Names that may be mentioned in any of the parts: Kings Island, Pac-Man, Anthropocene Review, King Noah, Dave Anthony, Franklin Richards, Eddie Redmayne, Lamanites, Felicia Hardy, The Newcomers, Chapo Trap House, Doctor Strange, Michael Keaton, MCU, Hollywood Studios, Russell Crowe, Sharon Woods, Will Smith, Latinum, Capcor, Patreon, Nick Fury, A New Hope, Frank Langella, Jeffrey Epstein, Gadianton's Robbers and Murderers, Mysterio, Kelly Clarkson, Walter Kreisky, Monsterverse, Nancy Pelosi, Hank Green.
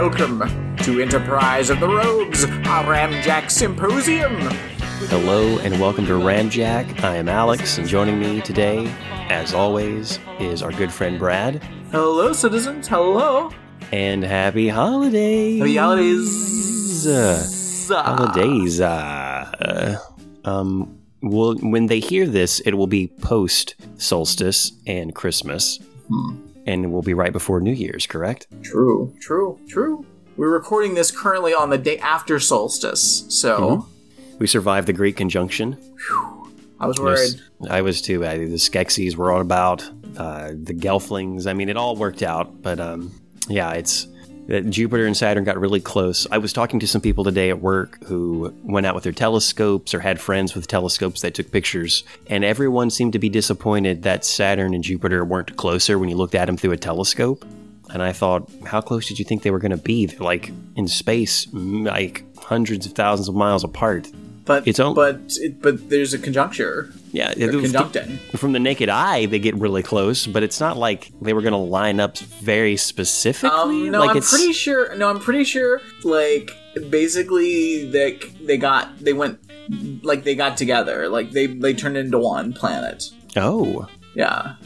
welcome to Enterprise of the Rogues, our Ramjack Symposium. Hello and welcome to Ramjack. I am Alex, and joining me today, as always, is our good friend Brad. Hello, citizens. Hello. And happy holidays. Happy holidays. Holidays. Well, when they hear this, it will be post solstice and Christmas, and it will be right before New Year's, correct? True, true, true. We're recording this currently on the day after solstice, so we survived the Greek conjunction. Whew. I was worried. I was too. The Skeksis were all about the Gelflings. I mean, it all worked out, but yeah, it's. That Jupiter and Saturn got really close. I was talking to some people today at work who went out with their telescopes or had friends with telescopes that took pictures, and everyone seemed to be disappointed that Saturn and Jupiter weren't closer when you looked at them through a telescope. And I thought, how close did you think they were going to be? They're like in space, like hundreds of thousands of miles apart. But it's only, but there's a conjuncture. Yeah, they're conjuncting. From the naked eye, they get really close, but it's not like they were going to line up very specifically. I'm pretty sure. Like basically, they got together. Like they turned into one planet. Oh, yeah.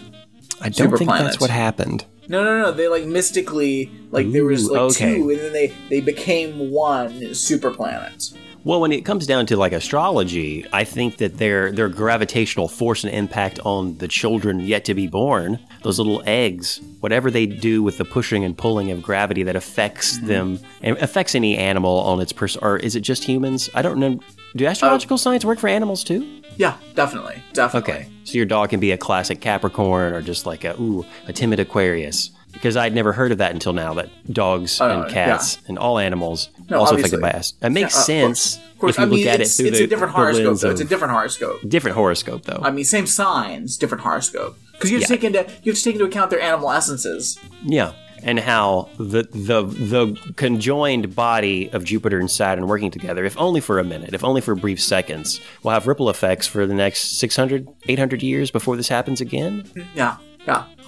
I don't think that's what happened. No. They mystically there was two, and then they became one super planet. Well, when it comes down to astrology, I think that their gravitational force and impact on the children yet to be born, those little eggs, whatever they do with the pushing and pulling of gravity that affects them and affects any animal on its or is it just humans? I don't know. Do astrological science work for animals too? Yeah, definitely. Okay, so your dog can be a classic Capricorn or just a timid Aquarius. Because I'd never heard of that until now, that dogs and cats and all animals also affected by us. It makes sense if you look at it through the lens. It's a different horoscope, though. Different horoscope, though. I mean, same signs, different horoscope. Because you have to take into account their animal essences. Yeah, and how the conjoined body of Jupiter and Saturn working together, if only for a minute, if only for brief seconds, will have ripple effects for the next 600, 800 years before this happens again. Yeah.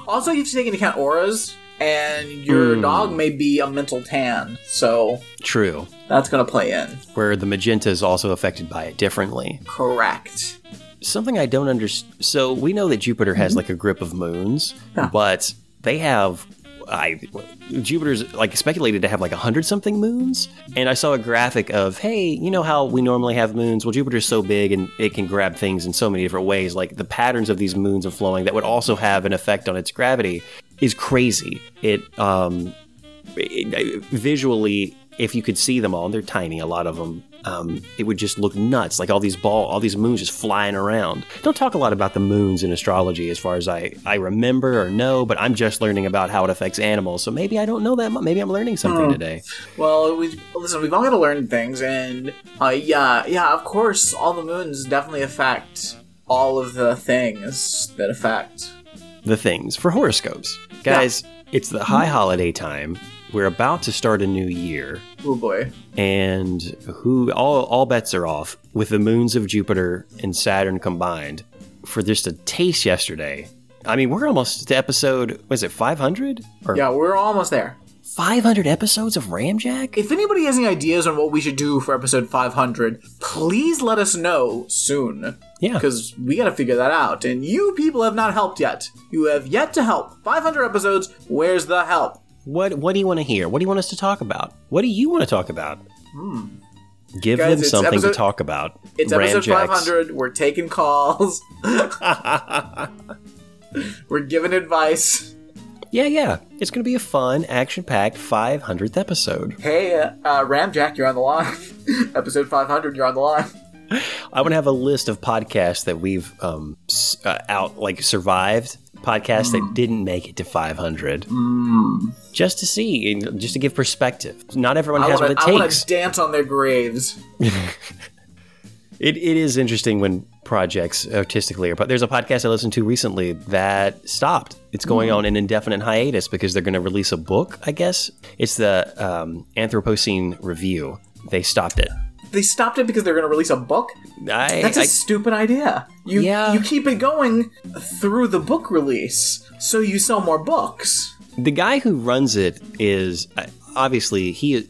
Also, you have to take into account auras, and your dog may be a mental tan, so... True. That's going to play in. Where the magenta is also affected by it differently. Correct. Something I don't understand... So, we know that Jupiter has, a grip of moons, but they have... Jupiter's speculated to have 100-something moons, and I saw a graphic of, hey, you know how we normally have moons? Well, Jupiter's so big and it can grab things in so many different ways. The patterns of these moons are flowing that would also have an effect on its gravity is crazy. It visually, if you could see them all, and they're tiny, a lot of them. It would just look nuts, all these moons just flying around. Don't talk a lot about the moons in astrology as far as I remember or know, but I'm just learning about how it affects animals, so maybe I don't know that much. Maybe I'm learning something today. Well, we've all got to learn things, and of course, all the moons definitely affect all of the things that affect... The things. For horoscopes. Guys, it's the high holiday time. We're about to start a new year. Oh boy. And all bets are off with the moons of Jupiter and Saturn combined for just a taste yesterday. I mean, we're almost to episode, was it 500? Yeah, we're almost there. 500 episodes of Ramjack? If anybody has any ideas on what we should do for episode 500, please let us know soon. Yeah. Because we got to figure that out. And you people have not helped yet. You have yet to help. 500 episodes, where's the help? What do you want to hear? What do you want us to talk about? What do you want to talk about? Give them something to talk about. It's episode 500. We're taking calls. We're giving advice. Yeah. It's going to be a fun, action-packed 500th episode. Hey, Ramjack, you're on the line. Episode 500, you're on the line. I want to have a list of podcasts that we've survived. Podcasts that didn't make it to 500, just to see, just to give perspective. Not everyone has what it takes. I want to dance on their graves. It is interesting when projects artistically, but there's a podcast I listened to recently that stopped. It's going on an indefinite hiatus because they're going to release a book. I guess it's the Anthropocene Review. They stopped it. They stopped it because they're going to release a book? That's a stupid idea. You keep it going through the book release, so you sell more books. The guy who runs it is... obviously he's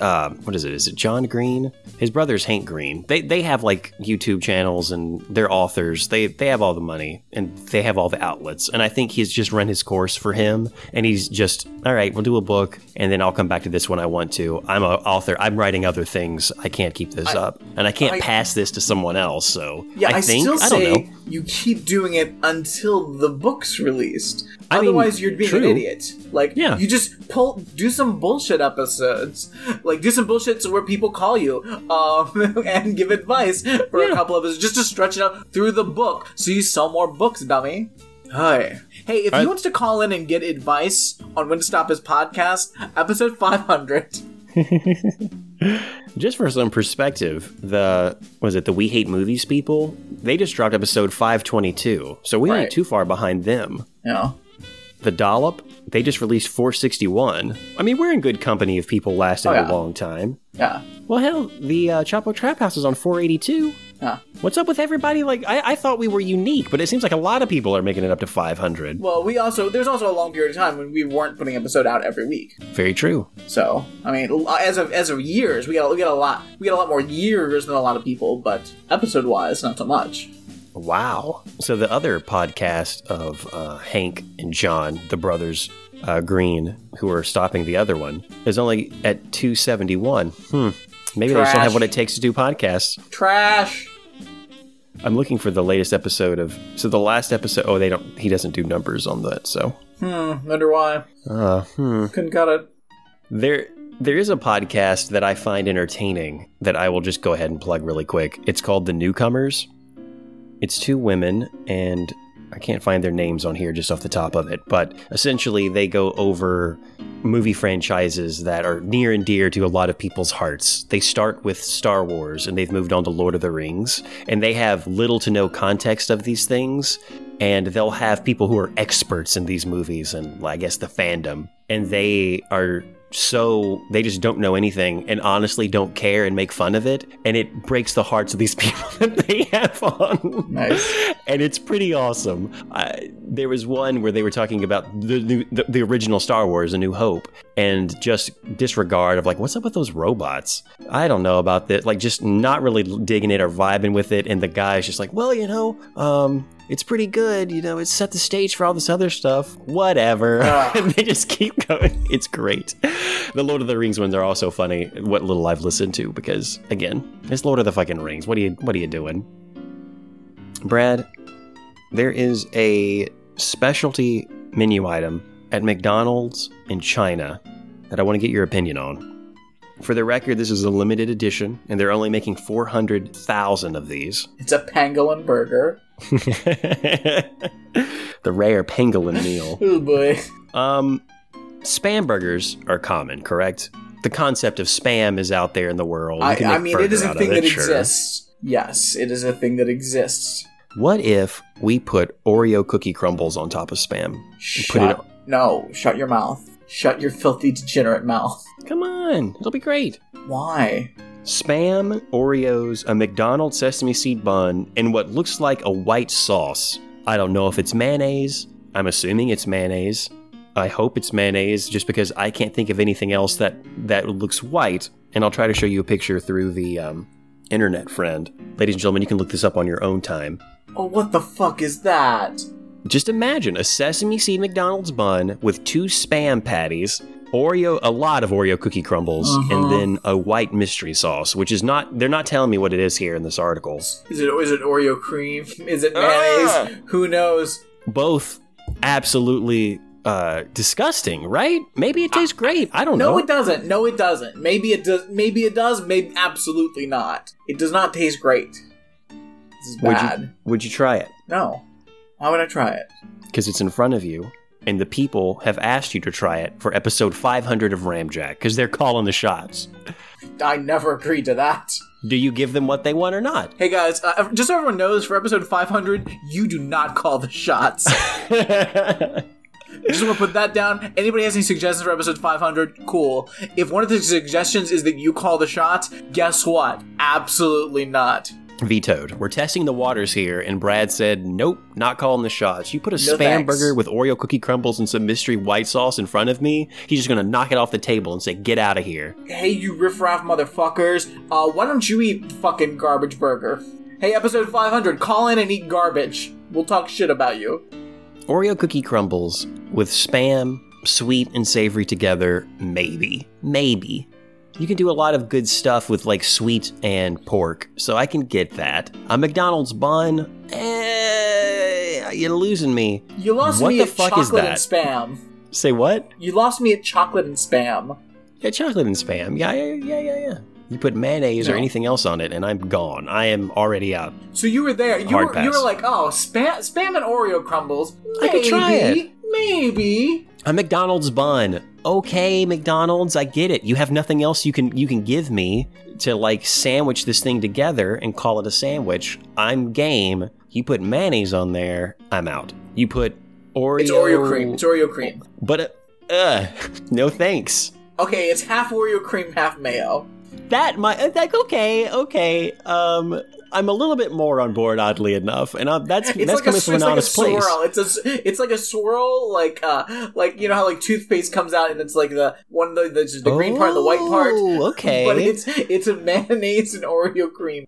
what is it? Is it John Green? His brother's Hank Green. They have like YouTube channels and they're authors. They have all the money and they have all the outlets. And I think he's just run his course for him. And he's just, all right, we'll do a book and then I'll come back to this when I want to. I'm an author. I'm writing other things. I can't keep this up and I can't pass this to someone else. So yeah, I don't know. You keep doing it until the book's released. Otherwise, you're being an idiot. Like, yeah. You just do some bullshit episodes. Like, do some bullshit where people call you and give advice for a couple of us just to stretch it out through the book so you sell more books, dummy. Hi. Hey, if he wants to call in and get advice on when to stop his podcast, episode 500. Just for some perspective, the We Hate Movies people, they just dropped episode 522, so we ain't too far behind them. Yeah. The Dollop, they just released 461. I mean, we're in good company of people lasting a long time. Yeah. Well, hell, the Chapo Trap House is on 482. Yeah. What's up with everybody? Like, I thought we were unique, but it seems like a lot of people are making it up to 500. Well, there's also a long period of time when we weren't putting an episode out every week. Very true. So, I mean, as of years, we got a lot more years than a lot of people, but episode-wise, not so much. Wow. So the other podcast of Hank and John, the brothers Green, who are stopping the other one, is only at 271. Maybe Trash. They still have what it takes to do podcasts. Trash. I'm looking for the latest episode of... So the last episode... Oh, they don't... He doesn't do numbers on that, so... Wonder why. Couldn't got it. There is a podcast that I find entertaining that I will just go ahead and plug really quick. It's called The Newcomers. It's two women, and I can't find their names on here just off the top of it, but essentially they go over movie franchises that are near and dear to a lot of people's hearts. They start with Star Wars, and they've moved on to Lord of the Rings, and they have little to no context of these things, and they'll have people who are experts in these movies and, I guess, the fandom, and they are... So they just don't know anything and honestly don't care and make fun of it. And it breaks the hearts of these people that they have on. Nice. And it's pretty awesome. There was one where they were talking about the original Star Wars, A New Hope, and just disregard of like, what's up with those robots? I don't know about this. Like just not really digging it or vibing with it. And the guy's just like, well, you know, it's pretty good, you know, it's set the stage for all this other stuff, whatever. And they just keep going. It's great. The Lord of the Rings ones are also funny, what little I've listened to, because, again, it's Lord of the fucking Rings. What are you doing? Brad, there is a specialty menu item at McDonald's in China that I want to get your opinion on. For the record, this is a limited edition, and they're only making 400,000 of these. It's a pangolin burger. The rare pangolin meal. Oh boy. Spam burgers are common, correct? The concept of spam is out there in the world. I mean, it is a thing that exists. Yes, it is a thing that exists. What if we put Oreo cookie crumbles on top of spam? Shut your mouth. Shut your filthy degenerate mouth. Come on, it'll be great. Why? Spam, Oreos, a McDonald's sesame seed bun, and what looks like a white sauce. I don't know if it's mayonnaise. I'm assuming it's mayonnaise. I hope it's mayonnaise, just because I can't think of anything else that looks white. And I'll try to show you a picture through the internet friend. Ladies and gentlemen, you can look this up on your own time. Oh, what the fuck is that? Just imagine a sesame seed McDonald's bun with two spam patties, a lot of Oreo cookie crumbles, and then a white mystery sauce, which is not... They're not telling me what it is here in this article. Is it Oreo cream? Is it mayonnaise? Who knows? Both absolutely disgusting, right? Maybe it tastes great. I don't know. No, it doesn't. No, it doesn't. Maybe it does. Maybe it does. Maybe absolutely not. It does not taste great. This is bad. Would you try it? No. Why would I try it? Because it's in front of you. And the people have asked you to try it for episode 500 of Ramjack, because they're calling the shots. I never agreed to that. Do you give them what they want or not? Hey guys, just so everyone knows, for episode 500, you do not call the shots. Just want to put that down. Anybody has any suggestions for episode 500? Cool. If one of the suggestions is that you call the shots, guess what? Absolutely not. vetoed. We're testing the waters here, and Brad said, nope, not calling the shots. You put a Spam burger with Oreo cookie crumbles and some mystery white sauce in front of me, he's just going to knock it off the table and say, get out of here. Hey, you riffraff motherfuckers, why don't you eat fucking garbage burger? Hey, episode 500, call in and eat garbage. We'll talk shit about you. Oreo cookie crumbles with Spam, sweet and savory together, maybe. You can do a lot of good stuff with, like, sweet and pork, so I can get that. A McDonald's bun? You're losing me. You lost me at chocolate and Spam. Say what? You lost me at chocolate and Spam. Yeah, chocolate and Spam. Yeah. You put mayonnaise or anything else on it, and I'm gone. I am already out. So you were there. You were like, oh, Spam and Oreo crumbles. Maybe, I could try it. Maybe. A McDonald's bun. Okay, McDonald's, I get it. You have nothing else you can give me to, like, sandwich this thing together and call it a sandwich. I'm game. You put mayonnaise on there, I'm out. You put Oreo... It's Oreo cream. But, no thanks. Okay, it's half Oreo cream, half mayo. I'm a little bit more on board, oddly enough, and that's coming from an honest place. It's like a swirl, like you know how like toothpaste comes out and it's like the green part and the white part. Okay, but it's a mayonnaise and Oreo cream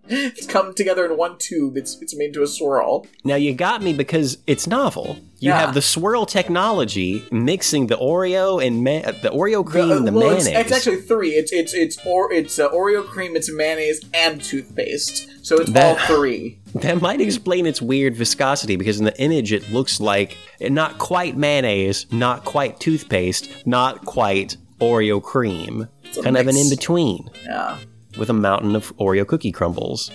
come together in one tube. It's made into a swirl. Now you got me because it's novel. You have the swirl technology mixing the Oreo and the Oreo cream and mayonnaise. It's actually three. It's Oreo cream, it's mayonnaise, and toothpaste. So it's all three. That might explain its weird viscosity, because in the image it looks like not quite mayonnaise, not quite toothpaste, not quite Oreo cream. It's kind of an in-between. Yeah. With a mountain of Oreo cookie crumbles.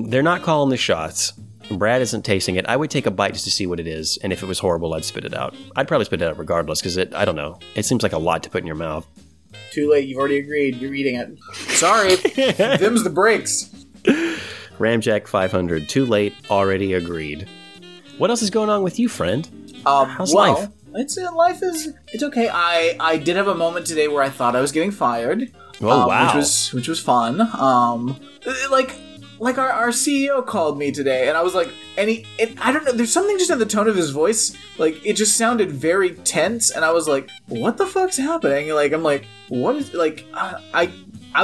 They're not calling the shots. Brad isn't tasting it. I would take a bite just to see what it is, and if it was horrible, I'd spit it out. I'd probably spit it out regardless, because I don't know. It seems like a lot to put in your mouth. Too late. You've already agreed. You're eating it. Sorry. Them's the breaks. Ramjack 500. Too late. Already agreed. What else is going on with you, friend? How's life? It's okay. I did have a moment today where I thought I was getting fired. Oh, wow. Which was fun. Like our CEO called me today, and I was like, I don't know, there's something just in the tone of his voice, like, it just sounded very tense, and I was like, what the fuck's happening? Like, I'm like, what is, like, I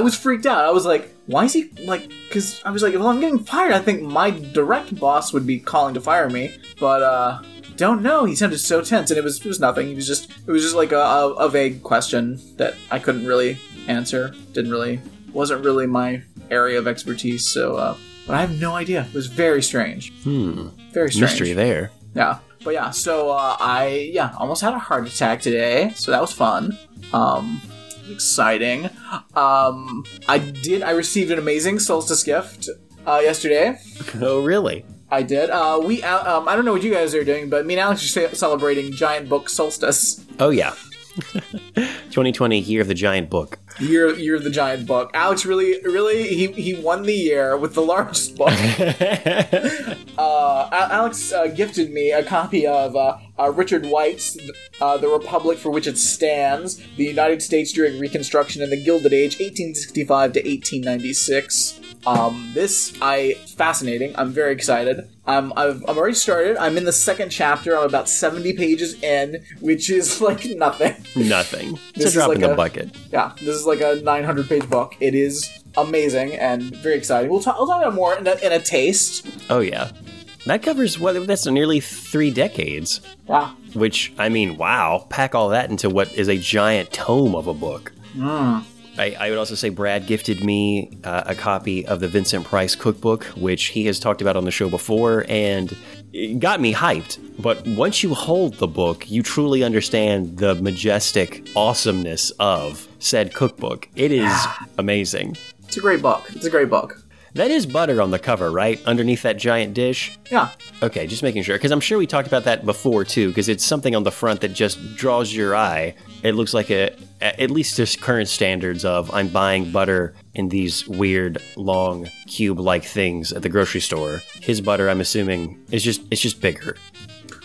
was freaked out. I was like, why is he, like, because I was like, well, I'm getting fired. I think my direct boss would be calling to fire me, but, don't know. He sounded so tense, and it was nothing. It was just like a vague question that I couldn't really answer. Wasn't really my area of expertise, so but I have no idea. It was very strange. Very strange. Mystery there. Yeah. But yeah, so I almost had a heart attack today, so that was fun. Exciting. I received an amazing solstice gift yesterday. Oh, really? I did. I don't know what you guys are doing, but me and Alex are celebrating giant book solstice. Oh, yeah. 2020, year of the giant book. Year of the giant book. Alex really he won the year with the largest book. Alex gifted me a copy of Richard White's The Republic for Which It Stands, The United States During Reconstruction and the Gilded Age, 1865 to 1896. Fascinating. I'm very excited. I'm already started. I'm in the second chapter. I'm about 70 pages in, which is like nothing. Nothing. It's a drop in the bucket. Yeah, this is like a 900-page book. It is amazing and very exciting. I'll talk about more in a taste. Oh yeah, that covers that's nearly 3 decades. Yeah. Which, I mean, wow. Pack all that into what is a giant tome of a book. Mm. I would also say Brad gifted me a copy of the Vincent Price cookbook, which he has talked about on the show before, and it got me hyped. But once you hold the book, you truly understand the majestic awesomeness of said cookbook. It is amazing. It's a great book. That is butter on the cover, right? Underneath that giant dish? Yeah. Okay, just making sure. Because I'm sure we talked about that before, too, because it's something on the front that just draws your eye. It looks like at least just current standards of I'm buying butter in these weird, long, cube-like things at the grocery store. His butter, I'm assuming, is just bigger.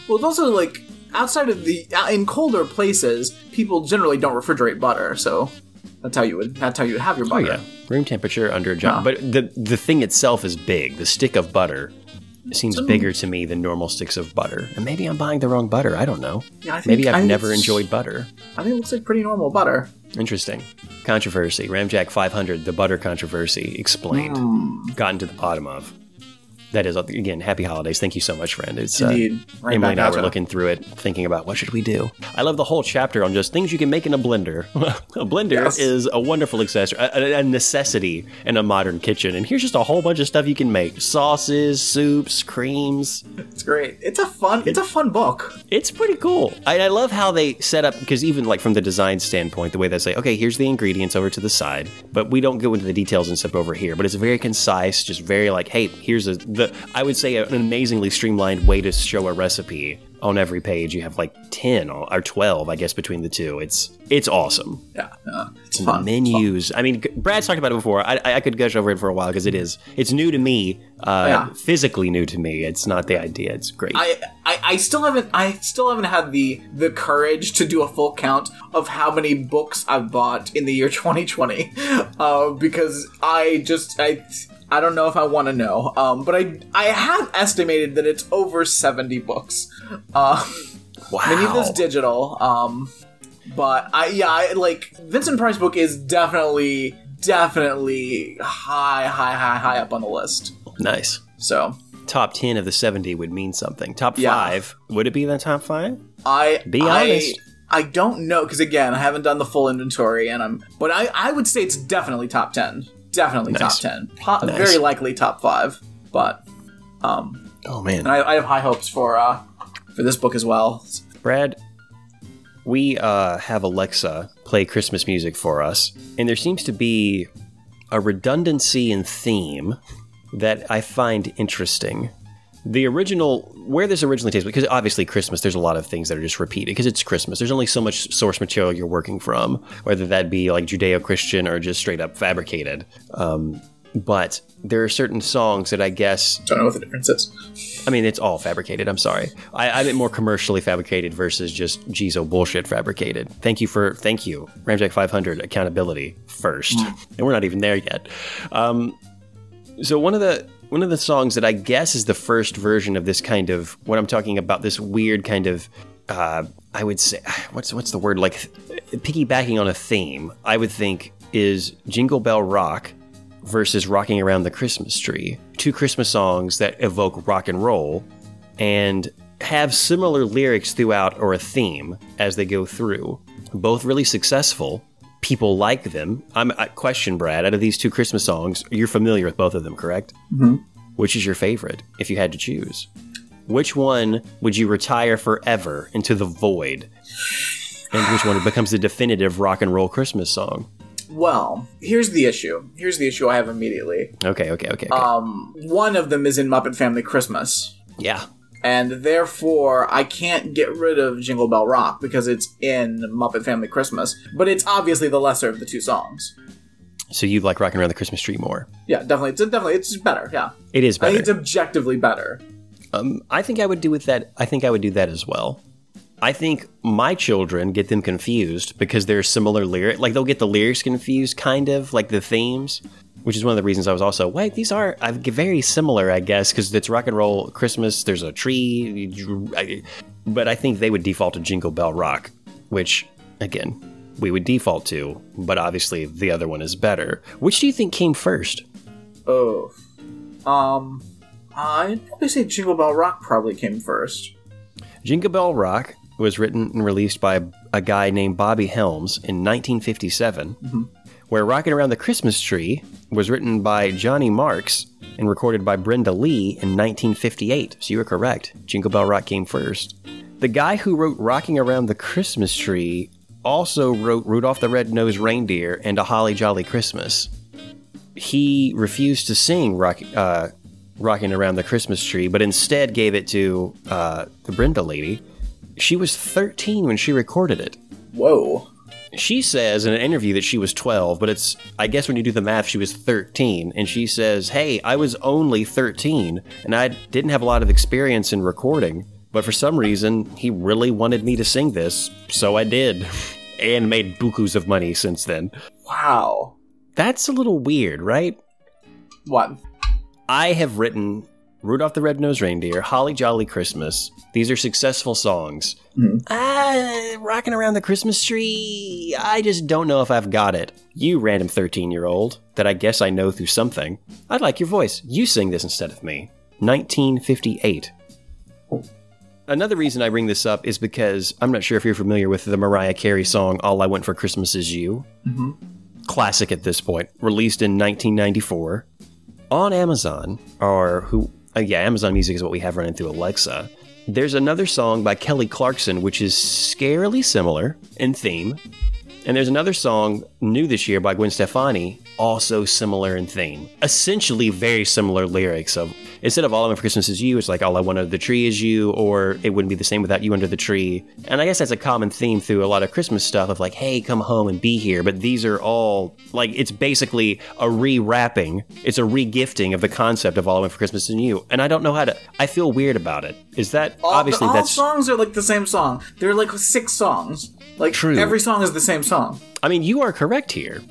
Well, it's also like outside of in colder places, people generally don't refrigerate butter, so... That's how you would have your butter. Oh, yeah. Room temperature under a giant. But the thing itself is big. The stick of butter seems bigger to me than normal sticks of butter. And maybe I'm buying the wrong butter. I don't know. Yeah, Maybe I've never enjoyed butter. I think it looks like pretty normal butter. Interesting. Controversy. Ramjack 500, the butter controversy explained. Gotten to the bottom of. That is, again, happy holidays. Thank you so much, friend. It's, indeed. Right, Emily and I were looking through it, thinking about what should we do. I love the whole chapter on just things you can make in a blender. A blender is a wonderful accessory, a necessity in a modern kitchen. And here's just a whole bunch of stuff you can make. Sauces, soups, creams. It's great. It's a fun book. It's pretty cool. I love how they set up, because even like from the design standpoint, the way they say, okay, here's the ingredients over to the side, but we don't go into the details and stuff over here. But it's very concise, just very like, hey, here's I would say an amazingly streamlined way to show a recipe. On every page, you have like 10 or 12, I guess, between the two. It's awesome. Yeah, it's fun. Menus. Fun. I mean, Brad's talked about it before. I could gush over it for a while because it's new to me. Physically new to me. It's not the idea. It's great. I still haven't had the courage to do a full count of how many books I've bought in the year 2020 because I don't know if I want to know, but I have estimated that it's over 70 books. Wow. Many of this digital, but I Vincent Price book is definitely high up on the list. Nice. So top 10 of the 70 would mean something. Top 5 would it be in the top 5? Honest. I don't know because again I haven't done the full inventory, but I would say it's definitely top 10. Definitely nice. Top 10. Nice. Very likely top 5. But, oh, man. And I have high hopes for this book as well. Brad, we have Alexa play Christmas music for us. And there seems to be a redundancy in theme that I find interesting. The original, where this originally takes place, because obviously Christmas, there's a lot of things that are just repeated because it's Christmas. There's only so much source material you're working from, whether that be like Judeo-Christian or just straight up fabricated. But there are certain songs that I guess... Don't know what the difference is. I mean, it's all fabricated. I'm sorry. I meant more commercially fabricated versus just geez, oh bullshit fabricated. Thank you. Ramjack 500, accountability first. And we're not even there yet. So one of the songs that I guess is the first version of this kind of what I'm talking about, this weird kind of, I would say, what's the word? Like piggybacking on a theme, I would think is Jingle Bell Rock versus Rocking Around the Christmas Tree. Two Christmas songs that evoke rock and roll and have similar lyrics throughout or a theme as they go through. Both really successful. People like them. I question, Brad, out of these two Christmas songs, you're familiar with both of them, correct? Mm-hmm. Which is your favorite, if you had to choose? Which one would you retire forever into the void? And which one becomes the definitive rock and roll Christmas song? Well, here's the issue. I have immediately. Okay. One of them is in Muppet Family Christmas. Yeah. And therefore, I can't get rid of Jingle Bell Rock because it's in Muppet Family Christmas. But it's obviously the lesser of the two songs. So you like Rockin' Around the Christmas Tree more? Yeah, definitely. It's better, yeah. It is better. I think it's objectively better. I think I would do with that. I think I would do that as well. I think my children get them confused because they're similar lyrics. Like, they'll get the lyrics confused, kind of, like the themes. Which is one of the reasons I was also, wait, these are very similar, I guess, because it's rock and roll Christmas, there's a tree. But I think they would default to Jingle Bell Rock, which, again, we would default to. But obviously, the other one is better. Which do you think came first? Oh, I'd probably say Jingle Bell Rock probably came first. Jingle Bell Rock was written and released by a guy named Bobby Helms in 1957. Mm-hmm. Where Rockin' Around the Christmas Tree was written by Johnny Marks and recorded by Brenda Lee in 1958. So you were correct. Jingle Bell Rock came first. The guy who wrote Rocking Around the Christmas Tree also wrote Rudolph the Red-Nosed Reindeer and A Holly Jolly Christmas. He refused to sing Rocking Around the Christmas Tree, but instead gave it to the Brenda lady. She was 13 when she recorded it. Whoa. She says in an interview that she was 12, but it's, I guess when you do the math, she was 13. And she says, hey, I was only 13 and I didn't have a lot of experience in recording. But for some reason, he really wanted me to sing this. So I did. and made bukus of money since then. Wow. That's a little weird, right? What? I have written Rudolph the Red-Nosed Reindeer, Holly Jolly Christmas. These are successful songs. Rocking around the Christmas tree. I just don't know if I've got it. You random 13-year-old that I guess I know through something. I'd like your voice. You sing this instead of me. 1958. Another reason I bring this up is because I'm not sure if you're familiar with the Mariah Carey song, All I Want for Christmas Is You. Mm-hmm. Classic at this point, released in 1994. On Amazon, Amazon Music is what we have running through Alexa. There's another song by Kelly Clarkson, which is scarily similar in theme. And there's another song new this year by Gwen Stefani, also similar in theme. Essentially very similar lyrics of, instead of All I Want for Christmas Is You, it's like All I Want Under the Tree Is You, or It Wouldn't Be the Same Without You Under the Tree. And I guess that's a common theme through a lot of Christmas stuff of like, hey, come home and be here. But these are all, like, it's basically a rewrapping. It's a regifting of the concept of All I Want for Christmas Is You. And I don't know how to, I feel weird about it. Is that, all songs are like the same song. There are like 6 songs. Like, true. Every song is the same song. I mean, you are correct here.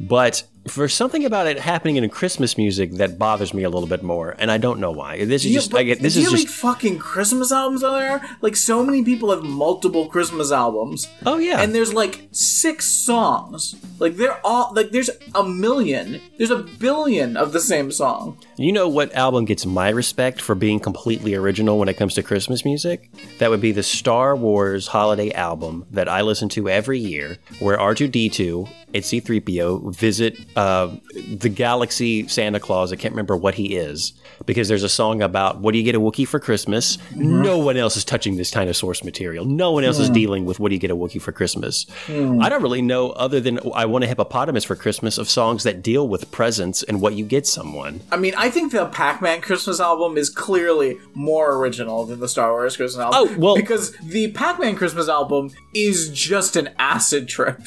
But there's something about it happening in Christmas music that bothers me a little bit more, and I don't know why. This is just fucking Christmas albums out there. Like, so many people have multiple Christmas albums. Oh yeah, and there's like 6 songs. Like, they're all like, there's a million, there's a billion of the same song. You know what album gets my respect for being completely original when it comes to Christmas music? That would be the Star Wars holiday album that I listen to every year, where R2-D2 and C-3PO visit the galaxy Santa Claus. I can't remember what he is, because there's a song about, what do you get a Wookiee for Christmas? Mm-hmm. No one else is touching this kind of source material. No one else is dealing with, what do you get a Wookiee for Christmas? I don't really know, other than I Want a Hippopotamus for Christmas, of songs that deal with presents and what you get someone. I mean, I think the Pac-Man Christmas album is clearly more original than the Star Wars Christmas album. Oh, well, because the Pac-Man Christmas album is just an acid trip.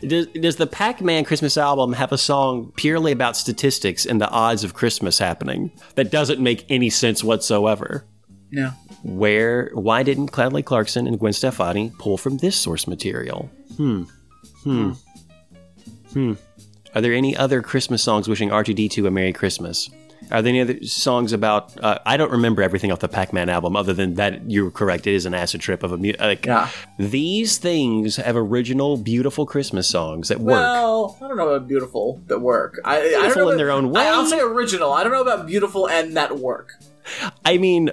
Does the Pac-Man Christmas album have a song purely about statistics and the odds of Christmas happening that doesn't make any sense whatsoever? No. Why didn't Kelly Clarkson and Gwen Stefani pull from this source material? Are there any other Christmas songs wishing R2-D2 a Merry Christmas? Are there any other songs about... I don't remember everything off the Pac-Man album, other than that you're correct, it is an acid trip of a... yeah. These things have original, beautiful Christmas songs that work. Well, I don't know about beautiful that work. Beautiful in their own way. I'll say original. I don't know about beautiful and that work. I mean,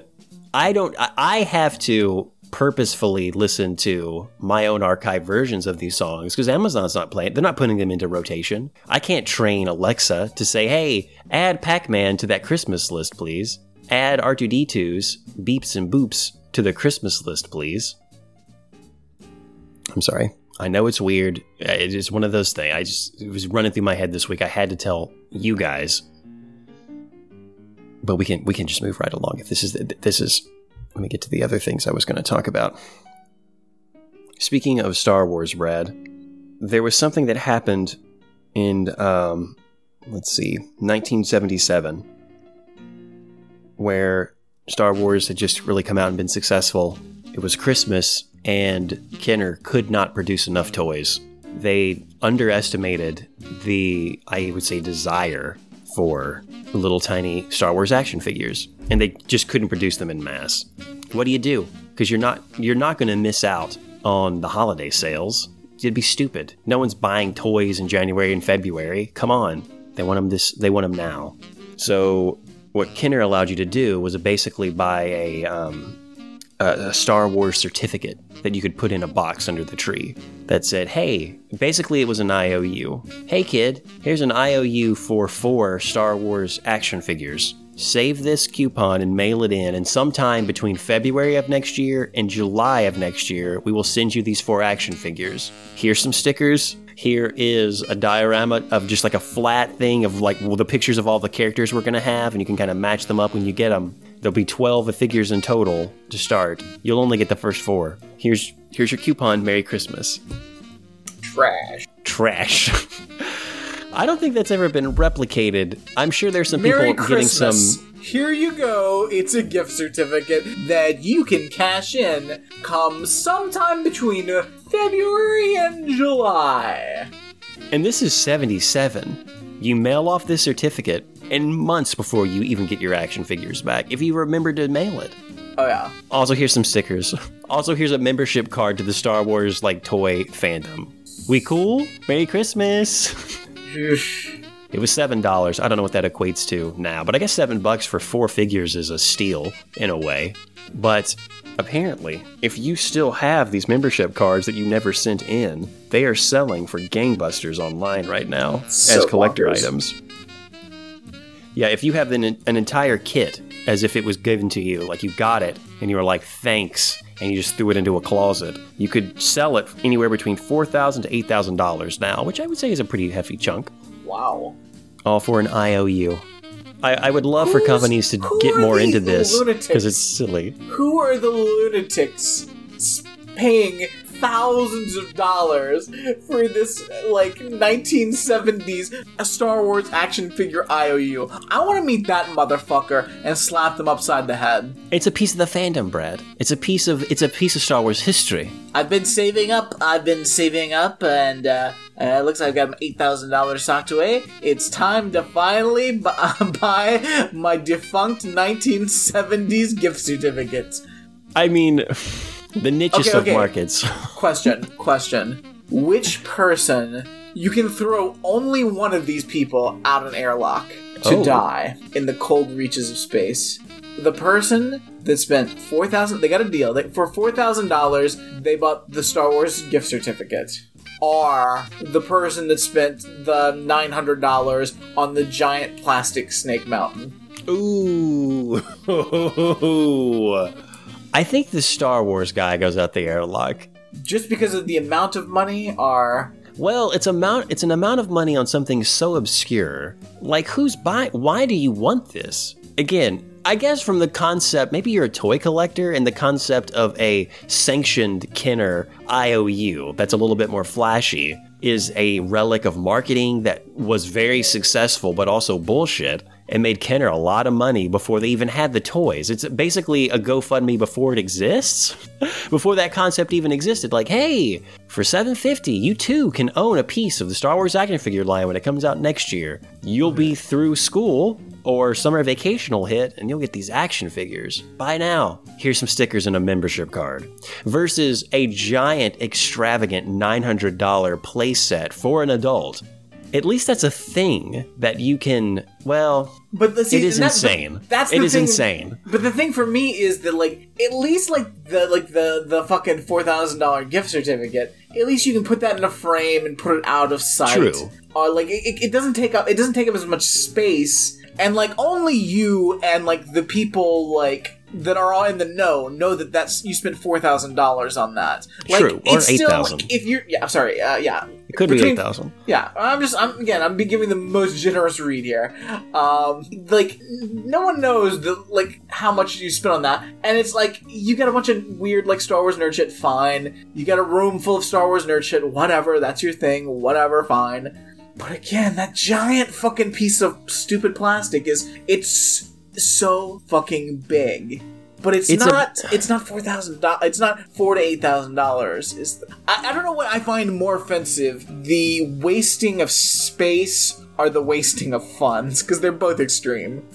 I have to purposefully listen to my own archive versions of these songs, because Amazon's not playing. They're not putting them into rotation. I can't train Alexa to say, hey, add Pac-Man to that Christmas list, please. Add R2-D2's Beeps and Boops to the Christmas list, please. I'm sorry. I know it's weird. It's one of those things. It was running through my head this week. I had to tell you guys. But we can just move right along. If this is... Let me get to the other things I was going to talk about. Speaking of Star Wars, Brad, there was something that happened in, 1977, where Star Wars had just really come out and been successful. It was Christmas, and Kenner could not produce enough toys. They underestimated the, I would say, desire for little tiny Star Wars action figures, and they just couldn't produce them in mass. What do you do? Because you're not going to miss out on the holiday sales. It'd be stupid. No one's buying toys in January and February. Come on, they want them now. So what Kenner allowed you to do was basically buy a Star Wars certificate that you could put in a box under the tree that said, hey, basically it was an IOU. Hey kid, here's an IOU for 4 Star Wars action figures. Save this coupon and mail it in, and sometime between February of next year and July of next year, we will send you these 4 action figures. Here's some stickers. Here is a diorama of just like a flat thing of like the pictures of all the characters we're going to have, and you can kind of match them up when you get them. There'll be 12 figures in total to start. You'll only get the first 4. Here's your coupon. Merry Christmas. Trash. I don't think that's ever been replicated. I'm sure there's some Merry people Christmas. Getting some... Here you go. It's a gift certificate that you can cash in come sometime between February and July. And this is 77. You mail off this certificate, and months before you even get your action figures back, if you remember to mail it. Oh, yeah. Also, here's some stickers. Also, here's a membership card to the Star Wars, like, toy fandom. We cool? Merry Christmas. It was $7. I don't know what that equates to now, but I guess $7 for 4 figures is a steal, in a way. But apparently, if you still have these membership cards that you never sent in, they are selling for gangbusters online right now as collector items. Yeah, if you have an entire kit, as if it was given to you, like you got it, and you were like, thanks, and you just threw it into a closet, you could sell it anywhere between $4,000 to $8,000 now, which I would say is a pretty hefty chunk. Wow. All for an IOU. I would love for companies to get more into this, because it's silly. Who are the lunatics paying thousands of dollars for this, like, 1970s Star Wars action figure IOU? I want to meet that motherfucker and slap them upside the head. It's a piece of the fandom, Brad. It's a piece of Star Wars history. I've been saving up, and looks like I've got my $8,000 socked away. It's time to finally buy my defunct 1970s gift certificates. I mean... The nichest of markets. Question. Which person... You can throw only one of these people out an airlock to die in the cold reaches of space. The person that spent $4,000... They got a deal. For $4,000, they bought the Star Wars gift certificate. Or the person that spent the $900 on the giant plastic snake mountain. Ooh. I think the Star Wars guy goes out the airlock. Just because of the amount of money, or... Well, it's an amount of money on something so obscure. Like, who's buying... Why do you want this? Again, I guess from the concept... Maybe you're a toy collector, and the concept of a sanctioned Kenner IOU that's a little bit more flashy is a relic of marketing that was very successful, but also bullshit. And made Kenner a lot of money before they even had the toys. It's basically a GoFundMe before it exists. Before that concept even existed. Like, hey, for $750, you too can own a piece of the Star Wars action figure line when it comes out next year. You'll be through school or summer vacation will hit and you'll get these action figures. Buy now. Here's some stickers and a membership card. Versus a giant, extravagant $900 playset for an adult. At least that's a thing that you can, it is insane. That's the thing. But the thing for me is that, like, at least, like, the fucking $4,000 gift certificate, at least you can put that in a frame and put it out of sight. True. Or, like, it doesn't take up as much space, and, like, only you and, like, the people, like, that are all in the know that you spent $4,000 on that. Like, true, or $8,000. Like, it could be $8,000. Yeah, I'm giving the most generous read here. Like, no one knows how much you spent on that, and it's like you got a bunch of weird like Star Wars nerd shit. Fine, you got a room full of Star Wars nerd shit. Whatever, that's your thing. Whatever, fine. But again, that giant fucking piece of stupid plastic is so fucking big, but it's not $4,000. It's not $4,000 to $8,000. I don't know what I find more offensive: the wasting of space or the wasting of funds, because they're both extreme.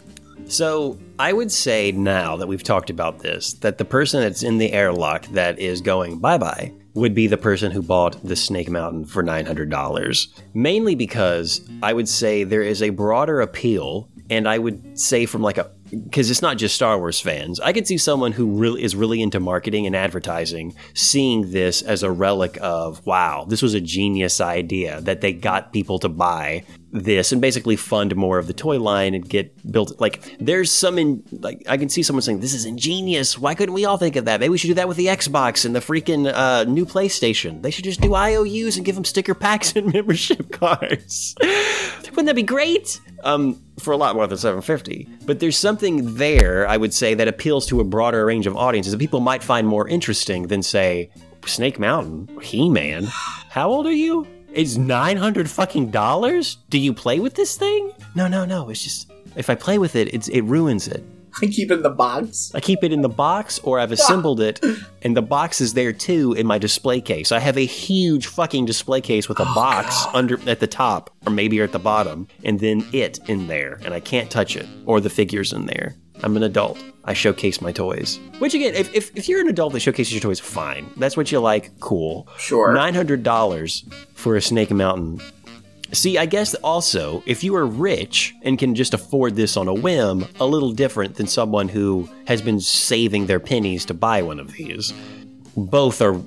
So I would say now that we've talked about this, that the person that's in the airlock that is going bye bye would be the person who bought the Snake Mountain for $900, mainly because I would say there is a broader appeal. And I would say because it's not just Star Wars fans. I could see someone who is really into marketing and advertising seeing this as a relic of, wow, this was a genius idea that they got people to buy this and basically fund more of the toy line and get built. Like, there's some I can see someone saying, this is ingenious. Why couldn't we all think of that? Maybe we should do that with the Xbox and the freaking new PlayStation. They should just do IOUs and give them sticker packs and membership cards. Wouldn't that be great? For a lot more than $750. But there's something there, I would say, that appeals to a broader range of audiences that people might find more interesting than, say, Snake Mountain, He-Man. How old are you? It's $900 fucking dollars? Do you play with this thing? No. It's just, if I play with it, it ruins it. I keep it in the box. I keep it in the box, or I've assembled it, and the box is there too in my display case. I have a huge fucking display case with a box under at the top, or maybe at the bottom, and then it in there, and I can't touch it, or the figures in there. I'm an adult. I showcase my toys. Which again, if you're an adult that showcases your toys, fine. That's what you like, cool. Sure. $900 for a Snake Mountain. See, I guess also, if you are rich and can just afford this on a whim, a little different than someone who has been saving their pennies to buy one of these. Both are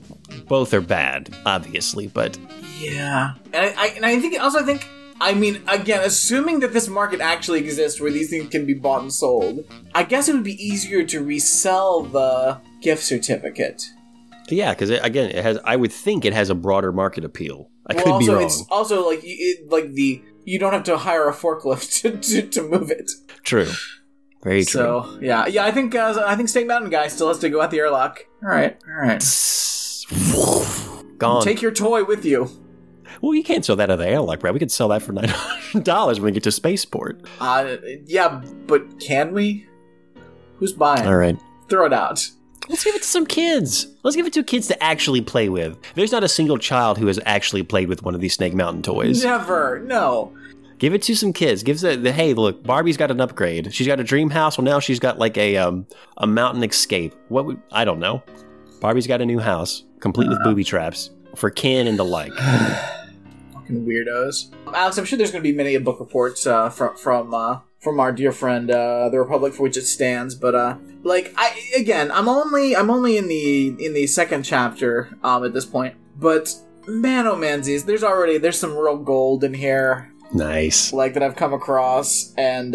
bad, obviously, but... Yeah. And I think, I mean, again, assuming that this market actually exists where these things can be bought and sold, I guess it would be easier to resell the gift certificate. Yeah, because again, I would think it has a broader market appeal. I could be wrong. It's also you don't have to hire a forklift to move it. True. Very true. So yeah. I think Snake Mountain guy still has to go out the airlock. All right. Gone. Take your toy with you. Well, you can't sell that out of the airlock, Brad. We could sell that for $900 when we get to spaceport. Yeah, but can we? Who's buying? All right. Throw it out. Let's give it to some kids. Let's give it to kids to actually play with. There's not a single child who has actually played with one of these Snake Mountain toys. Never. No. Give it to some kids. Give the hey, look, Barbie's got an upgrade. She's got a dream house. Well, now she's got like a mountain escape. I don't know. Barbie's got a new house, complete with booby traps for Ken and the like. Fucking weirdos. Alex, I'm sure there's going to be many book reports from our dear friend, The Republic for which it stands, but I'm only in the second chapter at this point. But man, oh manzies, there's some real gold in here. Nice, like that I've come across, and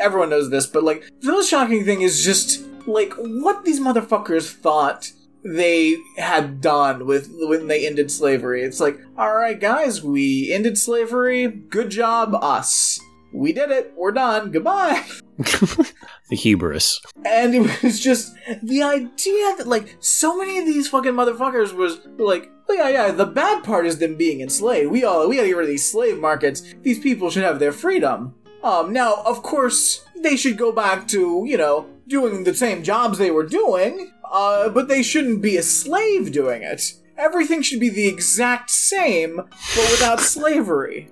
everyone knows this, but like the most shocking thing is just like what these motherfuckers thought they had done with when they ended slavery. It's like, all right, guys, we ended slavery. Good job, us. We did it. We're done. Goodbye. The hubris. And it was just the idea that, like, so many of these fucking motherfuckers were like, oh, yeah, the bad part is them being enslaved. We gotta get rid of these slave markets. These people should have their freedom. Now, of course, they should go back to, you know, doing the same jobs they were doing, but they shouldn't be a slave doing it. Everything should be the exact same, but without slavery.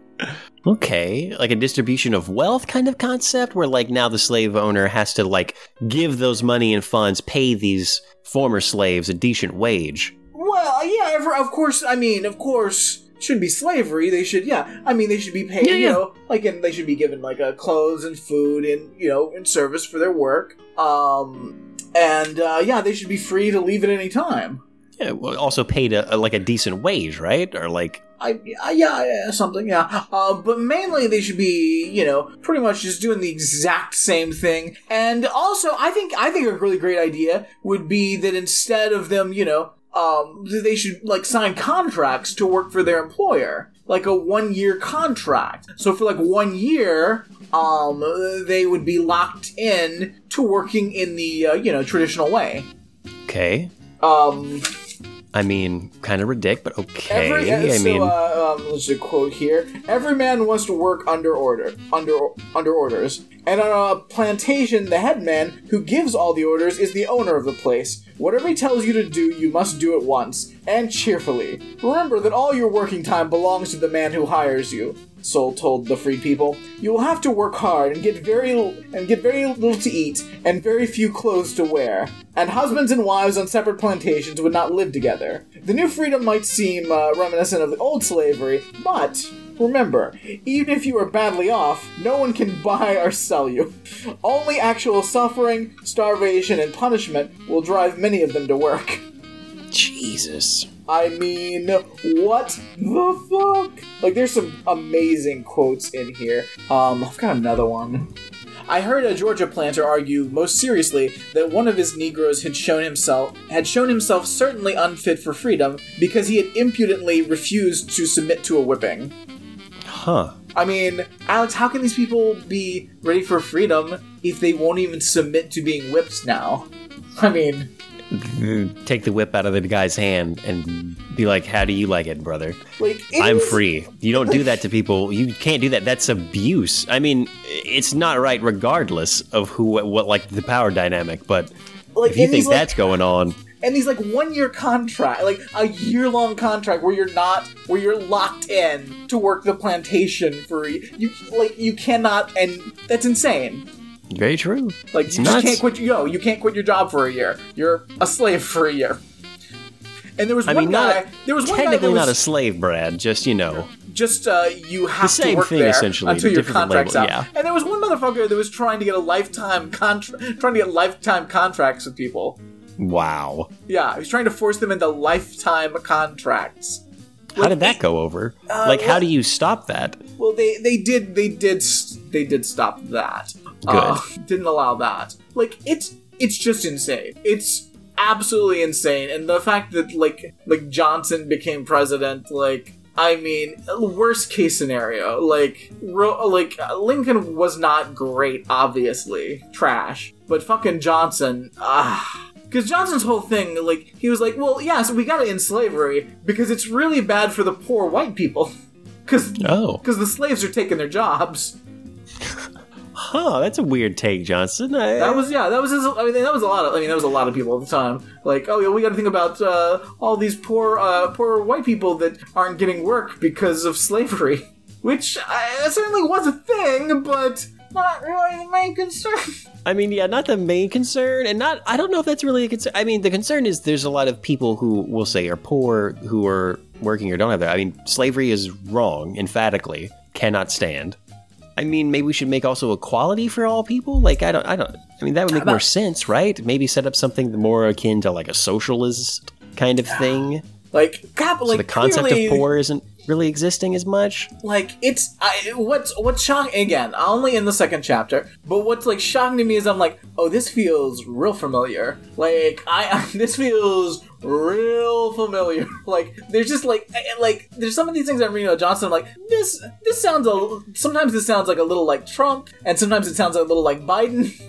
Okay, like a distribution of wealth kind of concept where, like, now the slave owner has to, like, give those money and funds, pay these former slaves a decent wage. Well, yeah, of course, should be slavery. They should, they should be paid, you know, like, and they should be given, like, clothes and food and, you know, and service for their work. They should be free to leave at any time. Yeah, well, also paid a decent wage, right? Or, like... but mainly they should be, you know, pretty much just doing the exact same thing. And also, I think a really great idea would be that instead of them, you know, they should, like, sign contracts to work for their employer. Like a 1-year contract. So for, like, 1 year, they would be locked in to working in the, traditional way. Okay. Kind of ridiculous, but okay. Let's do a quote here. Every man wants to work under orders. And on a plantation, the headman, who gives all the orders, is the owner of the place. Whatever he tells you to do, you must do at once, and cheerfully. Remember that all your working time belongs to the man who hires you. Sol told the free people, you will have to work hard and get very little to eat and very few clothes to wear. And husbands and wives on separate plantations would not live together. The new freedom might seem reminiscent of the old slavery, but remember, even if you are badly off, no one can buy or sell you. Only actual suffering, starvation, and punishment will drive many of them to work. Jesus. I mean, what the fuck? Like, there's some amazing quotes in here. I've got another one. I heard a Georgia planter argue most seriously that one of his Negroes had shown himself certainly unfit for freedom because he had impudently refused to submit to a whipping. Huh. I mean, Alex, how can these people be ready for freedom if they won't even submit to being whipped now? I mean... take the whip out of the guy's hand and be like, how do you like it, brother? Like, I'm free. You don't do that to people. You can't do that. That's abuse. I mean, it's not right regardless of what like the power dynamic, but like, if you think that's going on. And these, like, one-year contract, like, a year-long contract where you're locked in to work the plantation for, you cannot, and that's insane. Very true. Like, it's nuts. You can't quit your job for a year. You're a slave for a year. And there was technically not a slave, Brad, just, you know. Just, you have to work there until your contract's out. Yeah. And there was one motherfucker that was trying to get lifetime contracts with people. Wow. Yeah, he's trying to force them into lifetime contracts. How did that go over? How do you stop that? Well, they did stop that. Good. Didn't allow that. Like, it's just insane. It's absolutely insane. And the fact that like Johnson became president, like, I mean, worst case scenario, like Lincoln was not great, obviously, trash. But fucking Johnson, because Johnson's whole thing, like, he was like, well, yeah, so we gotta end slavery because it's really bad for the poor white people. Because the slaves are taking their jobs. Huh, that's a weird take, Johnson. That was a lot of people at the time. Like, oh, yeah, we gotta think about all these poor white people that aren't getting work because of slavery. Which certainly was a thing, but not really the main concern. I mean, yeah, not the main concern, and not. I don't know if that's really a concern. I mean, the concern is there's a lot of people who we'll say are poor, who are working or don't have that. I mean, slavery is wrong, emphatically, cannot stand. I mean, maybe we should make also equality for all people. Like, I mean, that would make more sense, right? Maybe set up something more akin to like a socialist kind of thing. Like, so the concept of poor isn't really existing as much. Like, it's what's shocking, again, only in the second chapter, but what's like shocking to me is I'm like, oh, this feels real familiar. Like, this feels real familiar. Like, there's just like there's some of these things I'm reading about Johnson. I'm like, this sounds sometimes it sounds like a little like Trump, and sometimes it sounds like a little like Biden.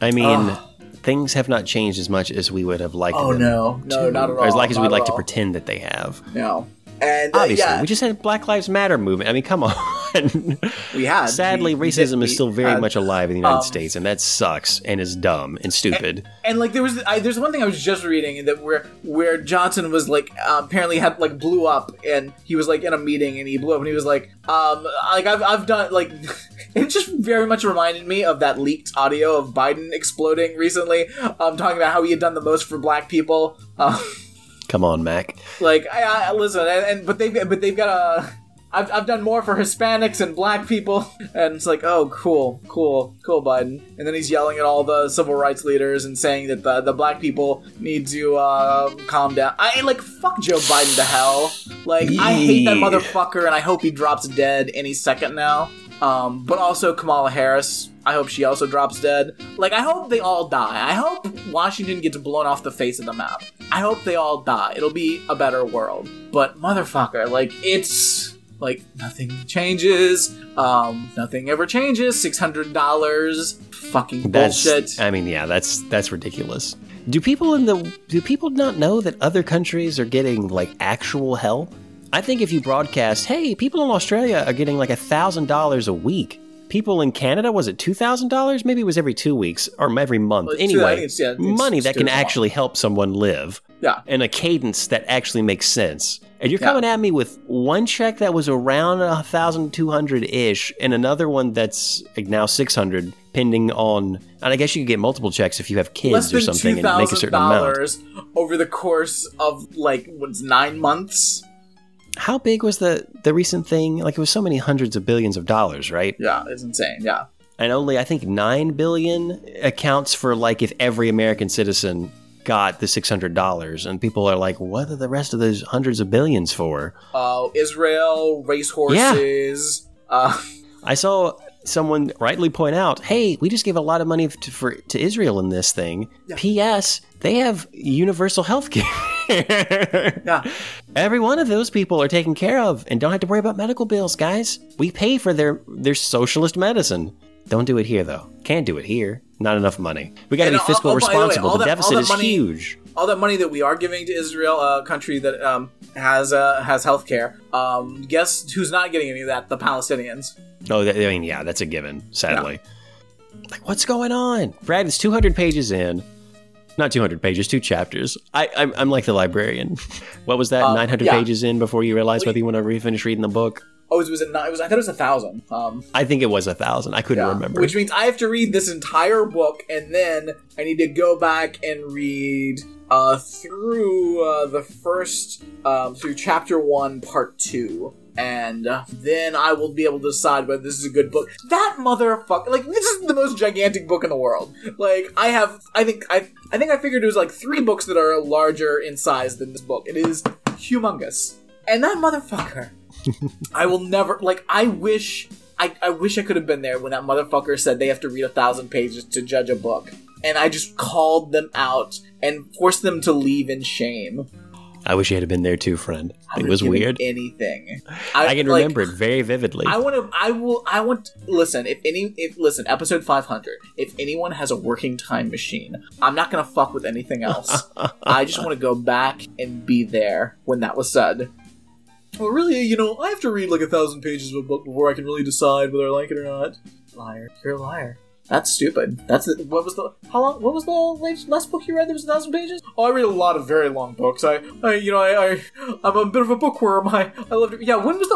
I mean, things have not changed as much as we would have liked. Oh, them no, not at all. Or as like as we'd like to pretend that they have. No. And, obviously, we just had a Black Lives Matter movement. I mean, come on. We had. Sadly, racism is still very much alive in the United States, and that sucks and is dumb and stupid. And like, there's one thing I was just reading that where Johnson was like, apparently had like blew up, and he was like in a meeting, and he blew up, and he was like I've done like. It just very much reminded me of that leaked audio of Biden exploding recently, talking about how he had done the most for black people. Come on, Mac. Like, I listen, but they've got a. I've done more for Hispanics and black people, and it's like, oh, cool, Biden. And then he's yelling at all the civil rights leaders and saying that the black people need to calm down. I like fuck Joe Biden to hell. Like, I hate that motherfucker, and I hope he drops dead any second now. But also Kamala Harris, I hope she also drops dead. Like, I hope they all die. I hope Washington gets blown off the face of the map. I hope they all die. It'll be a better world. But motherfucker, like, it's like nothing changes. Nothing ever changes. $600 fucking bullshit. I mean, yeah, that's ridiculous. Do people not know that other countries are getting like actual help? I think if you broadcast, hey, people in Australia are getting like $1,000 a week. People in Canada, was it $2,000? Maybe it was every 2 weeks or every month. Anyway, it's money that can actually help someone live. Yeah. And a cadence that actually makes sense. And you're coming at me with one check that was around $1,200-ish and another one that's like now $600, depending on, and I guess you could get multiple checks if you have kids or something and make a certain amount. Less than $2,000 over the course of like, 9 months? How big was the recent thing? Like, it was so many hundreds of billions of dollars, right? Yeah, it's insane, yeah. And only, I think, 9 billion accounts for, like, if every American citizen got the $600. And people are like, what are the rest of those hundreds of billions for? Oh, Israel, racehorses. Yeah. I saw someone rightly point out, hey, we just gave a lot of money to Israel in this thing. Yeah. P.S., they have universal health care. Yeah. Every one of those people are taken care of and don't have to worry about medical bills, guys. We pay for their socialist medicine. Don't do it here, though. Can't do it here. Not enough money. We got to be fiscal responsible. The deficit is huge. all that money that we are giving to Israel, a country that has healthcare, guess who's not getting any of that? The Palestinians. Oh, I mean, yeah, that's a given, sadly. Yeah. Like, what's going on? Brad, it's 200 pages in. Not 200 pages, 2 chapters. I'm like the librarian. What was that, 900 pages in before you realized whether you want to refinish reading the book? Oh, I thought it was 1,000. I think it was 1,000. I couldn't remember. Which means I have to read this entire book, and then I need to go back and read through the first, through chapter 1, part 2. And then I will be able to decide whether this is a good book. That motherfucker, like, this is the most gigantic book in the world. Like, I think I figured it was like 3 books that are larger in size than this book. It is humongous. And that motherfucker, I will never, like, I wish I could have been there when that motherfucker said they have to read 1,000 pages to judge a book. And I just called them out and forced them to leave in shame. I wish you had been there too, friend. It was weird. Anything. I can remember it very vividly. Listen, episode 500, if anyone has a working time machine, I'm not going to fuck with anything else. I just want to go back and be there when that was said. Well, really, you know, I have to read like 1,000 pages of a book before I can really decide whether I like it or not. Liar. You're a liar. That's stupid. What was the last book you read that was 1,000 pages? Oh, I read a lot of very long books. I'm a bit of a bookworm. I loved it. Yeah, when was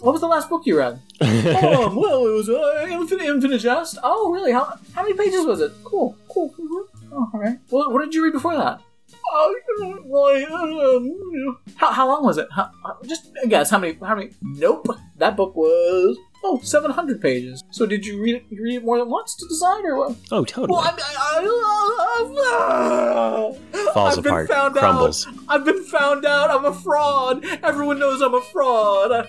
what was the last book you read? It was Infinite Jest. Oh, really? How many pages was it? Cool. Mm-hmm. Oh, all right. Well, what did you read before that? How long was it? Just guess. How many? Nope. That book was 700 pages. So did you read it? You read it more than once to decide, or what? Oh, totally. Well, falls apart. Crumbles. I've been found out. I'm a fraud. Everyone knows I'm a fraud.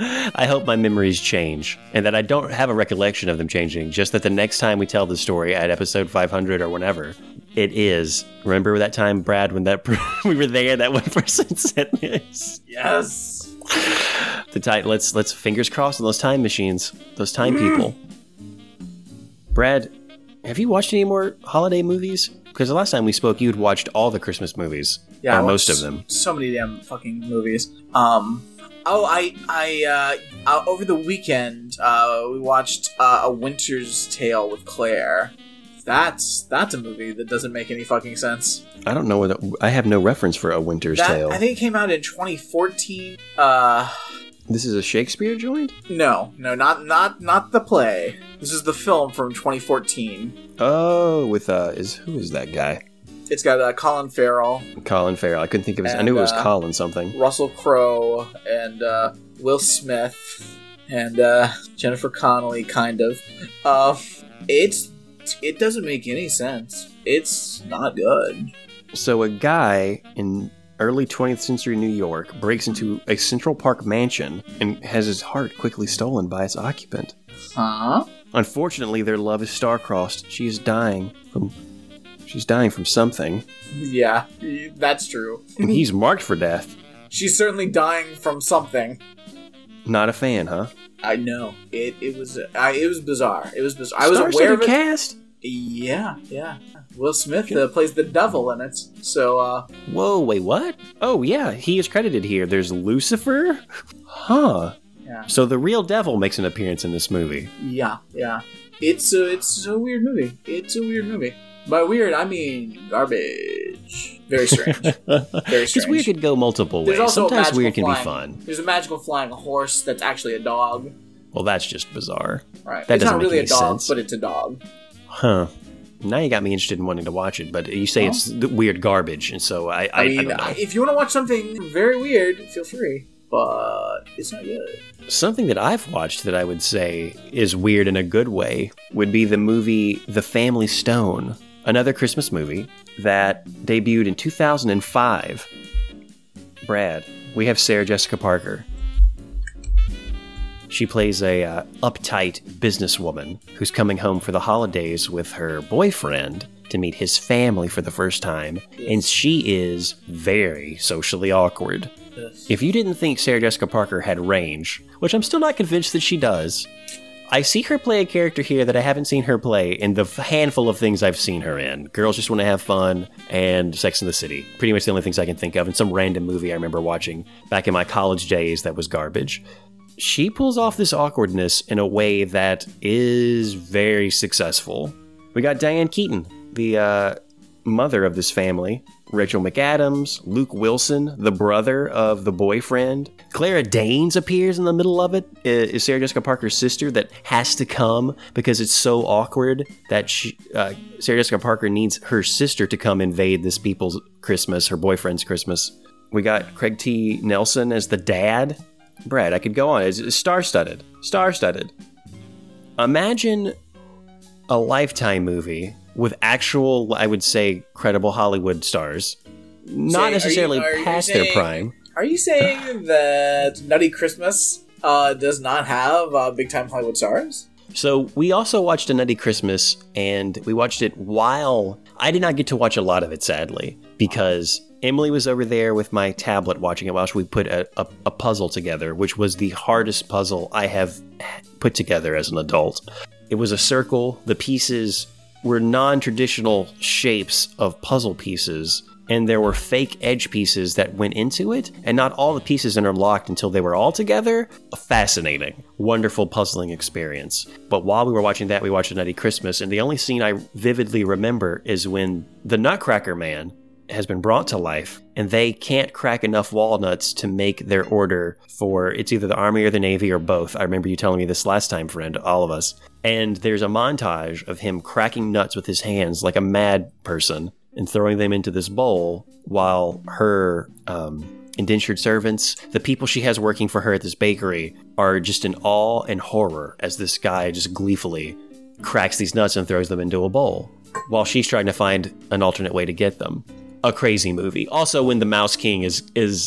I hope my memories change and that I don't have a recollection of them changing, just that the next time we tell the story at episode 500 or whenever, it is. Remember that time, Brad, when we were there, that one person said this? Yes. Let's fingers crossed on those time machines, those time people. Brad, have you watched any more holiday movies? Because the last time we spoke, you'd watched all the Christmas movies. Yeah, most of them. So many damn fucking movies. I over the weekend, we watched A Winter's Tale with Claire. That's a movie that doesn't make any fucking sense. I don't know whether I have no reference for A Winter's Tale. I think it came out in 2014. This is a Shakespeare joint? No, not the play. This is the film from 2014. Oh, with who is that guy? It's got Colin Farrell. I couldn't think of his. I knew it was Colin something. Russell Crowe and Will Smith and Jennifer Connelly, kind of. It doesn't make any sense. It's not good. So a guy in early 20th century New York breaks into a Central Park mansion and has his heart quickly stolen by its occupant. Huh? Unfortunately, their love is star-crossed. She is dying from... She's dying from something. Yeah, that's true. And he's marked for death. She's certainly dying from something. Not a fan, huh? I know. It was bizarre. It was bizarre. I was aware of it. Cast? Yeah. Will Smith plays the devil in it. So, Whoa, wait, what? Oh, yeah, he is credited here. There's Lucifer? Huh. Yeah. So the real devil makes an appearance in this movie. Yeah. It's a weird movie. By weird, I mean garbage. Very strange. Because weird could go multiple ways. Sometimes weird can be fun. There's a magical flying horse that's actually a dog. Well, that's just bizarre. Right. That doesn't make any sense. It's not really a dog, but it's a dog. Huh. Now you got me interested in wanting to watch it, but you say it's weird garbage, and so I don't know. If you want to watch something very weird, feel free. But it's not good. Something that I've watched that I would say is weird in a good way would be the movie The Family Stone. Another Christmas movie that debuted in 2005. Brad, we have Sarah Jessica Parker. She plays a uptight businesswoman who's coming home for the holidays with her boyfriend to meet his family for the first time. And she is very socially awkward. If you didn't think Sarah Jessica Parker had range, which I'm still not convinced that she does, I see her play a character here that I haven't seen her play in the handful of things I've seen her in. Girls Just Want to Have Fun and Sex and the City. Pretty much the only things I can think of, and some random movie I remember watching back in my college days that was garbage. She pulls off this awkwardness in a way that is very successful. We got Diane Keaton, the mother of this family, Rachel McAdams, Luke Wilson, the brother of the boyfriend. Clara Danes appears in the middle of it, is Sarah Jessica Parker's sister that has to come because it's so awkward that she, Sarah Jessica Parker needs her sister to come invade this people's Christmas, her boyfriend's Christmas. We got Craig T. Nelson as the dad. Brad, I could go on. It's star-studded. Star-studded. Imagine a Lifetime movie with actual, I would say, credible Hollywood stars. Not necessarily past their prime. Are you saying that Nutty Christmas does not have big-time Hollywood stars? So we also watched A Nutty Christmas, and we watched it while... I did not get to watch a lot of it, sadly, because Emily was over there with my tablet watching it while we put a puzzle together, which was the hardest puzzle I have put together as an adult. It was a circle. The pieces were non-traditional shapes of puzzle pieces, and there were fake edge pieces that went into it, and not all the pieces interlocked until they were all together. A fascinating, wonderful puzzling experience. But while we were watching that, we watched A Nutty Christmas, and the only scene I vividly remember is when the Nutcracker Man has been brought to life, and they can't crack enough walnuts to make their order for, it's either the Army or the Navy or both. I remember you telling me this last time, friend, all of us. And there's a montage of him cracking nuts with his hands like a mad person and throwing them into this bowl while her indentured servants, the people she has working for her at this bakery, are just in awe and horror as this guy just gleefully cracks these nuts and throws them into a bowl while she's trying to find an alternate way to get them. A crazy movie. Also, when the Mouse King is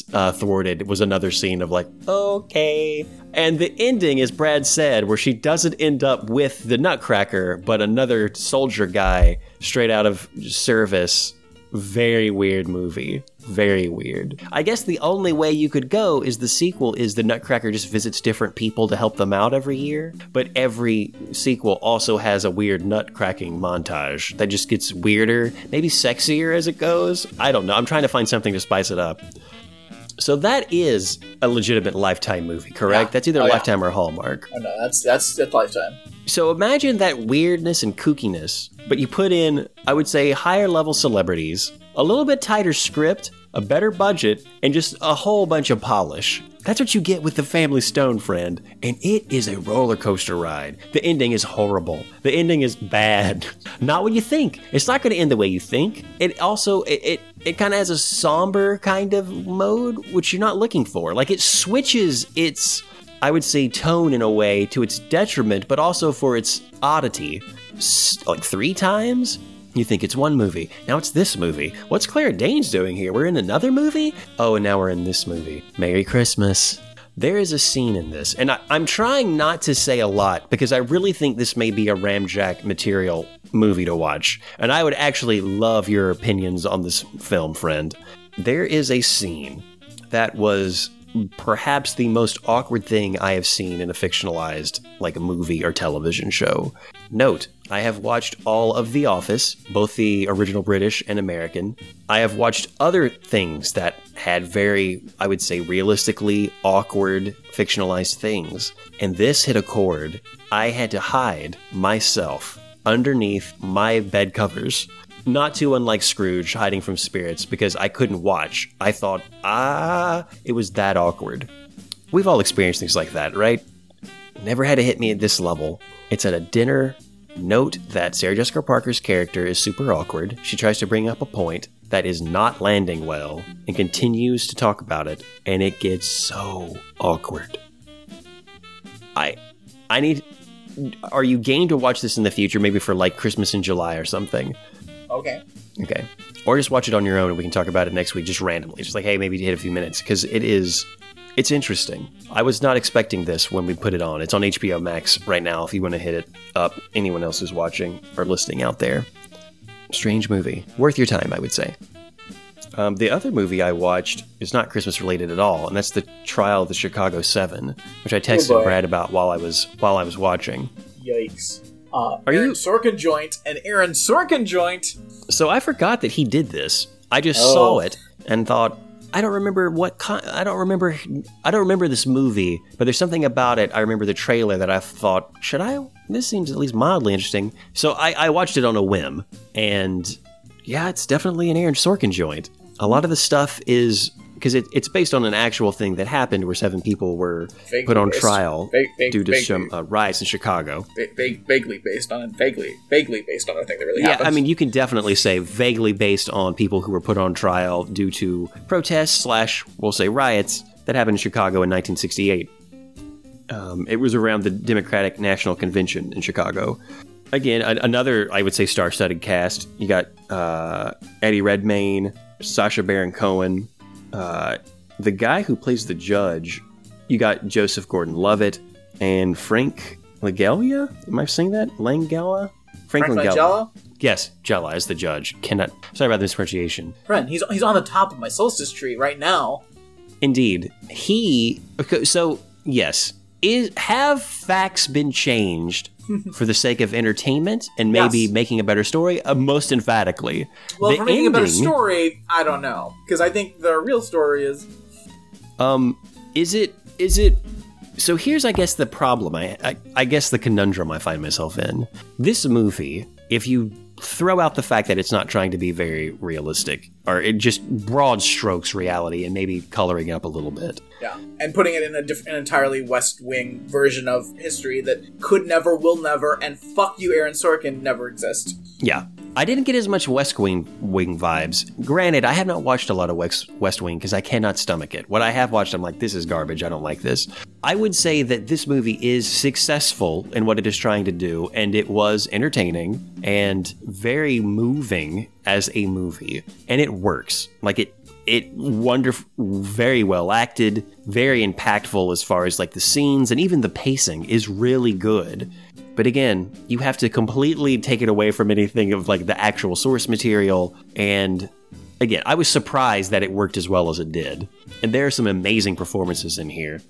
thwarted, it was another scene of like, okay. And the ending, as Brad said, where she doesn't end up with the Nutcracker, but another soldier guy straight out of service. Very weird movie. Very weird. I guess the only way you could go is the sequel is the Nutcracker just visits different people to help them out every year. But every sequel also has a weird nutcracking montage that just gets weirder, maybe sexier as it goes. I don't know. I'm trying to find something to spice it up. So that is a legitimate Lifetime movie, correct? Yeah. That's either Lifetime or Hallmark. Oh, no, that's Lifetime. So imagine that weirdness and kookiness, but you put in, I would say, higher level celebrities, a little bit tighter script, a better budget, and just a whole bunch of polish. That's what you get with The Family Stone, friend. And it is a roller coaster ride. The ending is horrible. The ending is bad. Not what you think. It's not going to end the way you think. It also, it kind of has a somber kind of mode, which you're not looking for. Like, it switches its, I would say, tone in a way to its detriment, but also for its oddity. Like 3 times? You think it's one movie. Now it's this movie. What's Clara Danes doing here? We're in another movie? Oh, and now we're in this movie. Merry Christmas. There is a scene in this, and I'm trying not to say a lot because I really think this may be a Ramjack material movie to watch. And I would actually love your opinions on this film, friend. There is a scene that was perhaps the most awkward thing I have seen in a fictionalized, like a movie or television show. Note, I have watched all of The Office, both the original British and American. I have watched other things that had very, I would say, realistically awkward, fictionalized things. And this hit a chord. I had to hide myself underneath my bed covers. Not too unlike Scrooge hiding from spirits, because I couldn't watch. I thought, it was that awkward. We've all experienced things like that, right? Never had it hit me at this level. It's at a dinner. Note that Sarah Jessica Parker's character is super awkward. She tries to bring up a point that is not landing well and continues to talk about it, and it gets so awkward. I need... Are you game to watch this in the future, maybe for like Christmas in July or something? Okay. Or just watch it on your own and we can talk about it next week just randomly. Just like, hey, maybe hit a few minutes, because it's interesting. I was not expecting this when we put it on. It's on HBO Max right now if you want to hit it up. Anyone else who's watching or listening out there. Strange movie. Worth your time, I would say. The other movie I watched is not Christmas related at all, and that's The Trial of the Chicago 7, which I texted Brad about while I was watching. Yikes. Aaron Sorkin joint, an Aaron Sorkin joint. So I forgot that he did this. I just saw it and thought, I don't remember this movie, but there's something about it. I remember the trailer that I thought, this seems at least mildly interesting. So I watched it on a whim, and yeah, it's definitely an Aaron Sorkin joint. A lot of the stuff is, because it's based on an actual thing that happened where seven people were put on trial due to some riots in Chicago. Vaguely based on a thing that really happened. Yeah, I mean, you can definitely say vaguely based on people who were put on trial due to protests / we'll say riots that happened in Chicago in 1968. It was around the Democratic National Convention in Chicago. Again, another, I would say, star-studded cast. You got Eddie Redmayne, Sacha Baron Cohen, the guy who plays the judge, you got Joseph Gordon-Levitt and Frank Langella. Am I saying that? Langella? Frank Langella? Yes, Jella is the judge. Sorry about the mispronunciation. Friend, he's on the top of my solstice tree right now. Indeed. Yes. Have facts been changed for the sake of entertainment and maybe making a better story? Most emphatically. Well, for making a better story, I don't know. Because I think the real story is... Is it... So here's, I guess, the problem. I guess the conundrum I find myself in. This movie, if you throw out the fact that it's not trying to be very realistic, or it just broad strokes reality and maybe coloring up a little bit. Yeah, and putting it in an entirely West Wing version of history that could never, will never, and fuck you, Aaron Sorkin, never exist. Yeah, I didn't get as much West Wing vibes. Granted, I have not watched a lot of West Wing because I cannot stomach it. What I have watched, I'm like, this is garbage, I don't like this. I would say that this movie is successful in what it is trying to do, and it was entertaining and very moving as a movie, and it works. Like, it wonderful, very well acted, very impactful as far as like the scenes, and even the pacing is really good. But again, you have to completely take it away from anything of like the actual source material. And again, I was surprised that it worked as well as it did. And there are some amazing performances in here.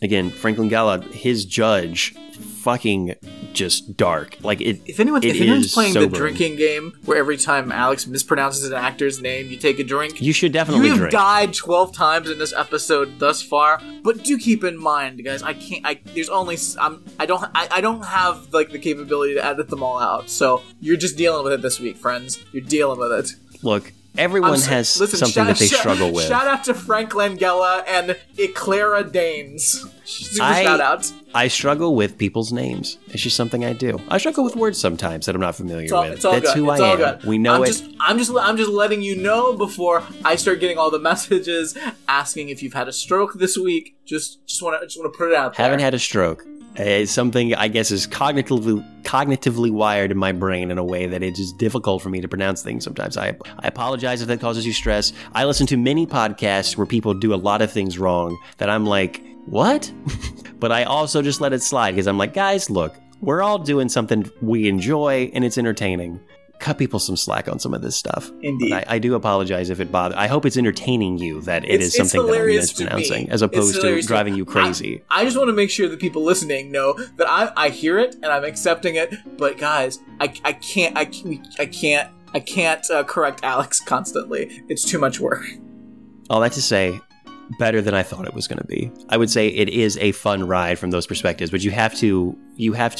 Again, Frank Langella, his judge, fucking just dark. Like it. If anyone's playing sobering. The drinking game, where every time Alex mispronounces an actor's name, you take a drink. You should definitely drink. You have died 12 times in this episode thus far, but do keep in mind, guys. I don't have like the capability to edit them all out. So you're just dealing with it this week, friends. You're dealing with it. Look. Everyone has something that they struggle with. Shout out to Frank Langella and Eclara Danes. Shout out. I struggle with people's names. It's just something I do. I struggle with words sometimes that I'm not familiar with. That's who I am. We know it. I'm just letting you know before I start getting all the messages asking if you've had a stroke this week. Just want to put it out there. Haven't had a stroke. It's something I guess is cognitively wired in my brain in a way that it is difficult for me to pronounce things sometimes. I apologize if that causes you stress. I listen to many podcasts where people do a lot of things wrong that I'm like, what? But I also just let it slide because I'm like, guys, look, we're all doing something we enjoy and it's entertaining. Cut people some slack on some of this stuff. Indeed. I do apologize if it bothers. I hope it's entertaining you that it's something that I'm mispronouncing as opposed to driving you crazy. I just want to make sure that people listening know that I hear it and I'm accepting it, but guys, I can't correct Alex constantly. It's too much work. All that to say, better than I thought it was going to be. I would say it is a fun ride from those perspectives, but you have to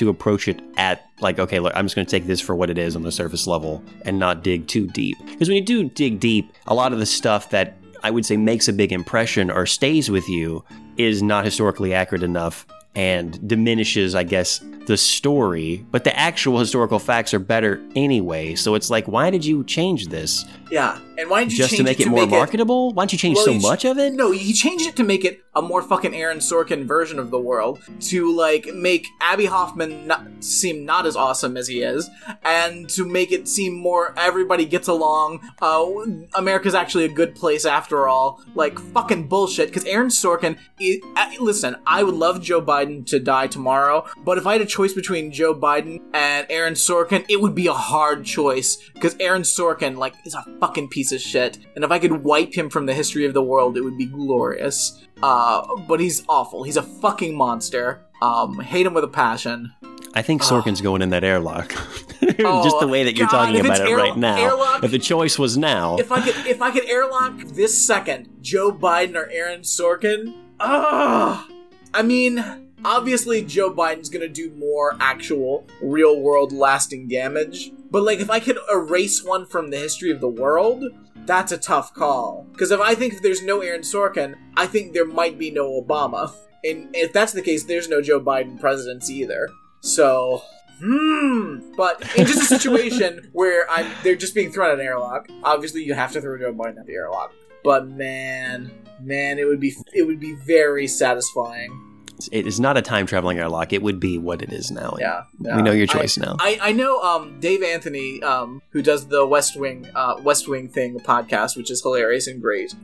approach it at like, okay, look, I'm just going to take this for what it is on the surface level and not dig too deep. Because when you do dig deep, a lot of the stuff that I would say makes a big impression or stays with you is not historically accurate enough and diminishes, I guess, the story, but the actual historical facts are better anyway. So it's like, why did you change this? Yeah, and why did you just change it to make it more marketable? Why don't you change much of it? No, he changed it to make it a more fucking Aaron Sorkin version of the world, to like make Abbie Hoffman seem not as awesome as he is, and to make it seem more everybody gets along. America's actually a good place after all. Like fucking bullshit. Because Aaron Sorkin, listen, I would love Joe Biden to die tomorrow, but if I had a choice between Joe Biden and Aaron Sorkin, it would be a hard choice because Aaron Sorkin, like, is a fucking piece piece of shit, and if I could wipe him from the history of the world, it would be glorious. But he's awful. He's a fucking monster. Hate him with a passion. I think Sorkin's going in that airlock. Just the way that you're talking about it right now. Airlock, if the choice was now. If I could airlock this second, Joe Biden or Aaron Sorkin, I mean, obviously Joe Biden's going to do more actual real-world lasting damage. But, like, if I could erase one from the history of the world, that's a tough call. Because if there's no Aaron Sorkin, I think there might be no Obama. And if that's the case, there's no Joe Biden presidency either. So, but in just a situation where they're just being thrown at an airlock, obviously you have to throw Joe Biden at the airlock. But man, it would be very satisfying. It is not a time-traveling airlock. It would be what it is now. Yeah. We know your choice now. I know Dave Anthony, who does the West Wing Thing podcast, which is hilarious and great.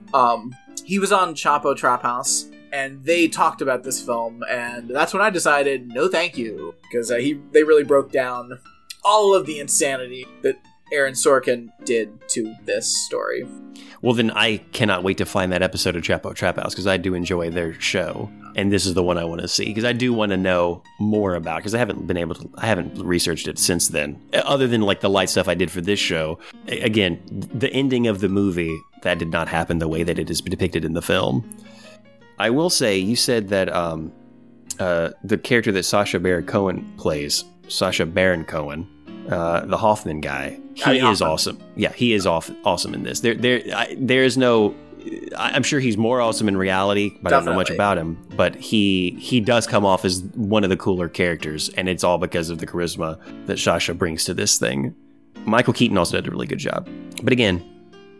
He was on Chapo Trap House, and they talked about this film, and that's when I decided, no thank you, because they really broke down all of the insanity that Aaron Sorkin did to this story. Well, then I cannot wait to find that episode of Chapo Trap House, because I do enjoy their show, and this is the one I want to see, because I do want to know more about, because I haven't researched it since then, other than like the light stuff I did for this show. Again, the ending of the movie, that did not happen the way that it is depicted in the film. I will say, you said that the character that Sacha Baron Cohen plays, the Hoffman guy, he is awesome. Yeah, he is awesome in this. I'm sure he's more awesome in reality, but definitely. I don't know much about him. But he does come off as one of the cooler characters, and it's all because of the charisma that Sacha brings to this thing. Michael Keaton also did a really good job. But again,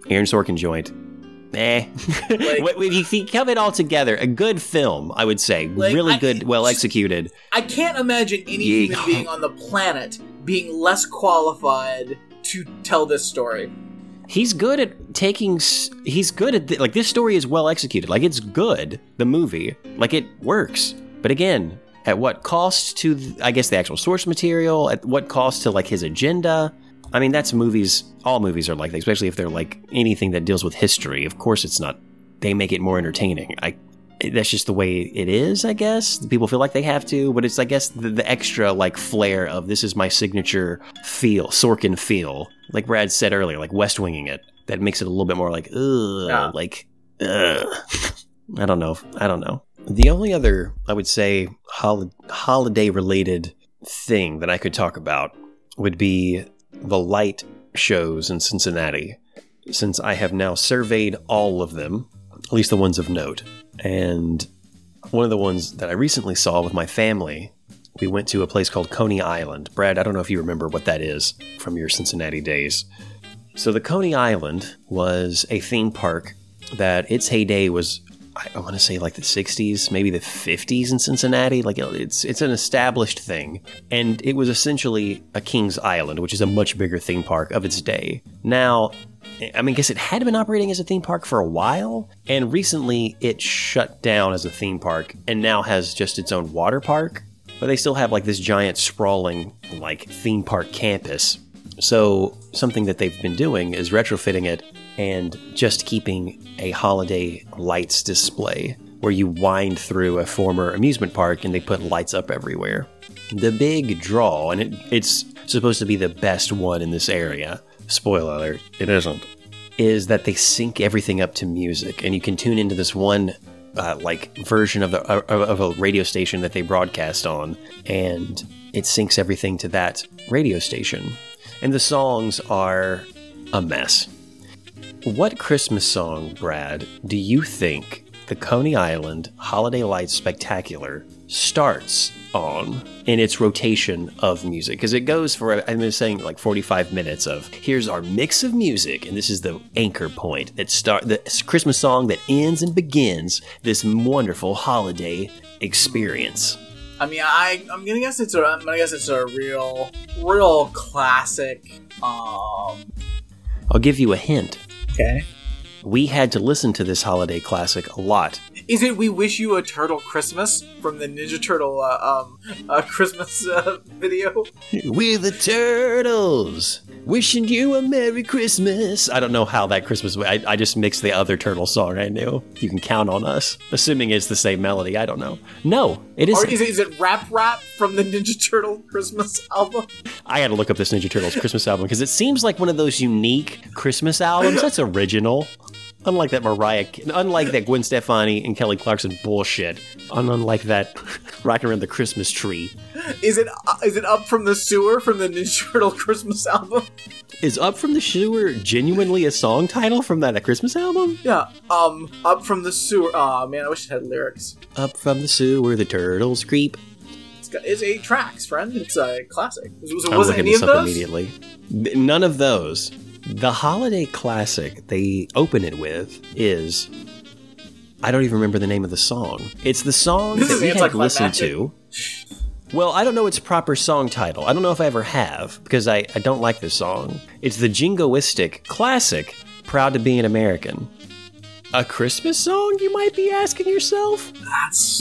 Aaron Sorkin joint. Like, if you come it all together, a good film, I would say, like, really good, well executed. I can't imagine any human being on the planet being less qualified to tell this story. He's good at this story is well executed. Like, it's good, the movie, like it works. But again, at what cost to the actual source material? At what cost to like his agenda? I mean, that's movies. All movies are like that, especially if they're like anything that deals with history. Of course, it's not. They make it more entertaining. That's just the way it is, I guess. People feel like they have to, but it's, I guess, the extra like flair of this is my signature feel, Sorkin feel. Like Brad said earlier, like West Winging it. That makes it a little bit more like, I don't know. The only other, I would say, holiday-related thing that I could talk about would be the light shows in Cincinnati, since I have now surveyed all of them, at least the ones of note. And one of the ones that I recently saw with my family, we went to a place called Coney Island. Brad, I don't know if you remember what that is from your Cincinnati days. So the Coney Island was a theme park that its heyday was, I want to say, like the 60s, maybe the 50s in Cincinnati. Like, it's an established thing. And it was essentially a King's Island, which is a much bigger theme park of its day. Now, I mean, I guess it had been operating as a theme park for a while, and recently it shut down as a theme park and now has just its own water park. But they still have like this giant sprawling like theme park campus. So something that they've been doing is retrofitting it and just keeping a holiday lights display where you wind through a former amusement park and they put lights up everywhere. The big draw, and it's supposed to be the best one in this area, spoiler alert, it isn't, is that they sync everything up to music, and you can tune into this one version of a radio station that they broadcast on, and it syncs everything to that radio station. And the songs are a mess. What Christmas song, Brad, do you think the Coney Island Holiday Lights Spectacular starts on in its rotation of music? Because it goes for, I've been saying, like 45 minutes of, here's our mix of music, and this is the anchor point. The Christmas song that ends and begins this wonderful holiday experience. I mean, I'm gonna guess it's a real classic. I'll give you a hint. Okay. We had to listen to this holiday classic a lot Is it We Wish You a Turtle Christmas from the Ninja Turtle Christmas video? We're the Turtles, wishing you a Merry Christmas. I don't know how that Christmas... I just mixed the other Turtle song I knew. You Can Count on Us. Assuming it's the same melody, I don't know. No, it isn't. Or is it Rap Rap from the Ninja Turtle Christmas album? I gotta look up this Ninja Turtles Christmas album, because it seems like one of those unique Christmas albums that's original. Unlike that Gwen Stefani and Kelly Clarkson bullshit. Unlike that Rocking Around the Christmas Tree. Is it Up From the Sewer from the Ninja Turtle Christmas album? Is Up From the Sewer genuinely a song title from that Christmas album? Yeah. Up From the Sewer. Aw, man, I wish it had lyrics. Up from the sewer, the turtles creep. It's 8 tracks, friend. It's a classic. Was it any of those? Immediately. None of those. The holiday classic they open it with is... I don't even remember the name of the song. It's the song that we had listened to. Well, I don't know its proper song title. I don't know if I ever have, because I don't like this song. It's the jingoistic classic, Proud to Be an American. A Christmas song, you might be asking yourself? That's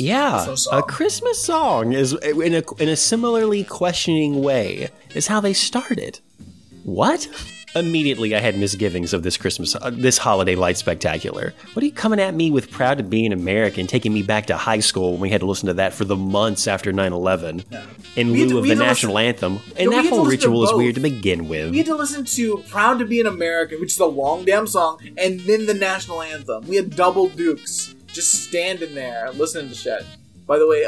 a Christmas song is in a similarly questioning way is how they started. What? Immediately, I had misgivings of this Christmas, this holiday light spectacular. What are you coming at me with Proud to Be an American, taking me back to high school when we had to listen to that for the months after 9/11 in lieu of the national anthem? And that whole ritual is weird to begin with. We had to listen to Proud to Be an American, which is a long damn song, and then the national anthem. We had double dukes just standing there listening to shit. By the way,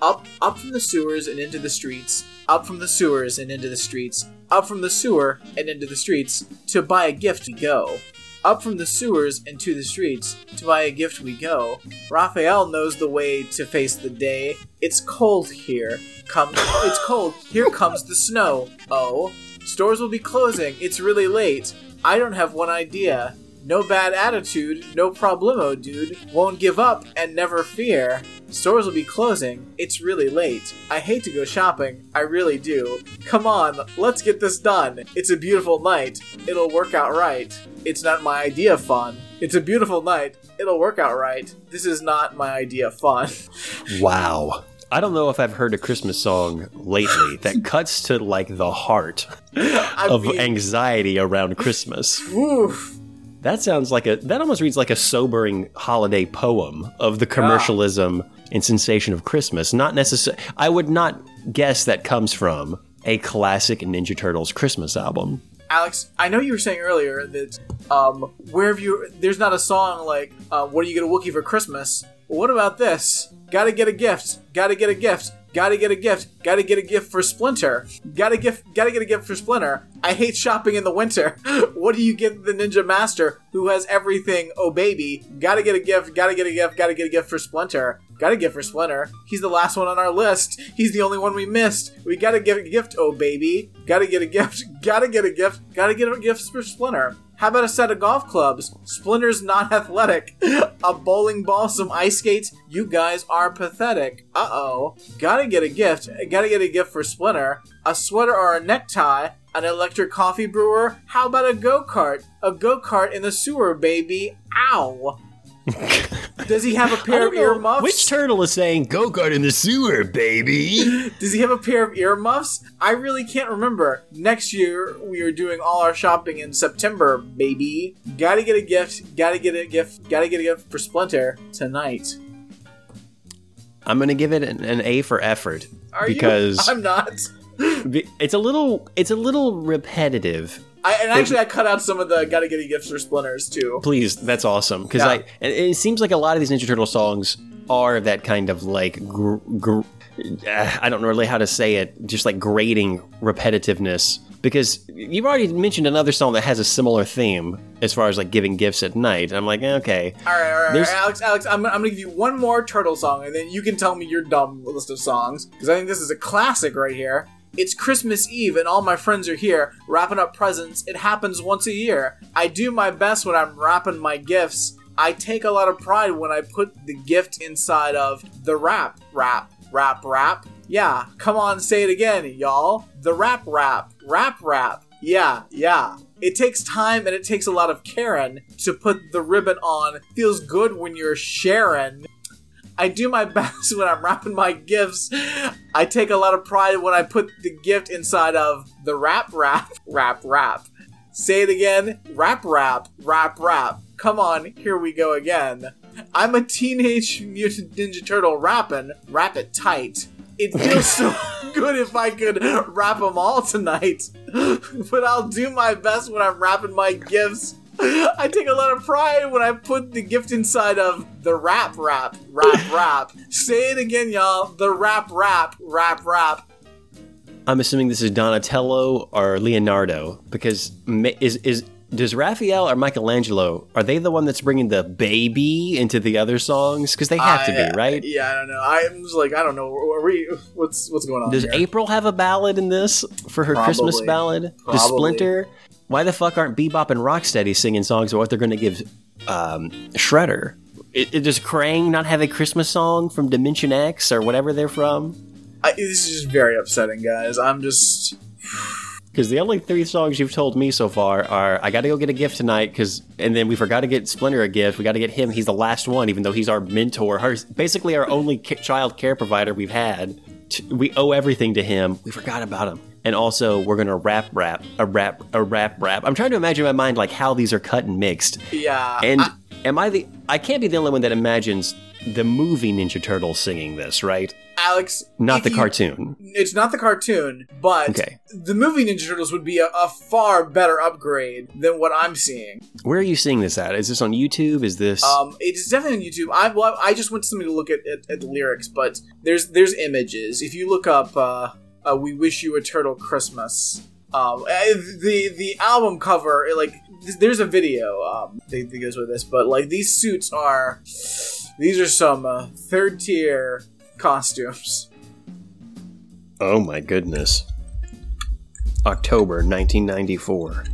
up from the sewers and into the streets, up from the sewers and into the streets, up from the sewer and into the streets, to buy a gift we go. Up from the sewers and to the streets, to buy a gift we go. Raphael knows the way to face the day. It's cold here. Here comes the snow. Oh, stores will be closing. It's really late. I don't have one idea. No bad attitude, no problemo, dude. Won't give up and never fear. Stores will be closing. It's really late. I hate to go shopping. I really do. Come on, let's get this done. It's a beautiful night. It'll work out right. It's not my idea fun. It's a beautiful night. It'll work out right. This is not my idea fun. Wow. I don't know if I've heard a Christmas song lately that cuts to, like, the heart of anxiety around Christmas. Oof. That sounds like that almost reads like a sobering holiday poem of the commercialism and sensation of Christmas. Not necessarily, I would not guess that comes from a classic Ninja Turtles Christmas album. Alex, I know you were saying earlier that there's not a song like, what are you gonna Wookiee for Christmas? Well, what about this? Gotta get a gift, gotta get a gift. Gotta get a gift. Gotta get a gift for Splinter. Gotta get a gift for Splinter. I hate shopping in the winter. What do you give the Ninja Master who has everything? Oh, baby. Gotta get a gift. Gotta get a gift. Gotta get a gift for Splinter. Gotta get for Splinter. He's the last one on our list. He's the only one we missed. We gotta give a gift. Oh, baby. Gotta get a gift. Gotta get a gift. Gotta get a gift for Splinter. How about a set of golf clubs? Splinter's not athletic. A bowling ball, some ice skates? You guys are pathetic. Uh-oh. Gotta get a gift. Gotta get a gift for Splinter. A sweater or a necktie? An electric coffee brewer? How about a go-kart? A go-kart in the sewer, baby. Ow. Does he have a pair of earmuffs? Which turtle is saying, go-kart in the sewer, baby? Does he have a pair of earmuffs? I really can't remember. Next year, we are doing all our shopping in September, baby. Gotta get a gift, gotta get a gift, gotta get a gift for Splinter tonight. I'm gonna give it an A for effort. Are because you? I'm not. It's a little repetitive. I cut out some of the gotta get a gift for Splinters too. Please, that's awesome. Because it seems like a lot of these Ninja Turtle songs are that kind of like, I don't know really how to say it, just like grating repetitiveness. Because you've already mentioned another song that has a similar theme as far as like giving gifts at night. And I'm like, okay. All right. Alex, I'm going to give you one more turtle song and then you can tell me your dumb list of songs. Because I think this is a classic right here. It's Christmas Eve and all my friends are here, wrapping up presents. It happens once a year. I do my best when I'm wrapping my gifts. I take a lot of pride when I put the gift inside of the wrap. Wrap, wrap, wrap. Yeah, come on, say it again, y'all. The wrap, wrap, wrap, wrap. Yeah, yeah. It takes time and it takes a lot of Karen to put the ribbon on. Feels good when you're Sharon. I do my best when I'm wrapping my gifts. I take a lot of pride when I put the gift inside of the wrap. Say it again. Wrap. Come on, here we go again. I'm a Teenage Mutant Ninja Turtle rapping. Wrap it tight. It feels so good if I could wrap them all tonight. But I'll do my best when I'm wrapping my gifts. I take a lot of pride when I put the gift inside of the wrap. Say it again, y'all. The wrap. I'm assuming this is Donatello or Leonardo, because does Raphael or Michelangelo, are they the one that's bringing the baby into the other songs? Because they have to be, right? Yeah, I don't know. I'm just like, I don't know. What's going on Does here? April have a ballad in this for her Christmas ballad? Probably. Does Splinter? Why the fuck aren't Bebop and Rocksteady singing songs about what they're going to give Shredder? Does Krang not have a Christmas song from Dimension X or whatever they're from? This is just very upsetting, guys. I'm just... Because the only three songs you've told me so far are I gotta go get a gift tonight, and then we forgot to get Splinter a gift. We gotta get him. He's the last one, even though he's our mentor. Basically our only child care provider we've had. We owe everything to him. We forgot about him. And also, we're gonna wrap. I'm trying to imagine in my mind, like, how these are cut and mixed. Yeah. And I can't be the only one that imagines the movie Ninja Turtles singing this, right? Alex, not the cartoon. It's not the cartoon, but okay. The movie Ninja Turtles would be a far better upgrade than what I'm seeing. Where are you seeing this at? Is this on YouTube? Is this? It's definitely on YouTube. I just went to somebody to look at the lyrics, but there's images. If you look up, "We Wish You a Turtle Christmas," the album cover, like there's a video that goes with this, but like these suits are, these are some third tier costumes. Oh my goodness. October 1994.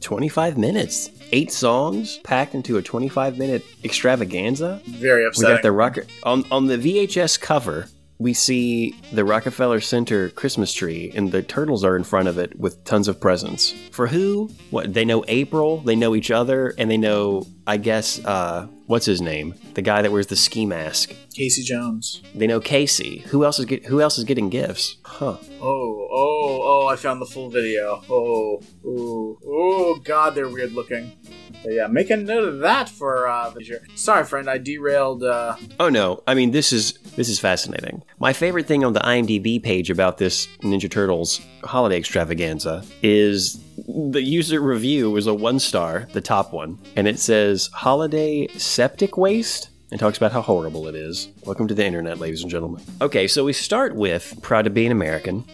25 minutes. 8 songs packed into a 25-minute extravaganza. Very upsetting. We got the on the VHS cover, we see the Rockefeller Center Christmas tree, and the turtles are in front of it with tons of presents. For who? What? They know April, they know each other, and they know, I guess, what's his name? The guy that wears the ski mask. Casey Jones. They know Casey. Who else is getting gifts? Huh. Oh, I found the full video. Oh, God, they're weird looking. But yeah, make a note of that for the future. Sorry, friend, I derailed. Oh, no. I mean, this is fascinating. My favorite thing on the IMDb page about this Ninja Turtles holiday extravaganza is... the user review was a 1-star, the top one, and it says, "Holiday septic waste?" and talks about how horrible it is. Welcome to the internet, ladies and gentlemen. Okay, so we start with Proud to Be an American,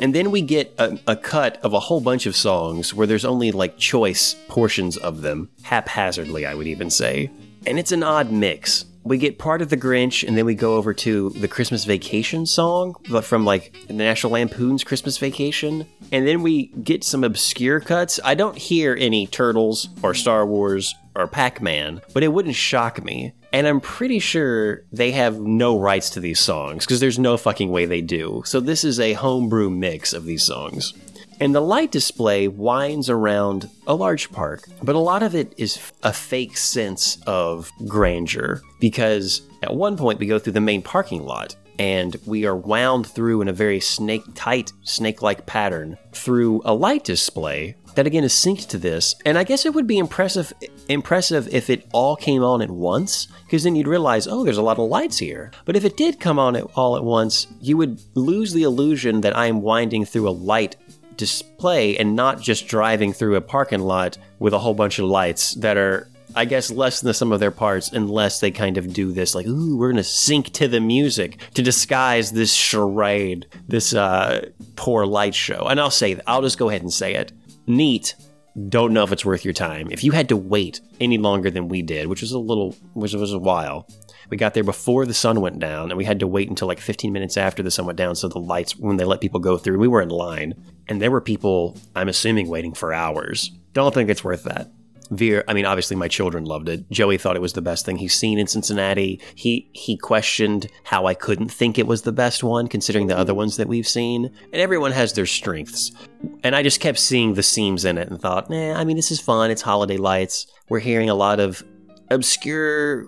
and then we get a cut of a whole bunch of songs where there's only, like, choice portions of them, haphazardly, I would even say. And it's an odd mix. We get part of The Grinch, and then we go over to the Christmas Vacation song from, like, the National Lampoon's Christmas Vacation. And then we get some obscure cuts. I don't hear any Turtles or Star Wars or Pac-Man, but it wouldn't shock me. And I'm pretty sure they have no rights to these songs, because there's no fucking way they do. So this is a homebrew mix of these songs. And the light display winds around a large park, but a lot of it is a fake sense of grandeur, because at one point we go through the main parking lot and we are wound through in a very snake-like pattern through a light display that again is synced to this. And I guess it would be impressive if it all came on at once, because then you'd realize, oh, there's a lot of lights here. But if it did come on all at once, you would lose the illusion that I am winding through a light display and not just driving through a parking lot with a whole bunch of lights that are, I guess, less than the sum of their parts, unless they kind of do this, like, ooh, we're going to sync to the music to disguise this charade, this poor light show. And I'll just go ahead and say it. Neat. Don't know if it's worth your time. If you had to wait any longer than we did, which was a while. We got there before the sun went down, and we had to wait until like 15 minutes after the sun went down, so the lights, when they let people go through, we were in line. And there were people, I'm assuming, waiting for hours. Don't think it's worth that. Veer, I mean, obviously my children loved it. Joey thought it was the best thing he's seen in Cincinnati. He questioned how I couldn't think it was the best one, considering the other ones that we've seen. And everyone has their strengths. And I just kept seeing the seams in it and thought, nah, I mean, this is fun. It's holiday lights. We're hearing a lot of obscure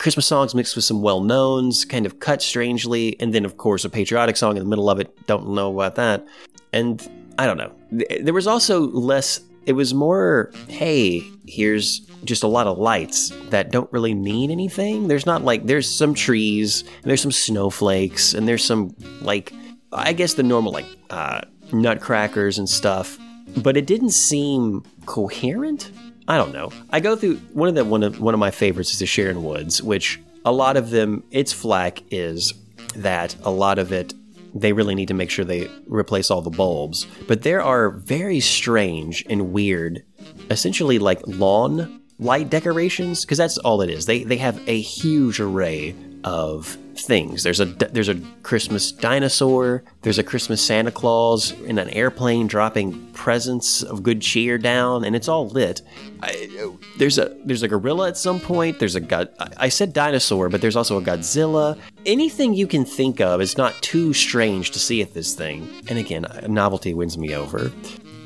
Christmas songs mixed with some well-knowns, kind of cut strangely. And then, of course, a patriotic song in the middle of it. Don't know about that. And I don't know. There was also less... It was more, hey, here's just a lot of lights that don't really mean anything. There's not like, there's some trees, and there's some snowflakes, and there's some, like, I guess the normal, like, nutcrackers and stuff. But it didn't seem coherent. I don't know. I go through, one of my favorites is the Sharon Woods, which a lot of them, its flack is that a lot of it, they really need to make sure they replace all the bulbs. But there are very strange and weird, essentially like lawn light decorations, because that's all it is. They have a huge array of things. There's a Christmas dinosaur. There's a Christmas Santa Claus in an airplane dropping presents of good cheer down, and it's all lit. There's a gorilla at some point. There's a god. I said dinosaur, but there's also a Godzilla. Anything you can think of is not too strange to see at this thing. And again, novelty wins me over.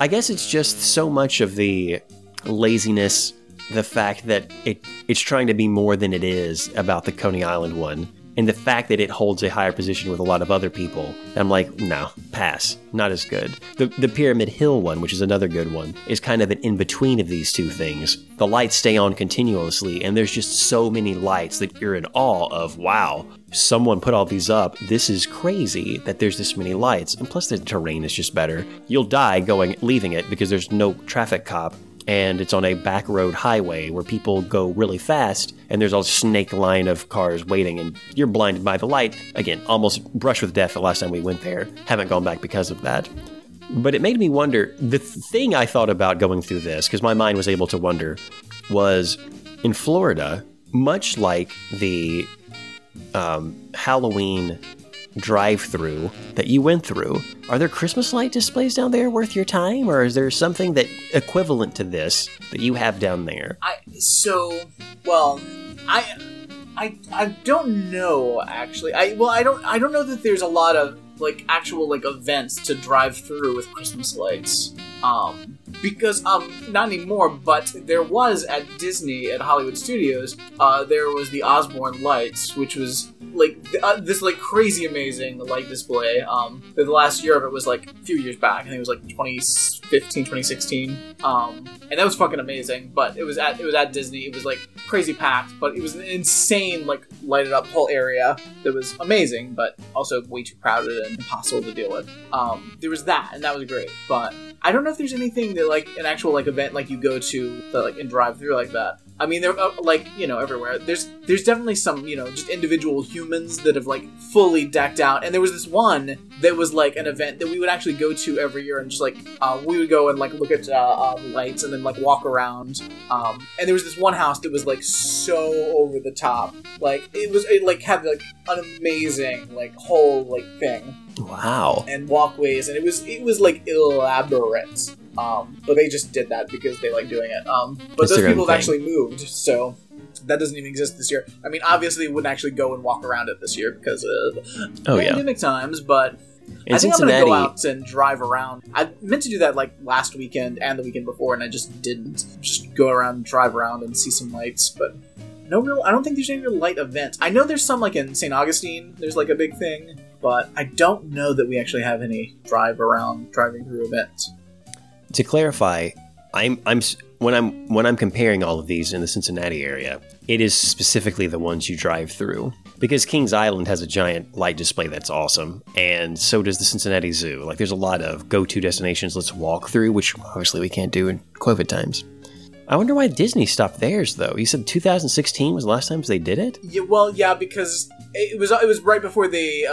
I guess it's just so much of the laziness, the fact that it's trying to be more than it is about the Coney Island one. And the fact that it holds a higher position with a lot of other people, I'm like, no, pass. Not as good. The Pyramid Hill one, which is another good one, is kind of an in-between of these two things. The lights stay on continuously, and there's just so many lights that you're in awe of, wow, someone put all these up. This is crazy that there's this many lights. And plus the terrain is just better. You'll die leaving it because there's no traffic cop. And it's on a back road highway where people go really fast, and there's a snake line of cars waiting, and you're blinded by the light. Again, almost brushed with death the last time we went there. Haven't gone back because of that. But it made me wonder, the thing I thought about going through this, because my mind was able to wonder, was in Florida, much like the Halloween drive-through that you went through, are there Christmas light displays down there worth your time, or is there something that equivalent to this that you have down there? I don't know actually. I don't know that there's a lot of like actual like events to drive through with Christmas lights. Because not anymore, but there was at Disney, at Hollywood Studios, there was the Osborne Lights, which was, like, this, like, crazy amazing light display. The last year of it was, like, a few years back. I think it was, like, 2015, 2016. And that was fucking amazing, but it was at Disney. It was, like, crazy packed, but it was an insane, like, lighted up whole area that was amazing, but also way too crowded and impossible to deal with. There was that, and that was great, but I don't know if there's anything that, like, an actual, like, event, like, you go to, that, like, and drive through like that. I mean, they're, like, you know, everywhere. There's definitely some, you know, just individual humans that have, like, fully decked out. And there was this one that was, like, an event that we would actually go to every year and just, like, we would go and, like, look at lights and then, like, walk around. And there was this one house that was, like, so over the top. Like, it had, like, an amazing, like, whole, like, thing. Wow. And walkways. And it was like, elaborate. But they just did that because they like doing it. But those people have actually moved, so that doesn't even exist this year. I mean, obviously, wouldn't actually go and walk around it this year because of pandemic times, but I think I'm going to go out and drive around. I meant to do that like last weekend and the weekend before, and I just didn't. Just go around and drive around and see some lights, but I don't think there's any real light event. I know there's some like in St. Augustine, there's like a big thing, but I don't know that we actually have any driving through events. To clarify, when I'm comparing all of these in the Cincinnati area, it is specifically the ones you drive through, because Kings Island has a giant light display that's awesome, and so does the Cincinnati Zoo. Like, there's a lot of go-to destinations let's walk through, which obviously we can't do in COVID times. I wonder why Disney stopped theirs, though. You said 2016 was the last time they did it? Yeah, well, yeah, because it was right before they...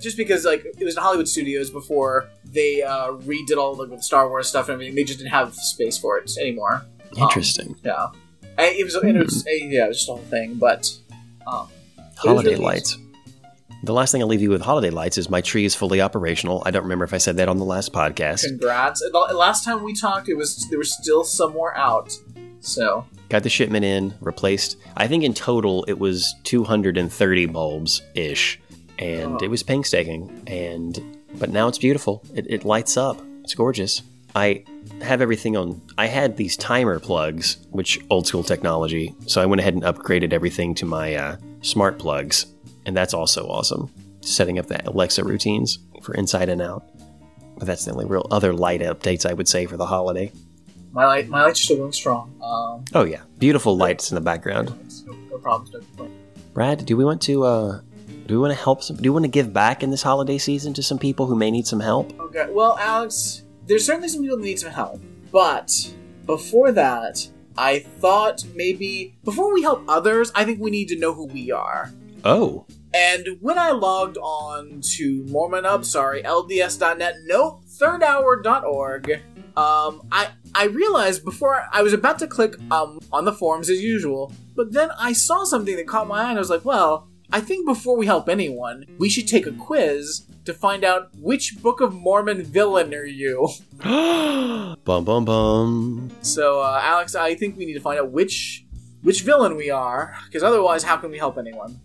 just because like it was in Hollywood Studios before they redid all the Star Wars stuff and everything. They just didn't have space for it anymore. Interesting. Yeah. It was just a whole thing, but... holiday lights. The last thing I'll leave you with holiday lights is my tree is fully operational. I don't remember if I said that on the last podcast. Congrats. Last time we talked, they were still somewhere out. So got the shipment in, replaced. I think in total it was 230 bulbs ish, and it was painstaking. But now it's beautiful. It lights up. It's gorgeous. I have everything on. I had these timer plugs, which old school technology. So I went ahead and upgraded everything to my smart plugs, and that's also awesome. Setting up the Alexa routines for inside and out. But that's the only real other light updates I would say for the holiday. My lights are still going strong. Oh yeah, beautiful lights in the background. No problems. Brad, do we want to help? Do you want to give back in this holiday season to some people who may need some help? Okay. Well, Alex, there's certainly some people who need some help. But before that, I thought maybe before we help others, I think we need to know who we are. Oh. And when I logged on to LDS.net, no, thirdhour.org, I realized before I was about to click on the forums as usual, but then I saw something that caught my eye, and I was like, well, I think before we help anyone, we should take a quiz to find out which Book of Mormon villain are you. Bum, bum, bum. So, Alex, I think we need to find out which villain we are, because otherwise, how can we help anyone?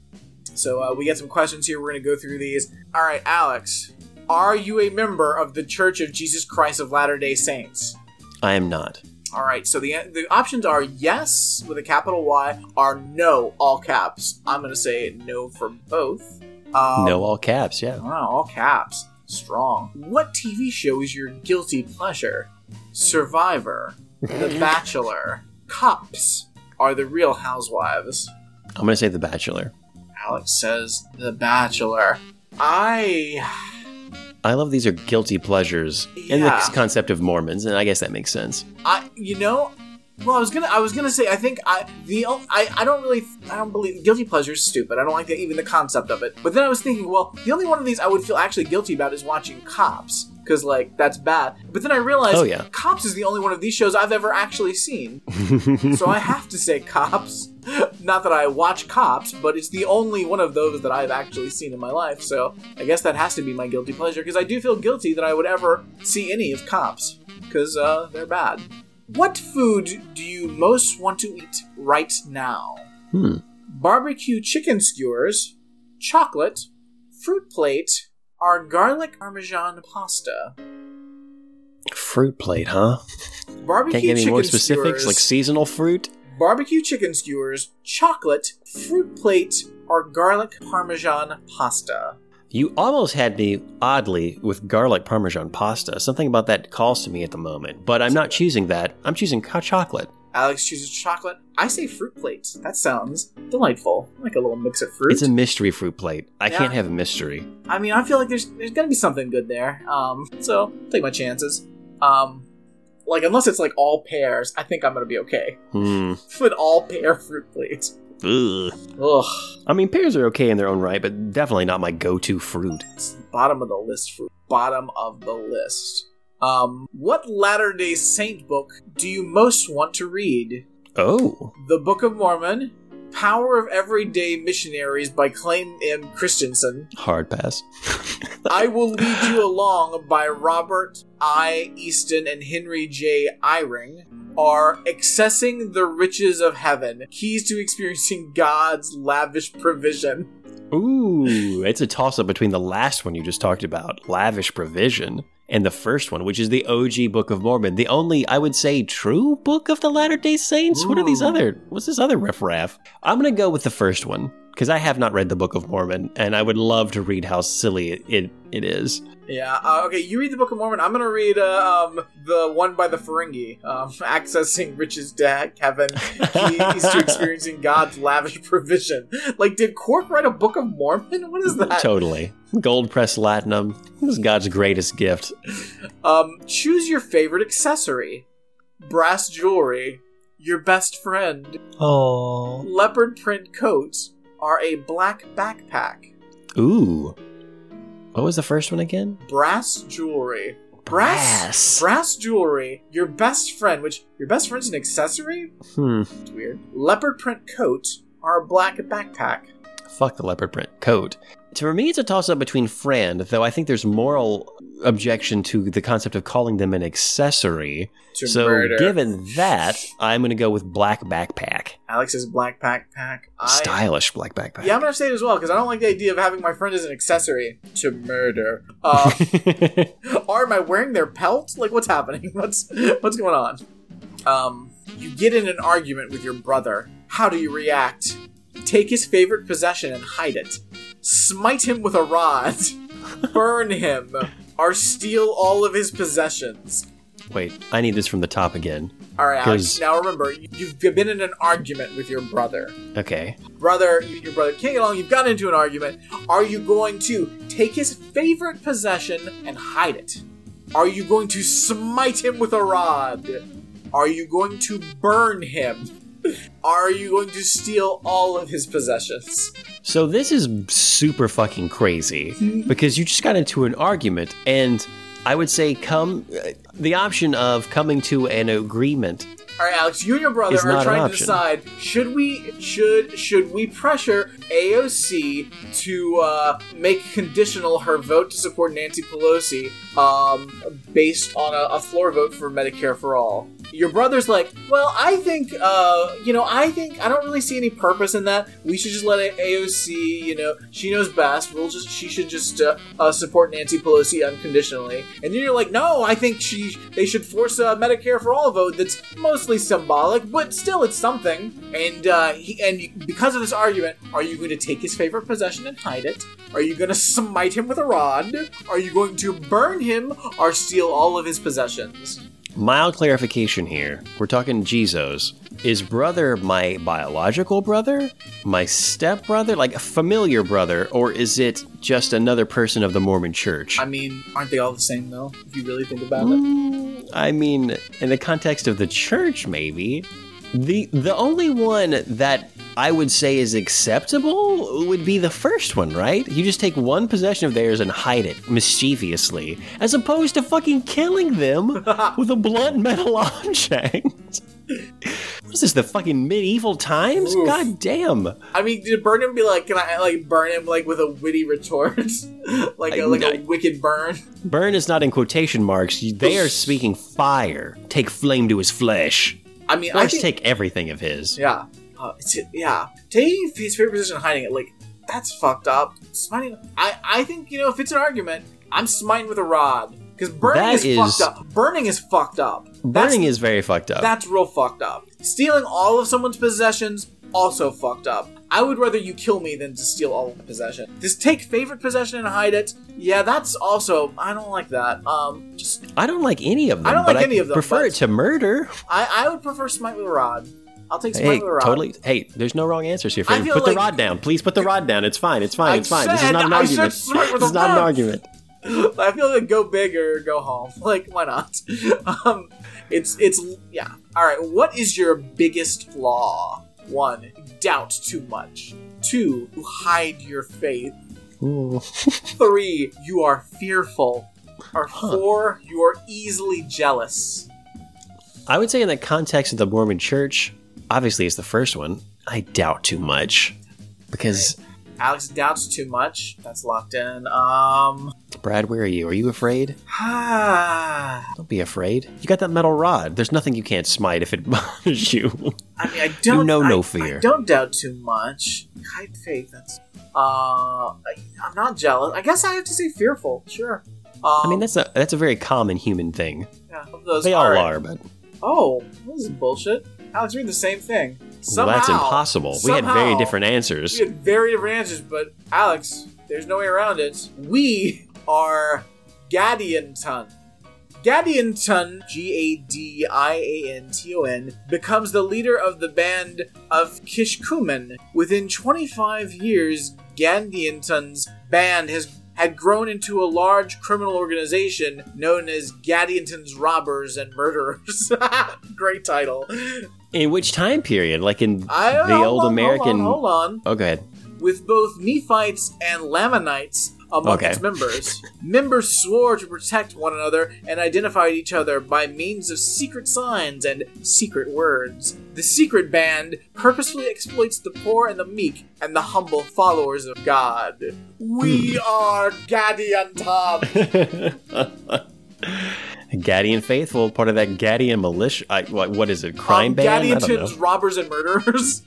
So we got some questions here. We're going to go through these. All right, Alex, are you a member of the Church of Jesus Christ of Latter-day Saints? I am not. All right, so the options are yes with a capital Y, or no, all caps. I'm going to say no for both. No, all caps, yeah. Wow, all caps. Strong. What TV show is your guilty pleasure? Survivor, The Bachelor, Cops, or The Real Housewives? I'm going to say The Bachelor. Alex says The Bachelor. I love these are guilty pleasures in the concept of Mormons, and I guess that makes sense. I don't believe guilty pleasure is stupid. I don't like even the concept of it. But then I was thinking, well, the only one of these I would feel actually guilty about is watching Cops, because like that's bad. But then I realized Cops is the only one of these shows I've ever actually seen. So I have to say Cops. Not that I watch Cops, but it's the only one of those that I've actually seen in my life. So I guess that has to be my guilty pleasure, because I do feel guilty that I would ever see any of Cops, because they're bad. What food do you most want to eat right now? Barbecue chicken skewers, chocolate, fruit plate, or garlic parmesan pasta? Fruit plate, huh? Barbecue chicken skewers. Can't get any more specifics, like seasonal fruit? Barbecue chicken skewers, chocolate, fruit plate, or garlic parmesan pasta? You almost had me, oddly, with garlic parmesan pasta. Something about that calls to me at the moment. But I'm not choosing that. I'm choosing chocolate. Alex chooses chocolate. I say fruit plate. That sounds delightful. Like a little mix of fruit. It's a mystery fruit plate. I can't have a mystery. I mean, I feel like there's going to be something good there. So I'll take my chances. Unless it's like all pears, I think I'm going to be okay. With all pear fruit plate. Ugh. I mean, pears are okay in their own right, but definitely not my go-to fruit. It's the bottom of the list fruit. Bottom of the list. What Latter-day Saint book do you most want to read? Oh. The Book of Mormon, Power of Everyday Missionaries by Clayton M. Christensen. Hard pass. I Will Lead You Along by Robert I. Easton and Henry J. Eyring. Are Accessing the Riches of Heaven, Keys to Experiencing God's Lavish Provision? Ooh, it's a toss-up between the last one you just talked about, Lavish Provision, and the first one, which is the OG Book of Mormon, the only, I would say, true book of the Latter-day Saints? Ooh. What's this other riffraff? I'm going to go with the first one, because I have not read the Book of Mormon, and I would love to read how silly it is. Yeah, okay, you read the Book of Mormon. I'm going to read the one by the Ferengi, Accessing Riches to Heaven, Keys to Experiencing God's Lavish Provision. Like, did Cork write a Book of Mormon? What is that? Totally. Gold-pressed latinum. This is God's greatest gift. Choose your favorite accessory. Brass jewelry, your best friend, leopard print coat, or a black backpack. Ooh. What was the first one again? Brass jewelry. Brass jewelry. Your best friend, which your best friend's an accessory? It's weird. Leopard print coat or a black backpack. Fuck the leopard print coat. For me, it's a toss-up between Fran, though I think there's moral objection to the concept of calling them an accessory. So murder. Given that, I'm going to go with black backpack. Alex's black backpack. Stylish black backpack. Yeah, I'm going to say it as well, because I don't like the idea of having my friend as an accessory to murder. Or am I wearing their pelt? Like, what's happening? What's going on? You get in an argument with your brother. How do you react? Take his favorite possession and hide it. Smite him with a rod. Burn him. Or steal all of his possessions. Wait, I need this from the top again. Alright, Alex, now remember, you've been in an argument with your brother. Okay. Your brother can't get along, you've gotten into an argument. Are you going to take his favorite possession and hide it? Are you going to smite him with a rod? Are you going to burn him? Are you going to steal all of his possessions? So this is super fucking crazy because you just got into an argument, and I would say the option of coming to an agreement. All right, Alex, you and your brother are trying to decide, should we pressure AOC to make conditional her vote to support Nancy Pelosi based on a floor vote for Medicare for All? Your brother's like, well, I think I don't really see any purpose in that. We should just let AOC, she knows best. She should just support Nancy Pelosi unconditionally. And then you're like, no, I think they should force a Medicare for All vote that's mostly symbolic, but still it's something. And because of this argument, are you going to take his favorite possession and hide it? Are you going to smite him with a rod? Are you going to burn him or steal all of his possessions? Mild clarification here. We're talking Jizos. Is brother my biological brother? My stepbrother? Like a familiar brother? Or is it just another person of the Mormon church? I mean, aren't they all the same, though? If you really think about it. I mean, in the context of the church, maybe. The only one that I would say is acceptable would be the first one, right? You just take one possession of theirs and hide it mischievously, as opposed to fucking killing them with a blunt metal object. What is this, the fucking medieval times? Oof. God damn. I mean, did Burnham be like, can I like burn him like with a witty retort? like a wicked burn? Burn is not in quotation marks. They are speaking fire. Take flame to his flesh. I mean, I just take everything of his. Yeah. Taking his favorite position and hiding it, like, that's fucked up. Smiting, I think, if it's an argument, I'm smiting with a rod. Because burning is fucked up. Burning is fucked up. Burning is very fucked up. That's real fucked up. Stealing all of someone's possessions, also fucked up. I would rather you kill me than to steal all of my possession. Just take favorite possession and hide it. Yeah, that's also, I don't like that. I don't like any of them. I don't like any of them. Prefer it to murder. I would prefer smite with a rod. I'll take smite with a rod. Totally. Hey, there's no wrong answers here, friend. Put the rod down. Please put the rod down. It's fine. This is not an argument. I feel like go big or go home. Like, why not? Yeah. All right. What is your biggest flaw? 1, doubt too much. 2, you hide your faith. 3, you are fearful. Or 4, you are easily jealous. I would say in the context of the Mormon church, obviously it's the first one. I doubt too much. Because... Right. Alex doubts too much. That's locked in. Brad, where are you? Are you afraid? Don't be afraid. You got that metal rod. There's nothing you can't smite if it bothers you. I mean, I don't... You know no fear. I don't doubt too much. Hide faith. That's... I'm not jealous. I guess I have to say fearful. Sure. I mean, that's a very common human thing. Yeah, they all are, but... Oh, this is bullshit. Alex, we did the same thing. Somehow, that's impossible. We had very different answers. But Alex, there's no way around it. We are Gadianton. Gadianton, Gadianton, becomes the leader of the band of Kishkumen. Within 25 years, Gadianton's band had grown into a large criminal organization known as Gadianton's Robbers and Murderers. Great title. In which time period? Like in the old American... Hold on. Oh, go ahead. With both Nephites and Lamanites among its members. Members swore to protect one another and identified each other by means of secret signs and secret words. The secret band purposefully exploits the poor and the meek and the humble followers of God. We are Gadianton. Gadian faithful, part of that Gadian militia. What is it? Crime band? Gadianton's Robbers and Murderers.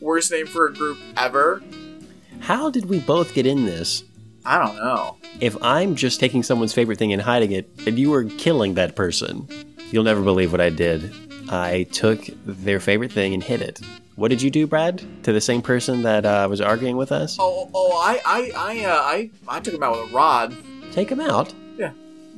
Worst name for a group ever. How did we both get in this? I don't know. If I'm just taking someone's favorite thing and hiding it, and you were killing that person, you'll never believe what I did. I took their favorite thing and hid it. What did you do, Brad, to the same person that was arguing with us? I took him out with a rod. Take him out? Yeah.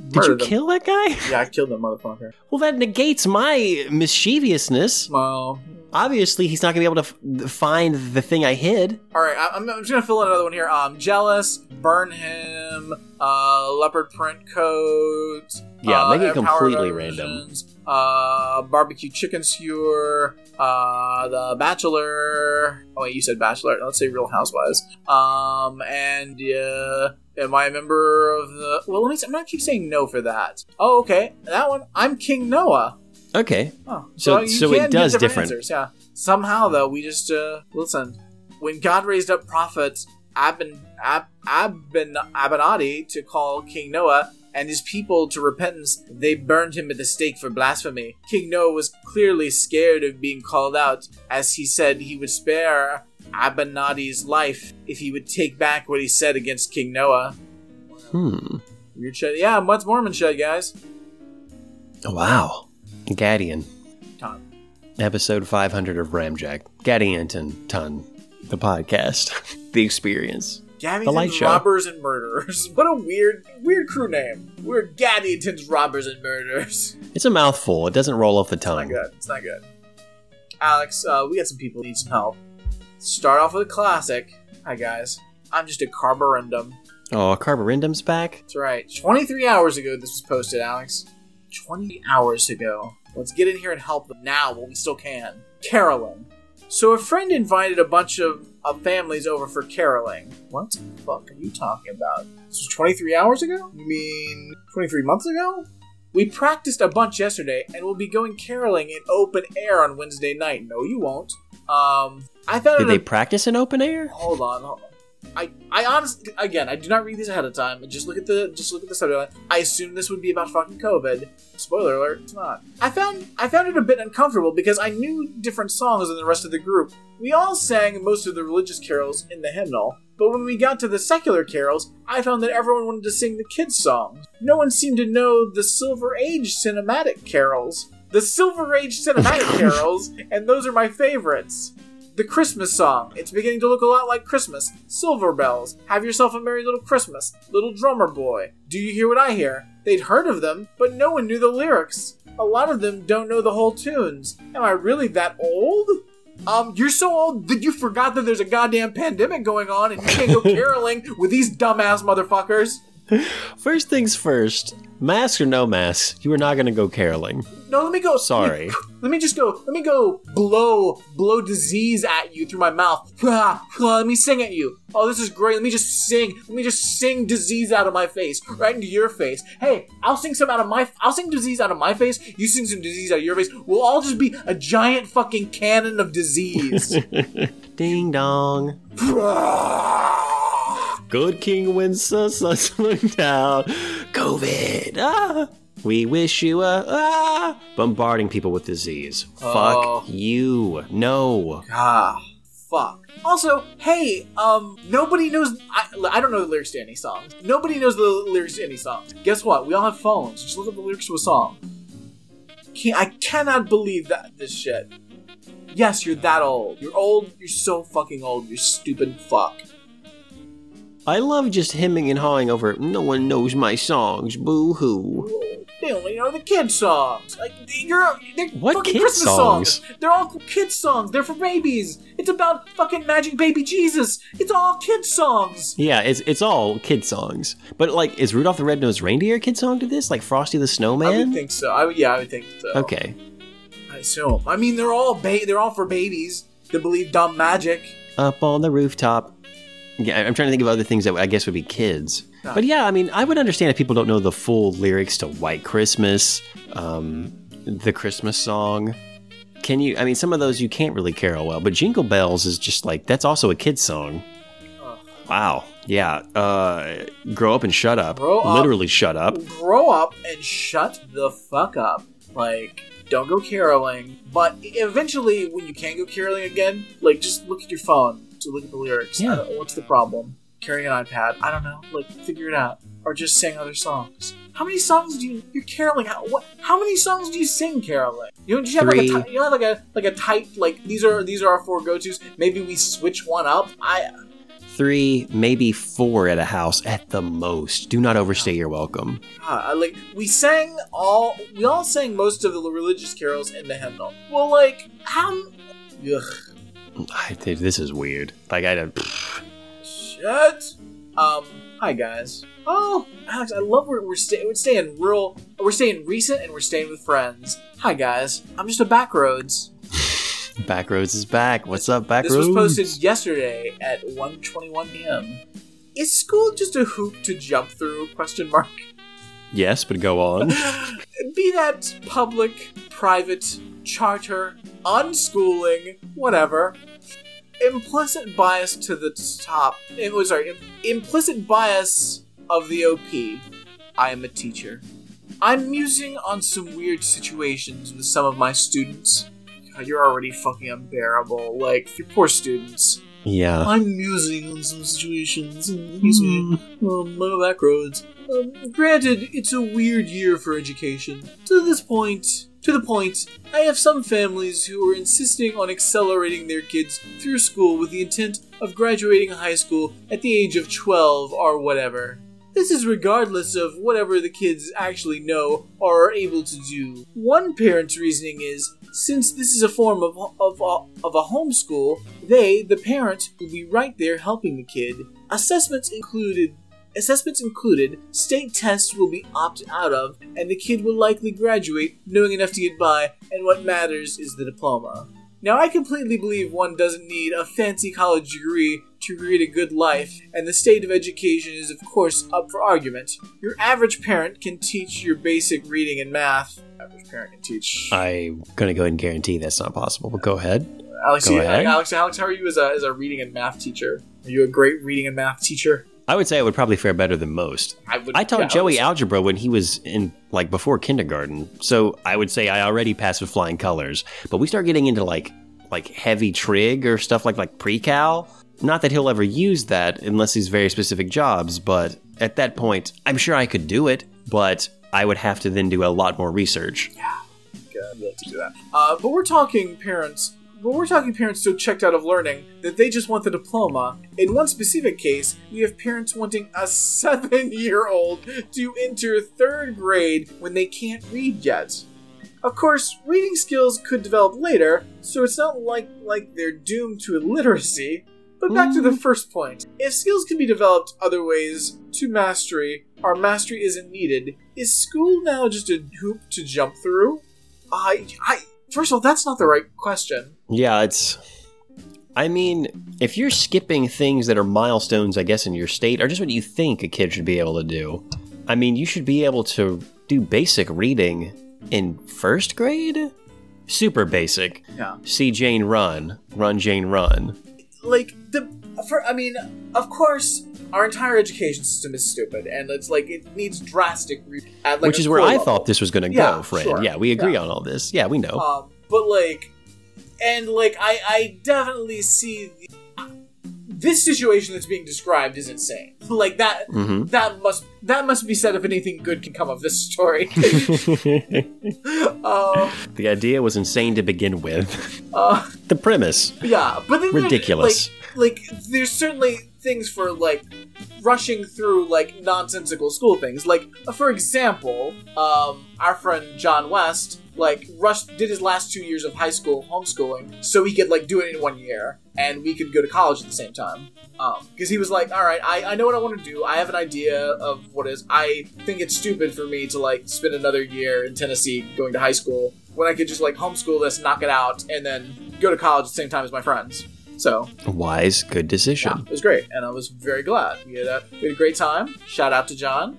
Did you kill that guy? Yeah, I killed that motherfucker. Well, that negates my mischievousness. Well, obviously, he's not going to be able to find the thing I hid. All right, I'm just going to fill in another one here. Jealous, burn him, leopard print coat. Yeah, make it completely random. Barbecue chicken skewer, The Bachelor. Oh, wait, you said Bachelor. Let's say Real Housewives. Am I a member of the... Well, let me... I'm not keep saying no for that. Oh, okay. That one. I'm King Noah. Okay. Oh, so it does different. Answers, yeah. Somehow, though, we just... Listen. When God raised up prophet Abin Abinad to call King Noah and his people to repentance, they burned him at the stake for blasphemy. King Noah was clearly scared of being called out, as he said he would spare Abinadi's life if he would take back what he said against King Noah. Weird shit. Yeah, what's Mormon shit, guys? Oh, wow. Gadian. Ton. Episode 500 of Ramjack. Gadianton. Ton. The podcast. The experience. Gadianton's Robbers and Murderers. What a weird crew name. We're Gadianton's Robbers and Murderers. It's a mouthful. It doesn't roll off the tongue. It's not good. Alex, we got some people who need some help. Start off with a classic. Hi, guys. I'm just a carborundum. Oh, a carborundum's back? That's right. 23 hours ago this was posted, Alex. 20 hours ago. Let's get in here and help them now while we still can. Caroling. So a friend invited a bunch of families over for caroling. What the fuck are you talking about? This was 23 hours ago? You mean 23 months ago? We practiced a bunch yesterday and we'll be going caroling in open air on Wednesday night. No, you won't. I thought did they practice in open air? Hold on. I honestly, again, I do not read these ahead of time. Just look at the subject line. I assumed this would be about fucking COVID. Spoiler alert, it's not. I found it a bit uncomfortable because I knew different songs than the rest of the group. We all sang most of the religious carols in the hymnal, but when we got to the secular carols, I found that everyone wanted to sing the kids' songs. No one seemed to know the Silver Age cinematic carols. The Silver Age cinematic carols, and those are my favorites. The Christmas song. It's beginning to look a lot like Christmas. Silver bells. Have yourself a merry little Christmas. Little drummer boy. Do you hear what I hear? They'd heard of them, but no one knew the lyrics. A lot of them don't know the whole tunes. Am I really that old? You're so old that you forgot that there's a goddamn pandemic going on and you can't go caroling with these dumbass motherfuckers. First things first, mask or no mask, you are not going to go caroling. No, let me go. Sorry. Let me go blow disease at you through my mouth. Let me sing at you. Oh, this is great. Let me just sing disease out of my face, right into your face. Hey, I'll sing disease out of my face. You sing some disease out of your face. We'll all just be a giant fucking cannon of disease. Ding dong. Good King Wenceslas looked out. COVID. Ah, we wish you a... Ah, bombarding people with disease. Oh. Fuck you. No. Ah, fuck. Also, hey, nobody knows... I don't know the lyrics to any songs. Nobody knows the lyrics to any songs. Guess what? We all have phones. Just look up the lyrics to a song. I cannot believe that this shit. Yes, you're that old. You're old. You're so fucking old. You stupid fuck. I love just hemming and hawing over, no one knows my songs, boo-hoo. They only know the kids' songs. Like, they're what fucking kid Christmas songs? They're all kids' songs. They're for babies. It's about fucking Magic Baby Jesus. It's all kids' songs. Yeah, it's all kids' songs. But, like, is Rudolph the Red-Nosed Reindeer a kid song to this? Like Frosty the Snowman? I would think so. I would think so. Okay. I assume. I mean, they're all for babies that believe dumb magic. Up on the rooftop. Yeah, I'm trying to think of other things that I guess would be kids. But yeah, I mean, I would understand if people don't know the full lyrics to White Christmas, the Christmas song. Can you? I mean, some of those you can't really carol well, but Jingle Bells is just like, that's also a kid's song. Wow. Yeah. Grow up and shut up. Literally shut up. Grow up and shut the fuck up. Like, don't go caroling. But eventually, when you can go caroling again, like, just look at your phone to look at the lyrics. Yeah. What's the problem? Carry an iPad. I don't know. Like, figure it out. Or just sing other songs. How many songs do you're caroling? How many songs do you sing caroling? You know, do you have Three. Like a you have like a tight, like, these are our four go-tos. Maybe we switch one up. Three, maybe four at a house at the most. Do not overstay your welcome. Like, we all sang most of the religious carols in the hymnal. Well, like, how? Ugh. Dude, this is weird. Like, I don't. Shit. Hi guys. Oh, Alex, I love where we're staying rural. We're staying recent, and we're staying with friends. Hi guys. I'm just a Backroads. Backroads is back. What's up, Backroads? This was posted yesterday at 1:21 p.m. Is school just a hoop to jump through? ? Yes, but go on. Be that public, private, charter, unschooling, whatever. Implicit bias to the top. Implicit bias of the OP. I am a teacher. I'm musing on some weird situations with some of my students. You're already fucking unbearable. Like, your poor students. Yeah. I'm musing on some situations. Excuse me. Backroads. Granted, it's a weird year for education. To the point, I have some families who are insisting on accelerating their kids through school with the intent of graduating high school at the age of 12 or whatever. This is regardless of whatever the kids actually know or are able to do. One parent's reasoning is, since this is a form of a homeschool, they, the parent, will be right there helping the kid. Assessments included, state tests will be opted out of, and the kid will likely graduate knowing enough to get by, and what matters is the diploma. Now, I completely believe one doesn't need a fancy college degree to create a good life, and the state of education is, of course, up for argument. Your average parent can teach your basic reading and math. Average parent can teach... I'm going to go ahead and guarantee that's not possible, but go ahead. Alex, how are you as a reading and math teacher? Are you a great reading and math teacher? I would say I would probably fare better than most. I taught Joey algebra when he was in, like, before kindergarten. So I would say I already passed with flying colors. But we start getting into like heavy trig or stuff like pre-cal. Not that he'll ever use that unless he's very specific jobs. But at that point, I'm sure I could do it, but I would have to then do a lot more research. Yeah, I'd love to do that. But we're talking parents. But we're talking parents so checked out of learning that they just want the diploma. In one specific case, we have parents wanting a 7-year-old to enter third grade when they can't read yet. Of course, reading skills could develop later, so it's not like they're doomed to illiteracy. But back to the first point. If skills can be developed other ways to mastery, or mastery isn't needed, is school now just a hoop to jump through? First of all, that's not the right question. Yeah, it's... I mean, if you're skipping things that are milestones, I guess, in your state, or just what you think a kid should be able to do. I mean, you should be able to do basic reading in first grade? Super basic. Yeah. See Jane run. Run, Jane, run. Like, of course, our entire education system is stupid, and it's like it needs drastic which is where I thought this was going to go, Fred. Sure. Yeah, we agree on all this. Yeah, we know. But like, and like, I definitely see this situation that's being described is insane. Like that, that must be said if anything good can come of this story. The idea was insane to begin with. The premise, yeah, but then ridiculous. Like, there's certainly things for, like, rushing through, like, nonsensical school things. Like, for example, our friend John West, like, did his last 2 years of high school homeschooling so he could, like, do it in 1 year and we could go to college at the same time. Because he was like, all right, I know what I want to do. I have an idea of what is. I think it's stupid for me to, like, spend another year in Tennessee going to high school when I could just, like, homeschool this, knock it out, and then go to college at the same time as my friends. So wise, good decision. Yeah, it was great, and I was very glad. We had a great time. Shout out to John.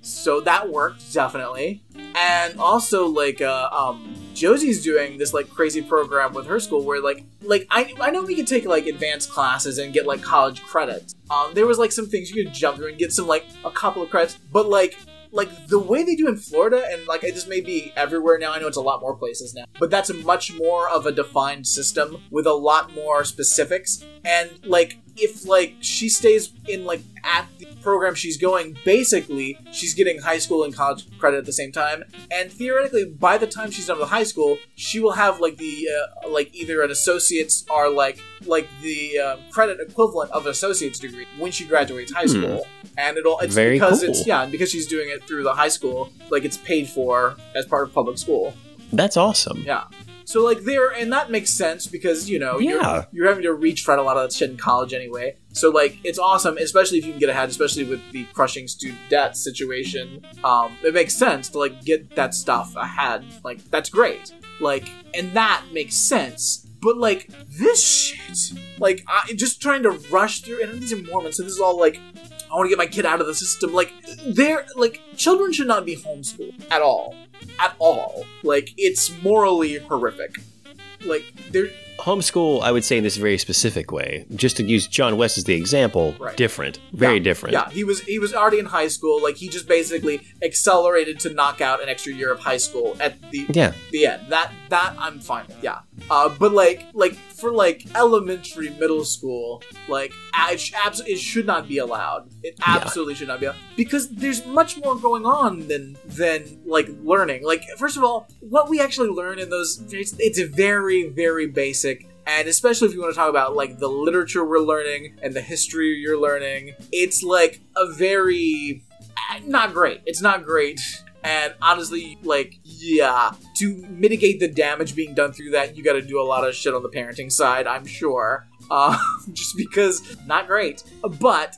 So that worked, definitely. And also, Josie's doing this, crazy program with her school where, I know we could take, advanced classes and get, college credits. There was, some things you could jump through and get some, a couple of credits. But, the way they do in Florida, and, it just may be everywhere now. I know it's a lot more places now. But that's much more of a defined system with a lot more specifics. And, if, she stays in, at the program she's going, basically, she's getting high school and college credit at the same time. And theoretically, by the time she's done with high school, she will have, either an associate's or, the credit equivalent of an associate's degree when she graduates high school. And it's very because cool. Because she's doing it through the high school, it's paid for as part of public school. That's awesome. Yeah. So, and that makes sense because, you're having to reach for a lot of that shit in college anyway. So, it's awesome, especially if you can get ahead, especially with the crushing student debt situation. It makes sense to, get that stuff ahead. That's great. And that makes sense. But, this shit, just trying to rush through, and these are Mormons, so this is all, I want to get my kid out of the system. Children should not be homeschooled at all. At all. It's morally horrific. Homeschool, I would say in this very specific way, just to use John West as the example, right. Different. Very different. Yeah, he was already in high school. He just basically accelerated to knock out an extra year of high school at the end. That I'm fine with, yeah. But for elementary, middle school, it should not be allowed. It absolutely should not be allowed. Because there's much more going on than learning. First of all, what we actually learn in those, it's very, very basic. And especially if you want to talk about the literature we're learning and the history you're learning, it's a very not great. It's not great. And honestly, to mitigate the damage being done through that, you got to do a lot of shit on the parenting side, I'm sure. Just because not great. But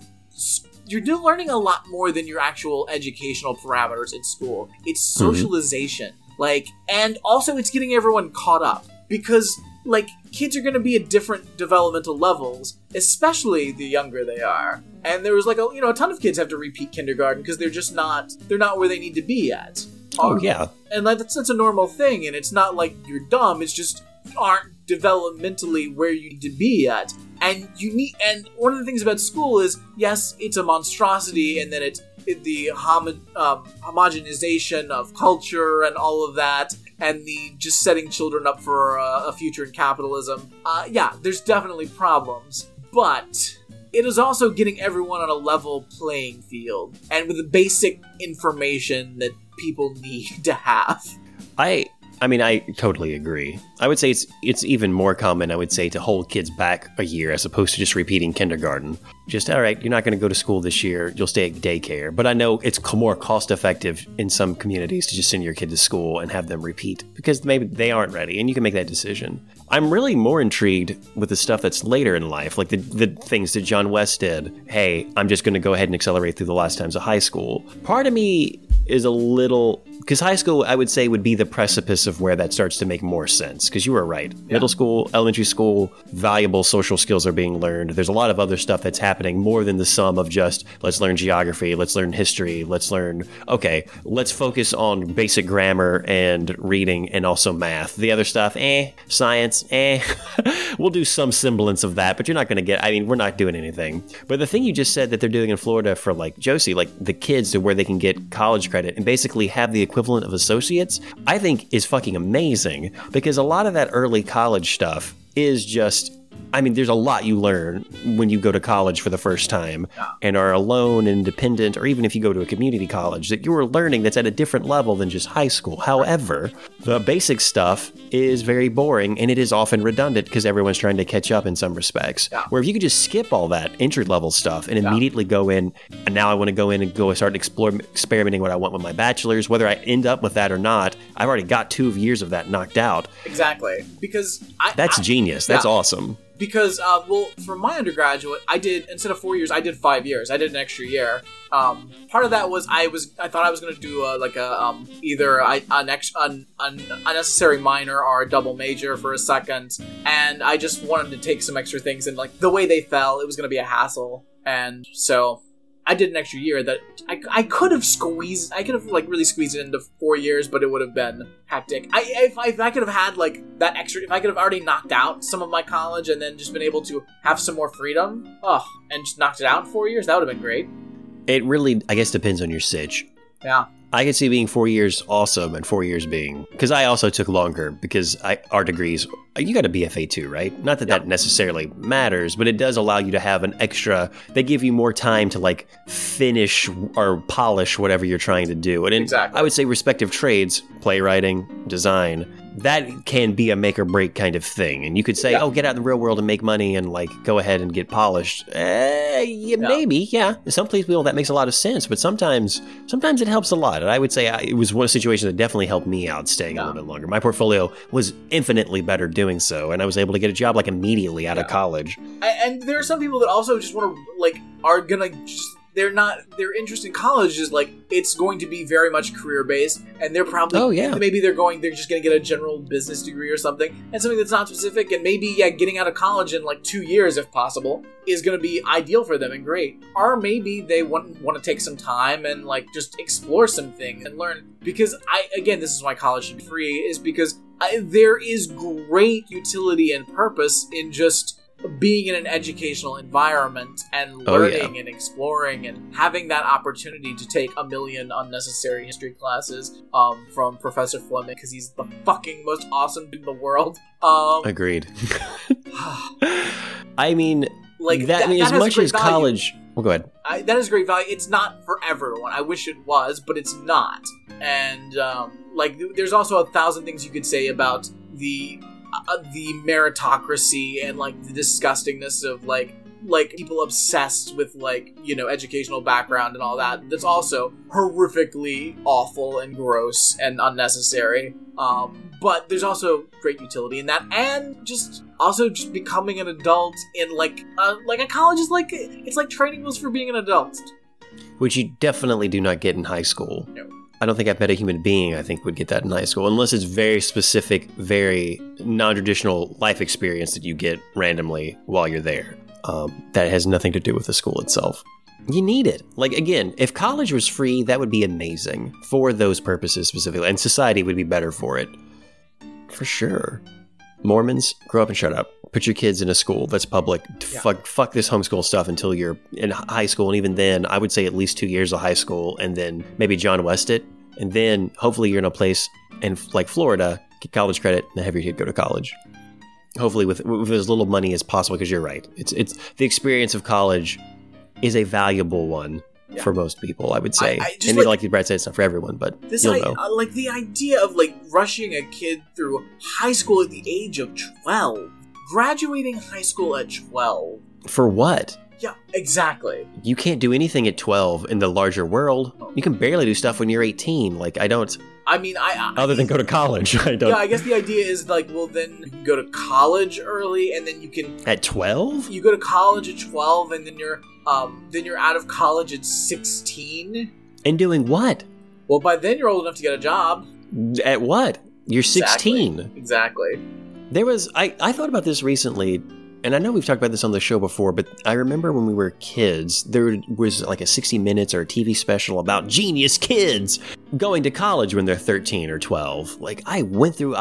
you're learning a lot more than your actual educational parameters in school. It's socialization, and also it's getting everyone caught up because. Kids are going to be at different developmental levels, especially the younger they are. And there was, a ton of kids have to repeat kindergarten because they're just not, they're not where they need to be at. Oh, yeah. And that's a normal thing, and it's not you're dumb, it's just you aren't developmentally where you need to be at. And one of the things about school is, yes, it's a monstrosity, and then it's the homogenization of culture and all of that, and the just setting children up for a future in capitalism. There's definitely problems, but it is also getting everyone on a level playing field and with the basic information that people need to have. I totally agree. I would say it's even more common, I would say, to hold kids back a year as opposed to just repeating kindergarten. Just, all right, you're not going to go to school this year. You'll stay at daycare. But I know it's more cost-effective in some communities to just send your kid to school and have them repeat because maybe they aren't ready, and you can make that decision. I'm really more intrigued with the stuff that's later in life, like the things that John West did. Hey, I'm just going to go ahead and accelerate through the last times of high school. Part of me is a little... Because high school, I would say, would be the precipice of where that starts to make more sense. Because you were right. Yeah. Middle school, elementary school, valuable social skills are being learned. There's a lot of other stuff that's happening more than the sum of just, let's learn geography, let's learn history, let's focus on basic grammar and reading and also math. The other stuff, science, We'll do some semblance of that, but you're not going to get, we're not doing anything. But the thing you just said that they're doing in Florida for, Josie, the kids to where they can get college credit and basically have the equivalent of associates, I think is fucking amazing because a lot of that early college stuff is just, there's a lot you learn when you go to college for the first time and are alone and independent, or even if you go to a community college, that you are learning that's at a different level than just high school. However, the basic stuff is very boring and it is often redundant because everyone's trying to catch up in some respects. Yeah. Where if you could just skip all that entry level stuff and immediately go in, and now I want to go in and go start experimenting what I want with my bachelor's, whether I end up with that or not, I've already got 2 years of that knocked out. Exactly. Because that's genius. That's awesome. Because, well, for my undergraduate, I did, instead of 4 years, I did 5 years. I did an extra year. Part of that was I thought I was going to do either an unnecessary minor or a double major for a second, and I just wanted to take some extra things, and like the way they fell, it was going to be a hassle, and so I did an extra year that I could have really squeezed it into 4 years, but it would have been hectic. If I could have already knocked out some of my college and then just been able to have some more freedom, and just knocked it out in 4 years, that would have been great. It really, I guess, depends on your sitch. Yeah. I could see being 4 years awesome and 4 years being, because I also took longer because our degrees, you got a BFA too, right? Not that that necessarily matters, but it does allow you to have an extra, they give you more time to like finish or polish whatever you're trying to do. And exactly. I would say respective trades, playwriting, design, that can be a make or break kind of thing. And you could say, get out in the real world and make money and like go ahead and get polished. Maybe, yeah. In some places, that makes a lot of sense. But sometimes it helps a lot. And I would say it was one situation that definitely helped me out staying a little bit longer. My portfolio was infinitely better doing so. And I was able to get a job like immediately out of college. And there are some people that also just want to like, are going to just... Their interest in college is like, it's going to be very much career based, and they're probably, maybe they're just going to get a general business degree or something, and something that's not specific, and maybe, getting out of college in like 2 years, if possible, is going to be ideal for them and great. Or maybe they want to take some time and like just explore some things and learn, because this is why college should be free, is because there is great utility and purpose in just being in an educational environment and learning and exploring and having that opportunity to take a million unnecessary history classes from Professor Fleming, because he's the fucking most awesome dude in the world. Agreed. I mean, like that, as much as value. College... Well, go ahead. That is great value. It's not for everyone. I wish it was, but it's not. And there's also 1,000 things you could say about the meritocracy and like the disgustingness of like people obsessed with like, you know, educational background and all that. That's also horrifically awful and gross and unnecessary. But there's also great utility in that, and just becoming an adult in like a college is like, it's like training wheels for being an adult, which you definitely do not get in high school. No. I don't think I've met a human being I think would get that in high school, unless it's very specific, very non-traditional life experience that you get randomly while you're there. That has nothing to do with the school itself. You need it. Like, again, if college was free, that would be amazing for those purposes specifically, and society would be better for it. For sure. Mormons, grow up and shut up. Put your kids in a school that's public. Yeah. Fuck this homeschool stuff until you're in high school. And even then, I would say at least 2 years of high school, and then maybe John West it. And then hopefully you're in a place in like Florida, get college credit, and have your kid go to college. Hopefully with as little money as possible, because you're right. It's the experience of college is a valuable one. Yeah. For most people, I would say. And like Brad said, it's not for everyone, but you'll know. Like the idea of like rushing a kid through high school at the age of 12. Graduating high school at 12. For what? Yeah, exactly. You can't do anything at 12 in the larger world. You can barely do stuff when you're 18. Like, I don't... I mean, other than go to college, I don't... Yeah, I guess the idea is like, well, then you can go to college early, and then you can... At 12? You go to college at 12, and then you're out of college at 16. And doing what? Well, by then you're old enough to get a job. At what? You're 16. Exactly. There was... I thought about this recently, and I know we've talked about this on the show before, but I remember when we were kids, there was like a 60 Minutes or a TV special about genius kids going to college when they're 13 or 12. Like, I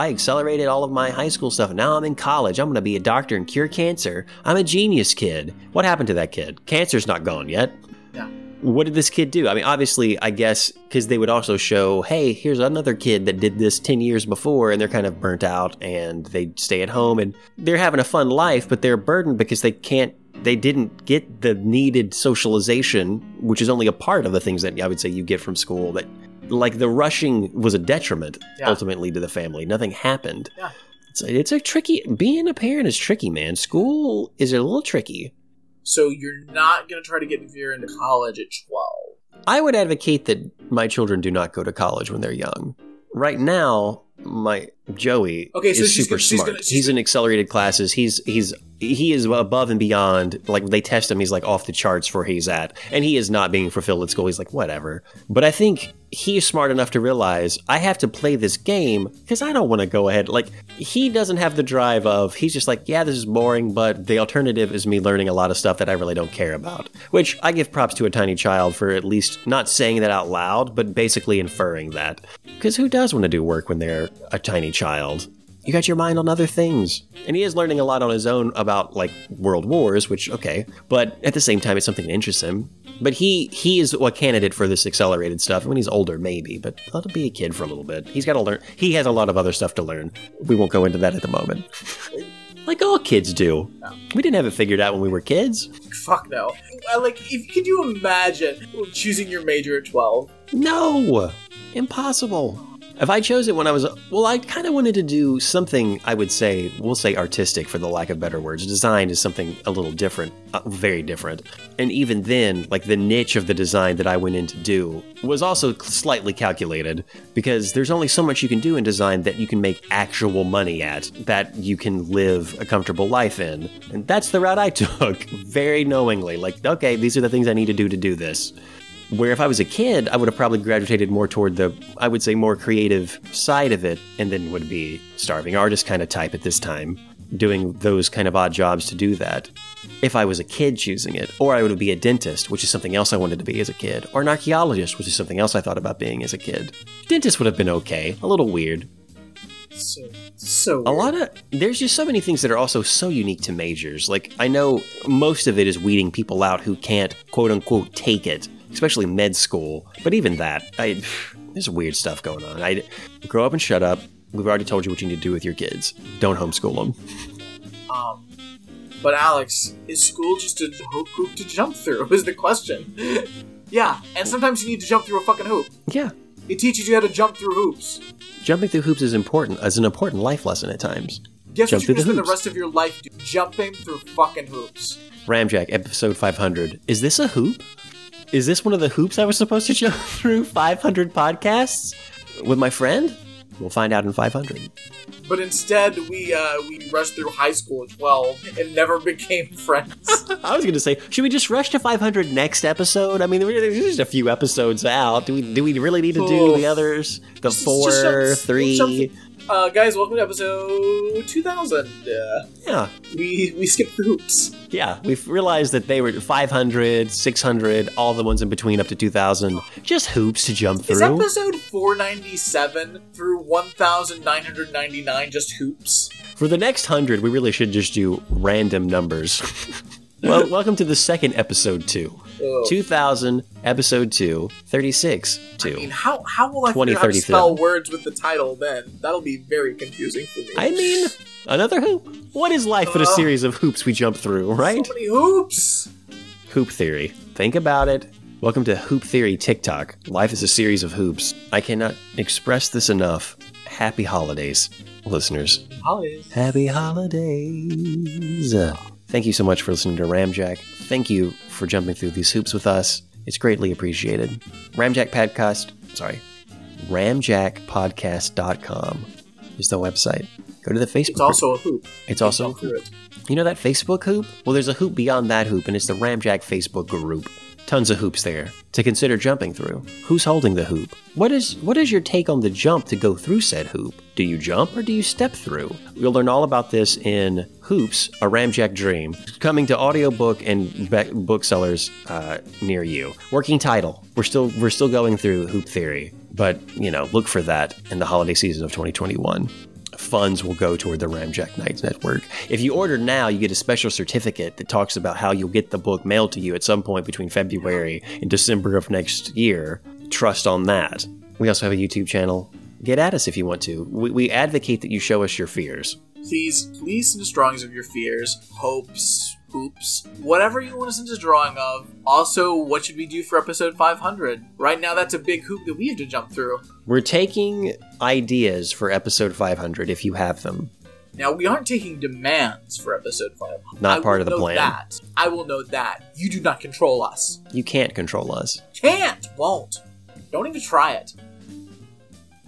accelerated all of my high school stuff, and now I'm in college. I'm going to be a doctor and cure cancer. I'm a genius kid. What happened to that kid? Cancer's not gone yet. Yeah. What did this kid do? I mean, obviously, I guess, because they would also show, hey, here's another kid that did this 10 years before, and they're kind of burnt out, and they stay at home, and they're having a fun life, but they're burdened because they didn't get the needed socialization, which is only a part of the things that I would say you get from school. That, like, the rushing was a detriment, ultimately, to the family. Nothing happened. Yeah. It's a tricky... Being a parent is tricky, man. School is a little tricky. So you're not going to try to get Vera into college at 12. I would advocate that my children do not go to college when they're young. Right now, my Joey is super smart. He's in accelerated classes. He is above and beyond. Like, they test him, he's like off the charts where he's at, and he is not being fulfilled at school. He's like, whatever. But I think he's smart enough to realize, I have to play this game because I don't want to go ahead. Like, he doesn't have the drive of, he's just like, yeah, this is boring, but the alternative is me learning a lot of stuff that I really don't care about. Which I give props to a tiny child for at least not saying that out loud, but basically inferring that. Because who does want to do work when they're a tiny child? You got your mind on other things. And he is learning a lot on his own about, like, world wars, which, okay. But at the same time, it's something that interests him. But he is a candidate for this accelerated stuff. When he's older, maybe. But let him be a kid for a little bit. He's got to learn. He has a lot of other stuff to learn. We won't go into that at the moment. Like all kids do. No. We didn't have it figured out when we were kids. Fuck no. Like, could you imagine choosing your major at 12? No! Impossible. If I chose it when I was, well, I kind of wanted to do something, I would say, we'll say artistic for the lack of better words. Design is something a little different, very different. And even then, like, the niche of the design that I went in to do was also slightly calculated, because there's only so much you can do in design that you can make actual money at, that you can live a comfortable life in. And that's the route I took, very knowingly. Like, okay, these are the things I need to do this. Where if I was a kid, I would have probably gravitated more toward the, I would say, more creative side of it, and then would be starving artist kind of type at this time, doing those kind of odd jobs to do that. If I was a kid choosing it, or I would be a dentist, which is something else I wanted to be as a kid, or an archaeologist, which is something else I thought about being as a kid. Dentist would have been okay, a little weird. So weird. A lot of, there's just so many things that are also so unique to majors. Like, I know most of it is weeding people out who can't, quote unquote, take it. Especially med school, but even that, there's weird stuff going on. I grow up and shut up. We've already told you what you need to do with your kids. Don't homeschool them. But Alex, is school just a hoop to jump through? Is the question? Yeah, and sometimes you need to jump through a fucking hoop. Yeah, it teaches you how to jump through hoops. Jumping through hoops is important. As an important life lesson at times. Guess what you're going to spend the rest of your life doing? Jumping through fucking hoops. Ramjack, episode 500. Is this a hoop? Is this one of the hoops I was supposed to jump through 500 podcasts with my friend? We'll find out in 500. But instead, we rushed through high school at 12 and never became friends. I was going to say, should we just rush to 500 next episode? I mean, there's just a few episodes out. Do we really need to do the others? The three? Guys, welcome to episode 2000. Yeah. We skipped the hoops. Yeah, we've realized that they were 500, 600, all the ones in between up to 2000. Just hoops to jump through. Is episode 497 through 1999 just hoops? For the next 100, we really should just do random numbers. Well, welcome to the second episode 2. 2000, episode 2, 36, 2. I mean, how will I figure out how to spell words with the title then? That'll be very confusing for me. I mean, another hoop. What is life but a series of hoops we jump through, right? So many hoops! Hoop theory. Think about it. Welcome to Hoop Theory TikTok. Life is a series of hoops. I cannot express this enough. Happy holidays, listeners. Holidays. Happy holidays. Thank you so much for listening to Ramjack. Thank you for jumping through these hoops with us. It's greatly appreciated. Ramjackpodcast.com is the website. Go to the Facebook group. It's also a hoop. It's also a hoop. You know that Facebook hoop? Well, there's a hoop beyond that hoop, and it's the Ramjack Facebook group. Tons of hoops there to consider jumping through. Who's holding the hoop? What is your take on the jump to go through said hoop? Do you jump or do you step through? You'll learn all about this in Hoops, A Ramjack Dream, coming to audiobook and booksellers near you. Working title. We're still going through hoop theory, but you know, look for that in the holiday season of 2021. Funds will go toward the Ramjack Nights Network. If you order now, you get a special certificate that talks about how you'll get the book mailed to you at some point between February and December of next year. Trust on that. We also have a YouTube channel. Get at us if you want to. We advocate that you show us your fears. Please send us drawings of your fears, hopes, hoops, whatever you want to send us a drawing of. Also, what should we do for episode 500? Right now, that's a big hoop that we have to jump through. We're taking ideas for episode 500 if you have them. Now, we aren't taking demands for episode 500. Not part of the plan. I will know that. You do not control us. You can't control us. Can't! Won't. Don't even try it.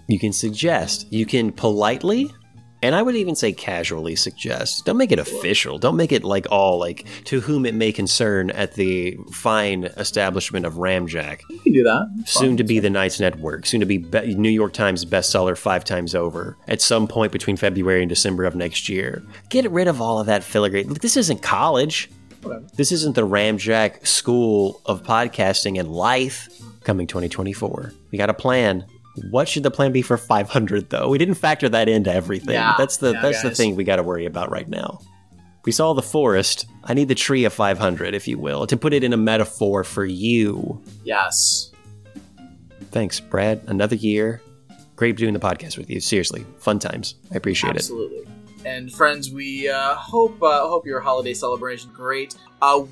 You can suggest. You can politely, and I would even say casually suggest. Don't make it official. Don't make it like all like to whom it may concern at the fine establishment of Ramjack. You can do that. That's soon fine. To be the Knights Network. Soon to be New York Times bestseller 5 times over at some point between February and December of next year. Get rid of all of that filigree. This isn't college. Whatever. This isn't the Ramjack School of Podcasting and Life. Coming 2024. We got a plan. What should the plan be for 500, though? We didn't factor that into everything. Yeah, that's the thing we got to worry about right now. We saw the forest. I need the tree of 500, if you will, to put it in a metaphor for you. Yes. Thanks, Brad. Another year. Great doing the podcast with you. Seriously. Fun times. I appreciate it. Absolutely. And friends, we hope your holiday celebration is great.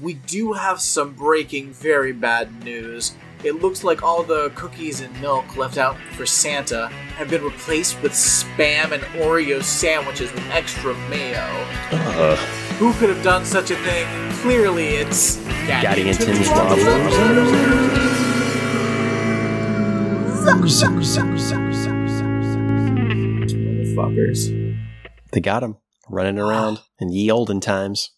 We do have some breaking very bad news. It looks like all the cookies and milk left out for Santa have been replaced with Spam and Oreo sandwiches with extra mayo. Who could have done such a thing? Clearly it's Gadianton's Robbers. Fuckers. They got him. Running around in ye olden times.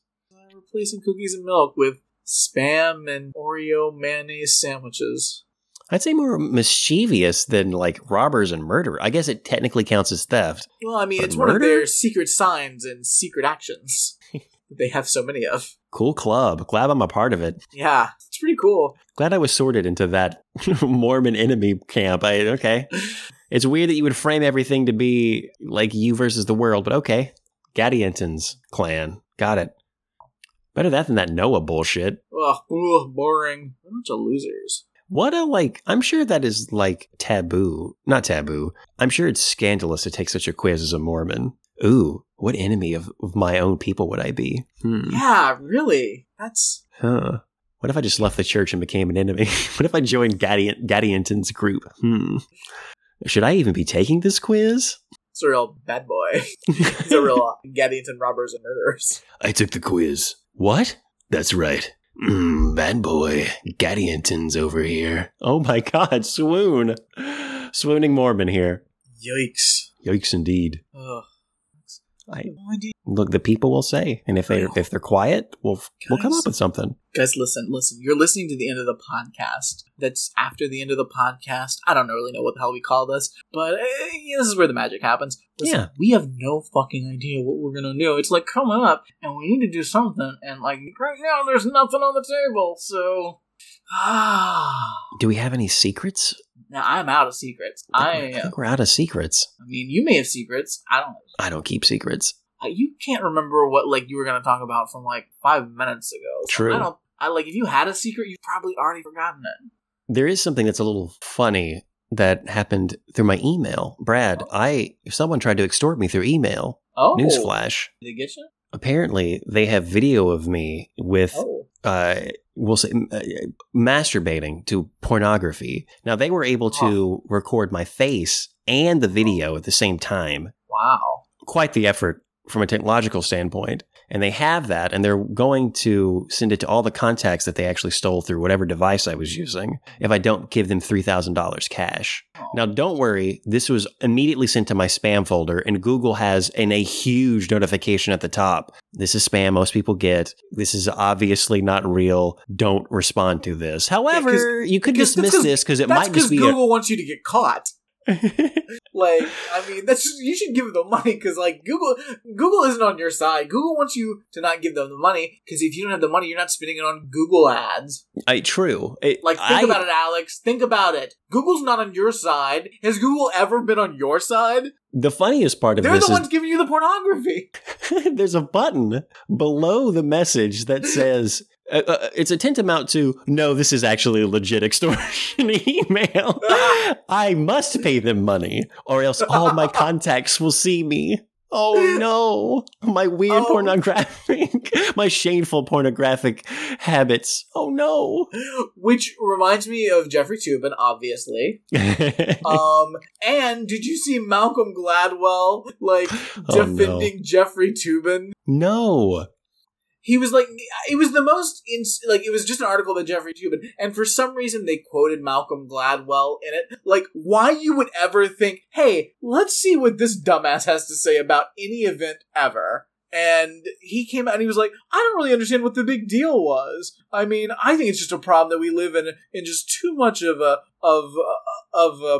Replacing cookies and milk with Spam and Oreo mayonnaise sandwiches. I'd say more mischievous than like robbers and murder. I guess it technically counts as theft. Well, I mean, but it's murder? One of their secret signs and secret actions that they have so many of. Cool club. Glad I'm a part of it. Yeah, it's pretty cool. Glad I was sorted into that Mormon enemy camp. Okay. It's weird that you would frame everything to be like you versus the world, but okay. Gadianton's clan. Got it. Better that than that Noah bullshit. Ugh, boring. A bunch of losers. What a, like, I'm sure that is, like, taboo. Not taboo. I'm sure it's scandalous to take such a quiz as a Mormon. Ooh, what enemy of my own people would I be? Yeah, really? That's... Huh. What if I just left the church and became an enemy? What if I joined Gadianton's group? Should I even be taking this quiz? It's a real bad boy. It's a real Gadianton robbers and murderers. I took the quiz. What? That's right. Bad boy. Gadianton's over here. Oh my god, swoon. Swooning Mormon here. Yikes. Yikes indeed. Ugh. Look, the people will say. And if they're quiet, we'll come up with something. Guys, listen. You're listening to the end of the podcast. That's after the end of the podcast. I don't really know what the hell we call this, but this is where the magic happens. Listen, yeah. We have no fucking idea what we're going to do. It's like coming up, and we need to do something, and like right now there's nothing on the table, so... Do we have any secrets? No, I'm out of secrets. I think we're out of secrets. I mean, you may have secrets. I don't keep secrets. You can't remember what like you were going to talk about from like 5 minutes ago. So true. If you had a secret, you've probably already forgotten it. There is something that's a little funny that happened through my email, Brad. Oh. Someone tried to extort me through email. Oh, newsflash! Did they get you? Apparently, they have video of me with. Oh. We'll say masturbating to pornography. Now they were able to record my face and the video at the same time. Wow. Quite the effort from a technological standpoint. And they have that, and they're going to send it to all the contacts that they actually stole through whatever device I was using if I don't give them $3,000 cash. Now, don't worry. This was immediately sent to my spam folder, and Google has a huge notification at the top. This is spam. Most people get. This is obviously not real. Don't respond to this. However, you could dismiss this because it might just be Google wants you to get caught. Like, I mean, that's just, you should give them money because, like, Google isn't on your side. Google wants you to not give them the money because if you don't have the money, you're not spending it on Google ads. True. Think about it, Alex. Think about it. Google's not on your side. Has Google ever been on your side? The funniest part of this is... They're the ones giving you the pornography. There's a button below the message that says... it's a tantamount to, no, this is actually a legit extortion email. I must pay them money or else all my contacts will see me. Oh, no. My weird pornographic, my shameful pornographic habits. Oh, no. Which reminds me of Jeffrey Toobin, obviously. And did you see Malcolm Gladwell, defending Jeffrey Toobin? No. He was like, it was the most, it was just an article by Jeffrey Toobin, and for some reason they quoted Malcolm Gladwell in it. Like, why you would ever think, hey, let's see what this dumbass has to say about any event ever. And he came out and he was like, I don't really understand what the big deal was. I mean, I think it's just a problem that we live in just too much of a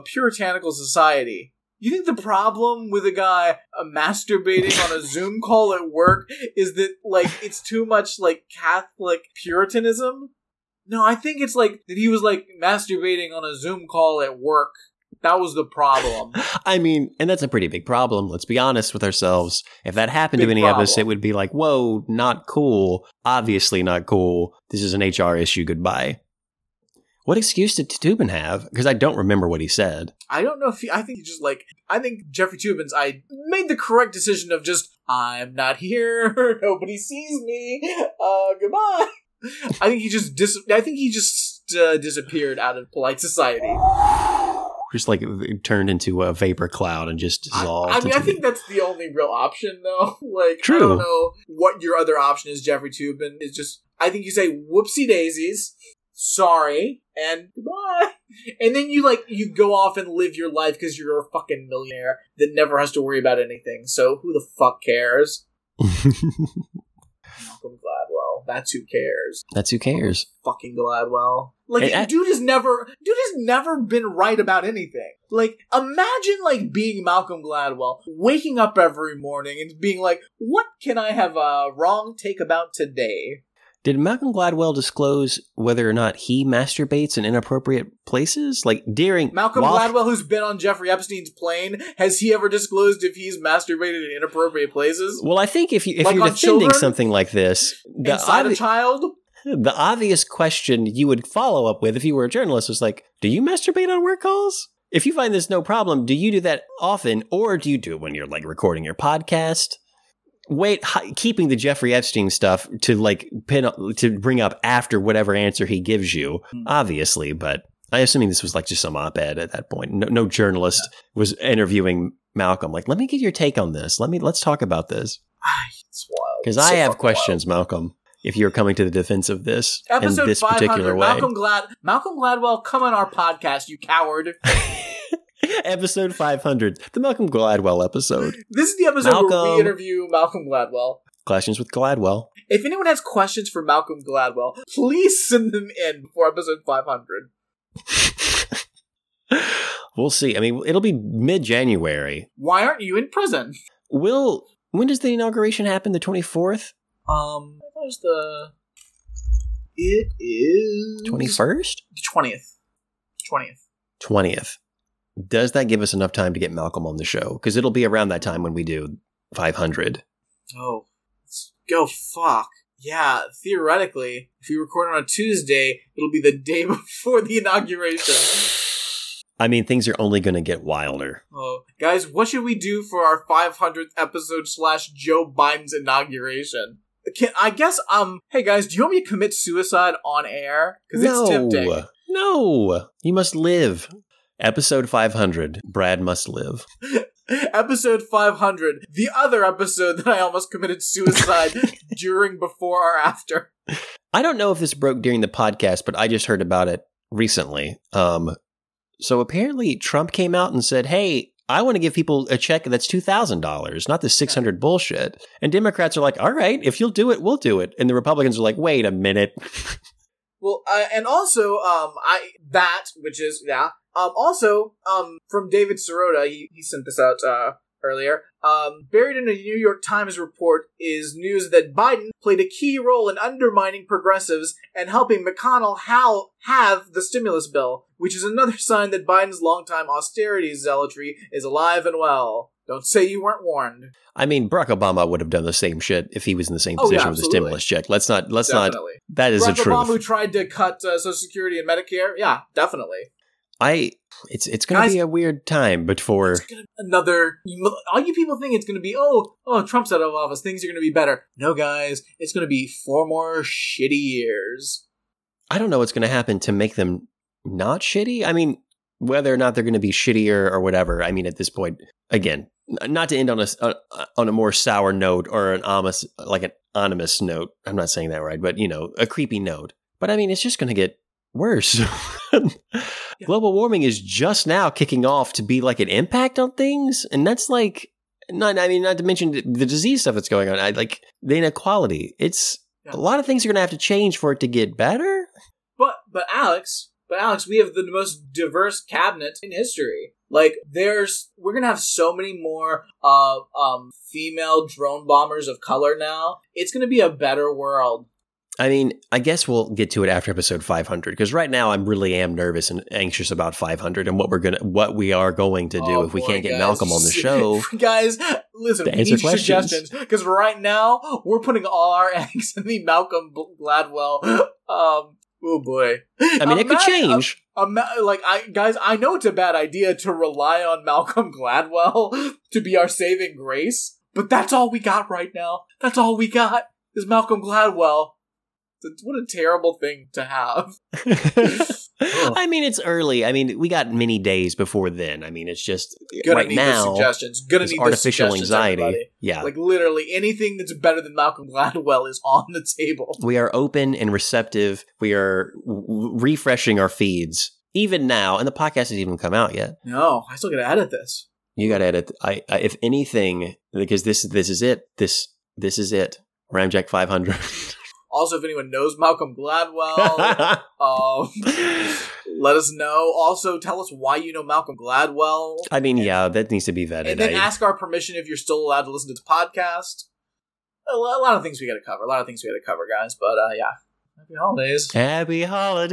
puritanical society. You think the problem with a guy masturbating on a Zoom call at work is that, it's too much, Catholic Puritanism? No, I think it's, that he was, masturbating on a Zoom call at work. That was the problem. I mean, and that's a pretty big problem. Let's be honest with ourselves. If that happened to any of us, it would be like, whoa, not cool. Obviously not cool. This is an HR issue. Goodbye. What excuse did Toobin have? Because I don't remember what he said. I don't know if he... I think Jeffrey Toobin's... I made the correct decision of just, I'm not here. Nobody sees me. Goodbye. I think he just... disappeared out of polite society. Just, turned into a vapor cloud and just dissolved. I think that's the only real option, though. True. I don't know what your other option is, Jeffrey Toobin. It's just... I think you say, whoopsie daisies... sorry, and goodbye. And then you, you go off and live your life because you're a fucking millionaire that never has to worry about anything. So who the fuck cares? Malcolm Gladwell. That's who cares. That's who cares. Fucking Gladwell. Dude has never been right about anything. Imagine, being Malcolm Gladwell, waking up every morning and being like, what can I have a wrong take about today? Did Malcolm Gladwell disclose whether or not he masturbates in inappropriate places? Gladwell, who's been on Jeffrey Epstein's plane, has he ever disclosed if he's masturbated in inappropriate places? Well, I think if you're defending children, something like this... Inside a child? The obvious question you would follow up with if you were a journalist was do you masturbate on work calls? If you find this no problem, do you do that often, or do you do it when you're recording your podcast? Wait, keeping the Jeffrey Epstein stuff to bring up after whatever answer he gives you, obviously. But I'm assuming this was just some op-ed at that point. No journalist was interviewing Malcolm. Let me get your take on this. Let's talk about this. It's wild. Because I have questions, Malcolm. If you're coming to the defense of this episode in this particular way, Malcolm Gladwell, come on our podcast, you coward. Episode 500, the Malcolm Gladwell episode. This is the episode where we interview Malcolm Gladwell. Questions with Gladwell. If anyone has questions for Malcolm Gladwell, please send them in before episode 500. We'll see. I mean, it'll be mid-January. Why aren't you in prison? When does the inauguration happen? The 24th? It is... 21st? 20th. Does that give us enough time to get Malcolm on the show? Because it'll be around that time when we do 500. Oh, go fuck. Yeah, theoretically, if we record on a Tuesday, it'll be the day before the inauguration. I mean, things are only going to get wilder. Oh, guys, what should we do for our 500th episode / Joe Biden's inauguration? Hey guys, do you want me to commit suicide on air? Because it's tempting. No, you must live. Episode 500, Brad must live. Episode 500, the other episode that I almost committed suicide during, before, or after. I don't know if this broke during the podcast, but I just heard about it recently. So apparently Trump came out and said, hey, I want to give people a check that's $2,000, not the $600 bullshit. And Democrats are like, all right, if you'll do it, we'll do it. And the Republicans are like, wait a minute. Well, and also, from David Sirota, he sent this out earlier. Buried in a New York Times report is news that Biden played a key role in undermining progressives and helping McConnell have the stimulus bill, which is another sign that Biden's longtime austerity zealotry is alive and well. Don't say you weren't warned. I mean, Barack Obama would have done the same shit if he was in the same position with a stimulus check. Let's not. That is the truth. Barack Obama who tried to cut Social Security and Medicare. Yeah, definitely. It's going to be a weird time before all you people think it's going to be, Trump's out of office, things are going to be better. No, guys, it's going to be 4 more shitty years. I don't know what's going to happen to make them not shitty. I mean, whether or not they're going to be shittier or whatever. I mean, at this point, again, not to end on a more sour note or an ominous note. I'm not saying that right, but a creepy note. But I mean, it's just going to get worse. Yeah. Global warming is just now kicking off to be like an impact on things, and that's like not to mention the disease stuff that's going on. Like the inequality. It's a lot of things are going to have to change for it to get better. But Alex, we have the most diverse cabinet in history. Like, we're gonna have so many more female drone bombers of color now. It's gonna be a better world. I mean, I guess we'll get to it after episode 500, because right now I really am nervous and anxious about 500 and what we are going to do if we can't get Malcolm on the show. Guys, listen, we need your suggestions, because right now we're putting all our eggs in the Malcolm Gladwell. Oh boy! I mean, it could change. I know it's a bad idea to rely on Malcolm Gladwell to be our saving grace, but that's all we got right now. That's all we got is Malcolm Gladwell. What a terrible thing to have. I mean, it's early. I mean, we got many days before then. I mean, it's just right now. Gonna need artificial anxiety. Everybody. Yeah, like literally anything that's better than Malcolm Gladwell is on the table. We are open and receptive. We are refreshing our feeds even now, and the podcast hasn't even come out yet. No, I still gotta edit this. You gotta edit. I if anything, because this is it. This is it. Ramjack 500. Also, if anyone knows Malcolm Gladwell, let us know. Also, tell us why you know Malcolm Gladwell. I mean, yeah, that needs to be vetted. And then ask our permission if you're still allowed to listen to the podcast. A lot of things we got to cover. Guys. But yeah, happy holidays.